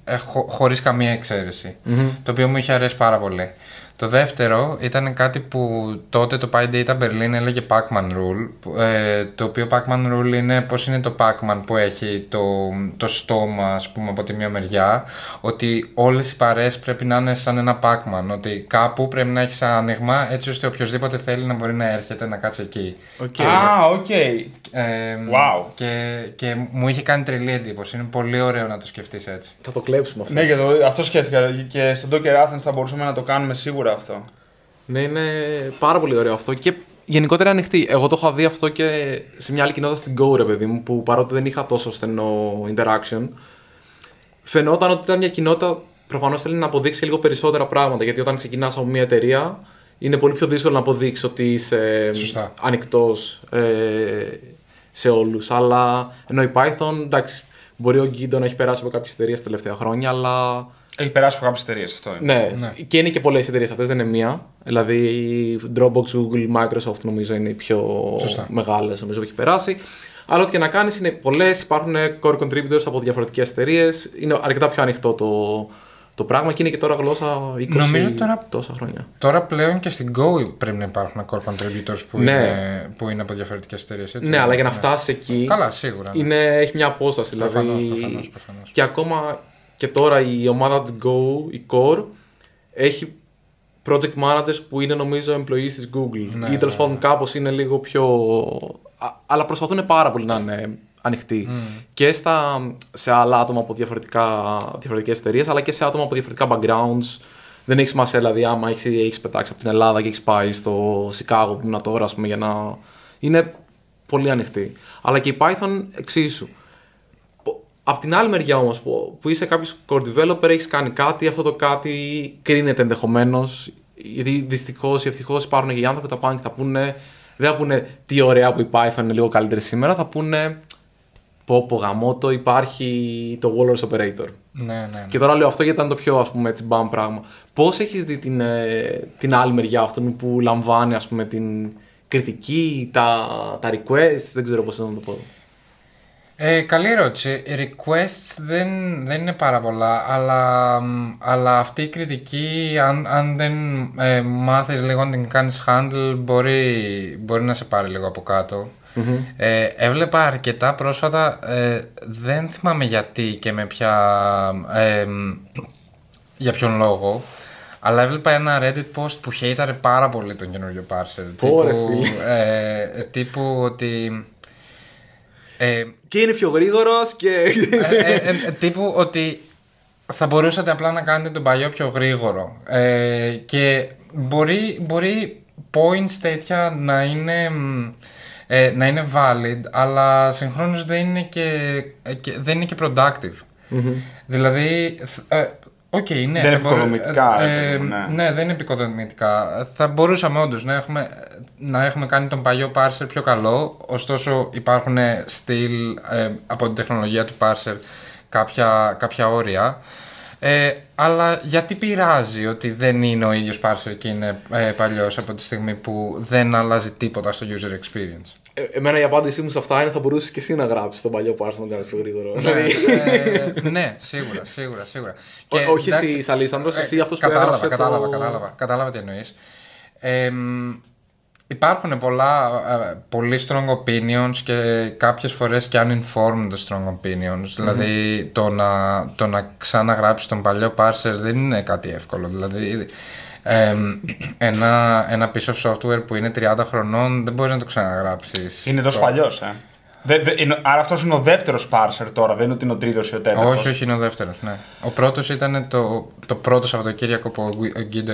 χωρίς καμία εξαίρεση, το οποίο μου είχε αρέσει πάρα πολύ. Το δεύτερο ήταν κάτι που τότε το PyData Berlin έλεγε Pacman Rule, το οποίο Pacman Rule είναι πως είναι το Pacman που έχει το στόμα, ας πούμε, από τη μία μεριά, ότι όλες οι παρέες πρέπει να είναι σαν ένα Pacman, ότι κάπου πρέπει να έχεις άνοιγμα έτσι ώστε οποιοδήποτε θέλει να μπορεί να έρχεται να κάτσει εκεί. Okay. Wow. Και μου είχε κάνει τρελή εντύπωση. Είναι πολύ ωραίο να το σκεφτείς έτσι. Θα το κλέψουμε αυτό. Ναι, αυτό σκέφτηκα και στον Docker Athens θα μπορούσαμε να το κάνουμε σίγουρα αυτό. Ναι, είναι πάρα πολύ ωραίο αυτό και γενικότερα ανοιχτή. Εγώ το είχα δει αυτό και σε μια άλλη κοινότητα στην Go, ρε παιδί μου, που παρότι δεν είχα τόσο στενό interaction, φαινόταν ότι ήταν μια κοινότητα, προφανώς θέλει να αποδείξει λίγο περισσότερα πράγματα, γιατί όταν ξεκινάς από μια εταιρεία είναι πολύ πιο δύσκολο να αποδείξει ότι είσαι ανοιχτός σε όλους. Αλλά ενώ η Python, εντάξει, μπορεί ο Guido να έχει περάσει από κάποιες εταιρείες τα τελευταία χρόνια, αλλά. Έχει περάσει από κάποιες εταιρείες, αυτό είναι. Ναι, και είναι και πολλές εταιρείες αυτές, δεν είναι μία. Δηλαδή, Dropbox, Google, Microsoft νομίζω είναι οι πιο μεγάλες, νομίζω έχει περάσει. Αλλά ό,τι και να κάνεις, είναι πολλές, υπάρχουν core contributors από διαφορετικές εταιρείες. Είναι αρκετά πιο ανοιχτό το πράγμα και είναι και τώρα γλώσσα 20 νομίζω τόσα χρόνια. Τώρα πλέον και στην Go πρέπει να υπάρχουν core contributors που είναι από διαφορετικές εταιρείες. Ναι, αλλά για να φτάσει εκεί. Καλά, σίγουρα. Έχει μια απόσταση δηλαδή. Προφανώς. Και ακόμα. Και τώρα η ομάδα της Go, η Core, έχει project managers που είναι νομίζω employees της Google. Ναι, ή τέλος πάντων κάπως είναι λίγο πιο... Αλλά προσπαθούν πάρα πολύ να είναι ανοιχτοί. Mm. Και σε άλλα άτομα από διαφορετικές εταιρείες, αλλά και σε άτομα από διαφορετικά backgrounds. Δεν έχει σημασία, δηλαδή, άμα έχεις πετάξει από την Ελλάδα και έχεις πάει στο Σικάγο που ήμουν τώρα, ας πούμε, για να... Είναι πολύ ανοιχτή. Αλλά και η Python εξίσου. Απ' την άλλη μεριά όμως, που είσαι κάποιος core developer, έχεις κάνει κάτι, αυτό το κάτι κρίνεται ενδεχομένως, γιατί δυστυχώς ή ευτυχώς υπάρχουν και οι άνθρωποι που τα πάνε και θα πούνε, δεν θα πούνε τι ωραία που η Python είναι λίγο καλύτερη σήμερα, θα πούνε πω γαμώτο, υπάρχει το Walrus Operator. Ναι. Και τώρα λέω αυτό γιατί ήταν το πιο, ας πούμε, έτσι μπαμ πράγμα. Πώς έχεις δει την άλλη μεριά, αυτόν που λαμβάνει, ας πούμε, την κριτική, τα requests, δεν ξέρω πώς να το πω. Καλή ερώτηση. Requests δεν είναι πάρα πολλά, αλλά αυτή η κριτική, αν δεν μάθεις λίγο να την κάνεις handle, μπορεί να σε πάρει λίγο από κάτω. Mm-hmm. Έβλεπα αρκετά πρόσφατα, δεν θυμάμαι γιατί και για ποιον λόγο, αλλά έβλεπα ένα Reddit post που χέιταρε πάρα πολύ τον καινούριο parser. Τύπου ότι... και είναι πιο γρήγορος και... τύπου ότι θα μπορούσατε απλά να κάνετε τον παλιό πιο γρήγορο, και μπορεί points τέτοια να είναι valid, αλλά συγχρόνως δεν είναι και productive. Mm-hmm. Δηλαδή, ναι, δεν είναι επικοδομητικά. Ναι, δεν είναι επικοδομητικά. Θα μπορούσαμε όντως να έχουμε κάνει τον παλιό parser πιο καλό, ωστόσο υπάρχουν still από την τεχνολογία του parser κάποια όρια. Αλλά γιατί πειράζει ότι δεν είναι ο ίδιος parser και είναι παλιός, από τη στιγμή που δεν αλλάζει τίποτα στο user experience? Εμένα η απάντησή μου σε αυτά είναι: θα μπορούσες και εσύ να γράψεις τον παλιό parser να τον κάνεις πιο γρήγορο. Ναι, σίγουρα. Όχι εσύ, Αλίσανδρος, εσύ αυτός που έγραψε. Κατάλαβα τι εννοείς. Υπάρχουν πολλά πολύ strong opinions και κάποιες φορές και uninformed strong opinions. Mm-hmm. Δηλαδή το να ξαναγράψεις τον παλιό parser δεν είναι κάτι εύκολο. Δηλαδή ένα piece of software που είναι 30 χρονών δεν μπορείς να το ξαναγράψεις. Είναι τόσο παλιός, Άρα αυτός είναι ο δεύτερος parser τώρα, δεν είναι ότι είναι ο τρίτος ή ο τέταρτος. Όχι, είναι ο δεύτερος, ναι. Ο πρώτος ήταν το πρώτο Σαββατοκύριακο που ο Guido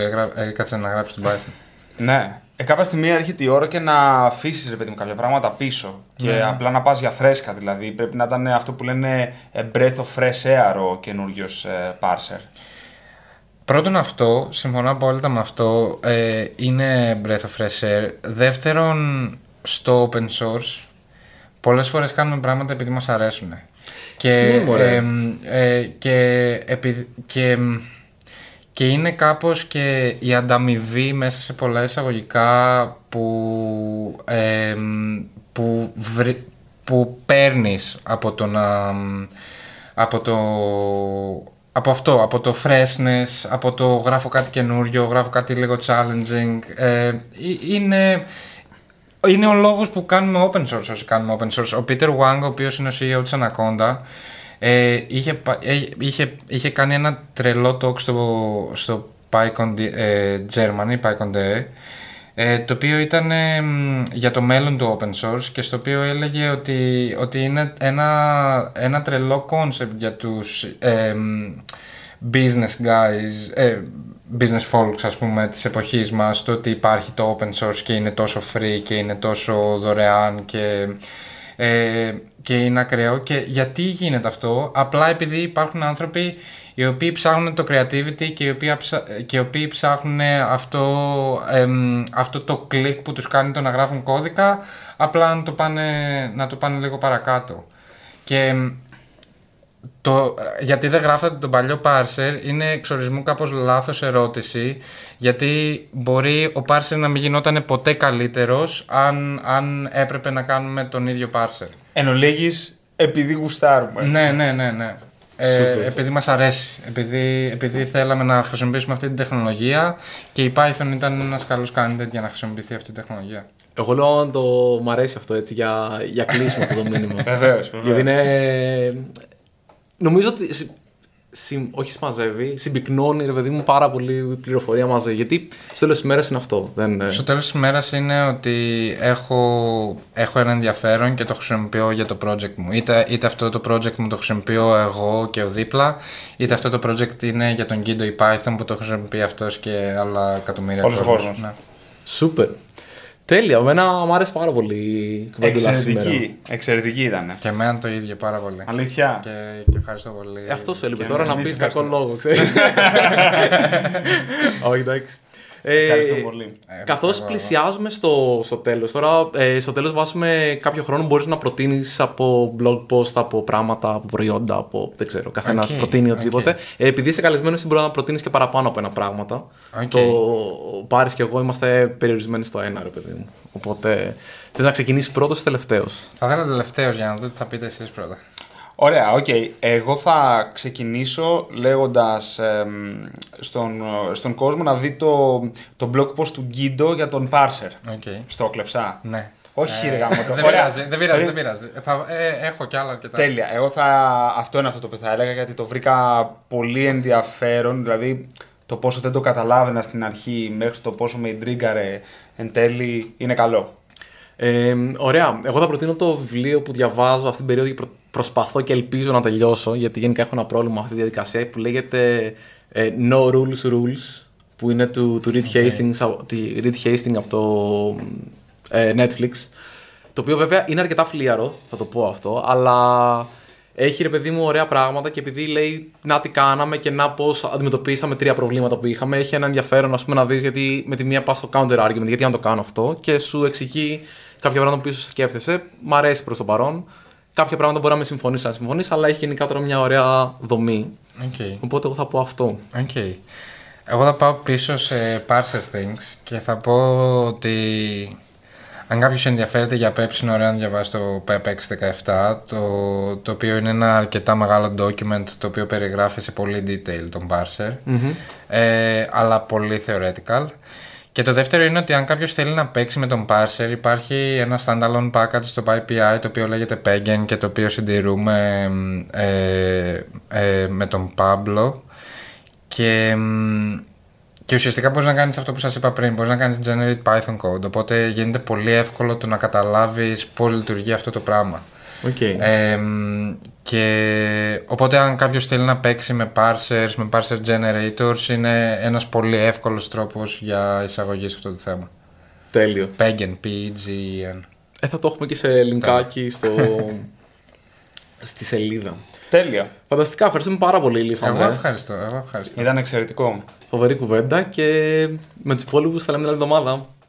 έκατσε να γράψει τον Python. Ναι. Κάποια στιγμή έρχεται η ώρα και να αφήσεις, ρε παιδί μου, κάποια πράγματα πίσω. Yeah. Και απλά να πας για φρέσκα, δηλαδή. Πρέπει να ήταν αυτό που λένε breath of fresh air ο καινούριος parser. Πρώτον αυτό, συμφωνώ απόλυτα με αυτό, είναι breath of fresh air. Δεύτερον, στο open source, πολλές φορές κάνουμε πράγματα επειδή μας αρέσουν. Και είναι κάπως και η ανταμοιβή μέσα σε πολλά εισαγωγικά που παίρνεις από το freshness, από το γράφω κάτι καινούριο, γράφω κάτι λίγο challenging. Είναι ο λόγος που κάνουμε open source όσοι κάνουμε open source. Ο Peter Wang, ο οποίος είναι ο CEO της Anaconda, είχε κάνει ένα τρελό talk στο PyCon Germany, PyCon, το οποίο ήταν για το μέλλον του open source, και στο οποίο έλεγε ότι είναι ένα τρελό concept για τους business guys, business folks, ας πούμε, της εποχής μας, το ότι υπάρχει το open source και είναι τόσο free και είναι τόσο δωρεάν και είναι ακραίο. Και γιατί γίνεται αυτό? Απλά επειδή υπάρχουν άνθρωποι οι οποίοι ψάχνουν το creativity και οι οποίοι ψάχνουν αυτό το κλικ που τους κάνει το να γράφουν κώδικα, απλά να το πάνε λίγο παρακάτω. Και γιατί δεν γράφατε τον παλιό parser είναι εξορισμού κάπως λάθος ερώτηση, γιατί μπορεί ο parser να μην γινόταν ποτέ καλύτερος αν έπρεπε να κάνουμε τον ίδιο parser. Εν ολίγης, επειδή γουστάρουμε. Ναι. Επειδή μας αρέσει, επειδή θέλαμε να χρησιμοποιήσουμε αυτή την τεχνολογία, και η Python ήταν ένας καλός candidate για να χρησιμοποιηθεί αυτή η τεχνολογία. Εγώ λέω αν μ' αρέσει αυτό, έτσι, για κλείσιμο αυτό το μήνυμα. Βεβαίως. Νομίζω ότι όχι συμμαζεύει, συμπυκνώνει, ρε παιδί μου, πάρα πολύ η πληροφορία μαζί. Γιατί στο τέλος της ημέρας είναι αυτό. Στο τέλος της ημέρας είναι ότι έχω ένα ενδιαφέρον και το χρησιμοποιώ για το project μου. Είτε αυτό το project μου το χρησιμοποιώ εγώ και ο δίπλα, είτε αυτό το project είναι για τον Guido ή Python που το χρησιμοποιεί αυτός και άλλα εκατομμύρια κόσμος. Ναι. Σούπερ. Τέλεια, εμένα μου άρεσε πάρα πολύ η κουβέντα σήμερα. Εξαιρετική ήταν. Και εμένα το ίδιο, πάρα πολύ. Αλήθεια. Και ευχαριστώ πολύ. Αυτό σου έλειπε τώρα να πεις κακό λόγο, ξέρεις. Όχι, εντάξει. Ευχαριστώ πολύ. Καθώς πλησιάζουμε στο τέλος, τώρα στο τέλος βάζουμε κάποιο χρόνο, μπορείς να προτείνεις από blog post, από πράγματα, από προϊόντα, από δεν ξέρω, καθένας προτείνει οτιδήποτε. Επειδή είσαι καλεσμένος, εσύ μπορεί να προτείνεις και παραπάνω από ένα πράγματα. Το πάρεις και εγώ, είμαστε περιορισμένοι στο ένα, ρε παιδί μου. Οπότε θες να ξεκινήσεις πρώτος ή τελευταίος? Θα θέλω τελευταίος για να δω τι θα πείτε εσείς πρώτα. Ωραία, οκ. Εγώ θα ξεκινήσω λέγοντας στον κόσμο να δει το blog post του Guido για τον parser. Στο κλεψά. Ναι. Όχι, ρε γάμο. Δεν πειράζει. Έχω κι άλλα αρκετά. Τέλεια. Εγώ αυτό είναι αυτό το οποίο θα έλεγα, γιατί το βρήκα πολύ ενδιαφέρον. Δηλαδή το πόσο δεν το καταλάβαινα στην αρχή μέχρι το πόσο με ιντρίγκαρε εν τέλει είναι καλό. Ωραία. Εγώ θα προτείνω το βιβλίο που διαβάζω αυτή την περίοδο και προσπαθώ και ελπίζω να τελειώσω, γιατί γενικά έχω ένα πρόβλημα με αυτή τη διαδικασία, που λέγεται No Rules Rules, που είναι του Reed Hastings από το Netflix, το οποίο βέβαια είναι αρκετά φλίαρο, θα το πω αυτό, αλλά έχει, ρε παιδί μου, ωραία πράγματα, και επειδή λέει να τι κάναμε και να πώς αντιμετωπίσαμε τρία προβλήματα που είχαμε, έχει ένα ενδιαφέρον, ας πούμε, να δεις, γιατί με τη μία πας στο counter argument, γιατί να το κάνω αυτό, και σου εξηγεί κάποια πράγματα που ίσως σκέφτεσαι. Μ' αρέσει προς το παρόν. Κάποια πράγματα μπορεί να με συμφωνήσει, αλλά έχει γενικά τώρα μια ωραία δομή. Okay. Οπότε εγώ θα πω αυτό. Okay. Εγώ θα πάω πίσω σε parser things και θα πω ότι αν κάποιος ενδιαφέρεται για PEP, είναι ωραίο να διαβάσει το PEP 617, το οποίο είναι ένα αρκετά μεγάλο document, το οποίο περιγράφει σε πολύ detail τον parser, αλλά πολύ theoretical. Και το δεύτερο είναι ότι αν κάποιος θέλει να παίξει με τον parser, υπάρχει ένα standalone package στο PyPI, το οποίο λέγεται Pagan και το οποίο συντηρούμε με τον Pablo. Και ουσιαστικά μπορείς να κάνεις αυτό που σας είπα πριν, μπορείς να κάνεις generate Python code, οπότε γίνεται πολύ εύκολο το να καταλάβεις πώς λειτουργεί αυτό το πράγμα. Okay. Και οπότε αν κάποιος θέλει να παίξει με parsers, με parser generators, είναι ένας πολύ εύκολος τρόπος για εισαγωγή σε αυτό το θέμα. Τέλειο. Pagan, PGN. Θα το έχουμε και σε λινκάκι στη σελίδα. Τέλεια. Φανταστικά, ευχαριστούμε πάρα πολύ, Λίσανδρο. Εγώ ευχαριστώ. Ήταν εξαιρετικό. Φοβερή κουβέντα, και με τους υπόλοιπους θα λέμε την άλλη εβδομάδα.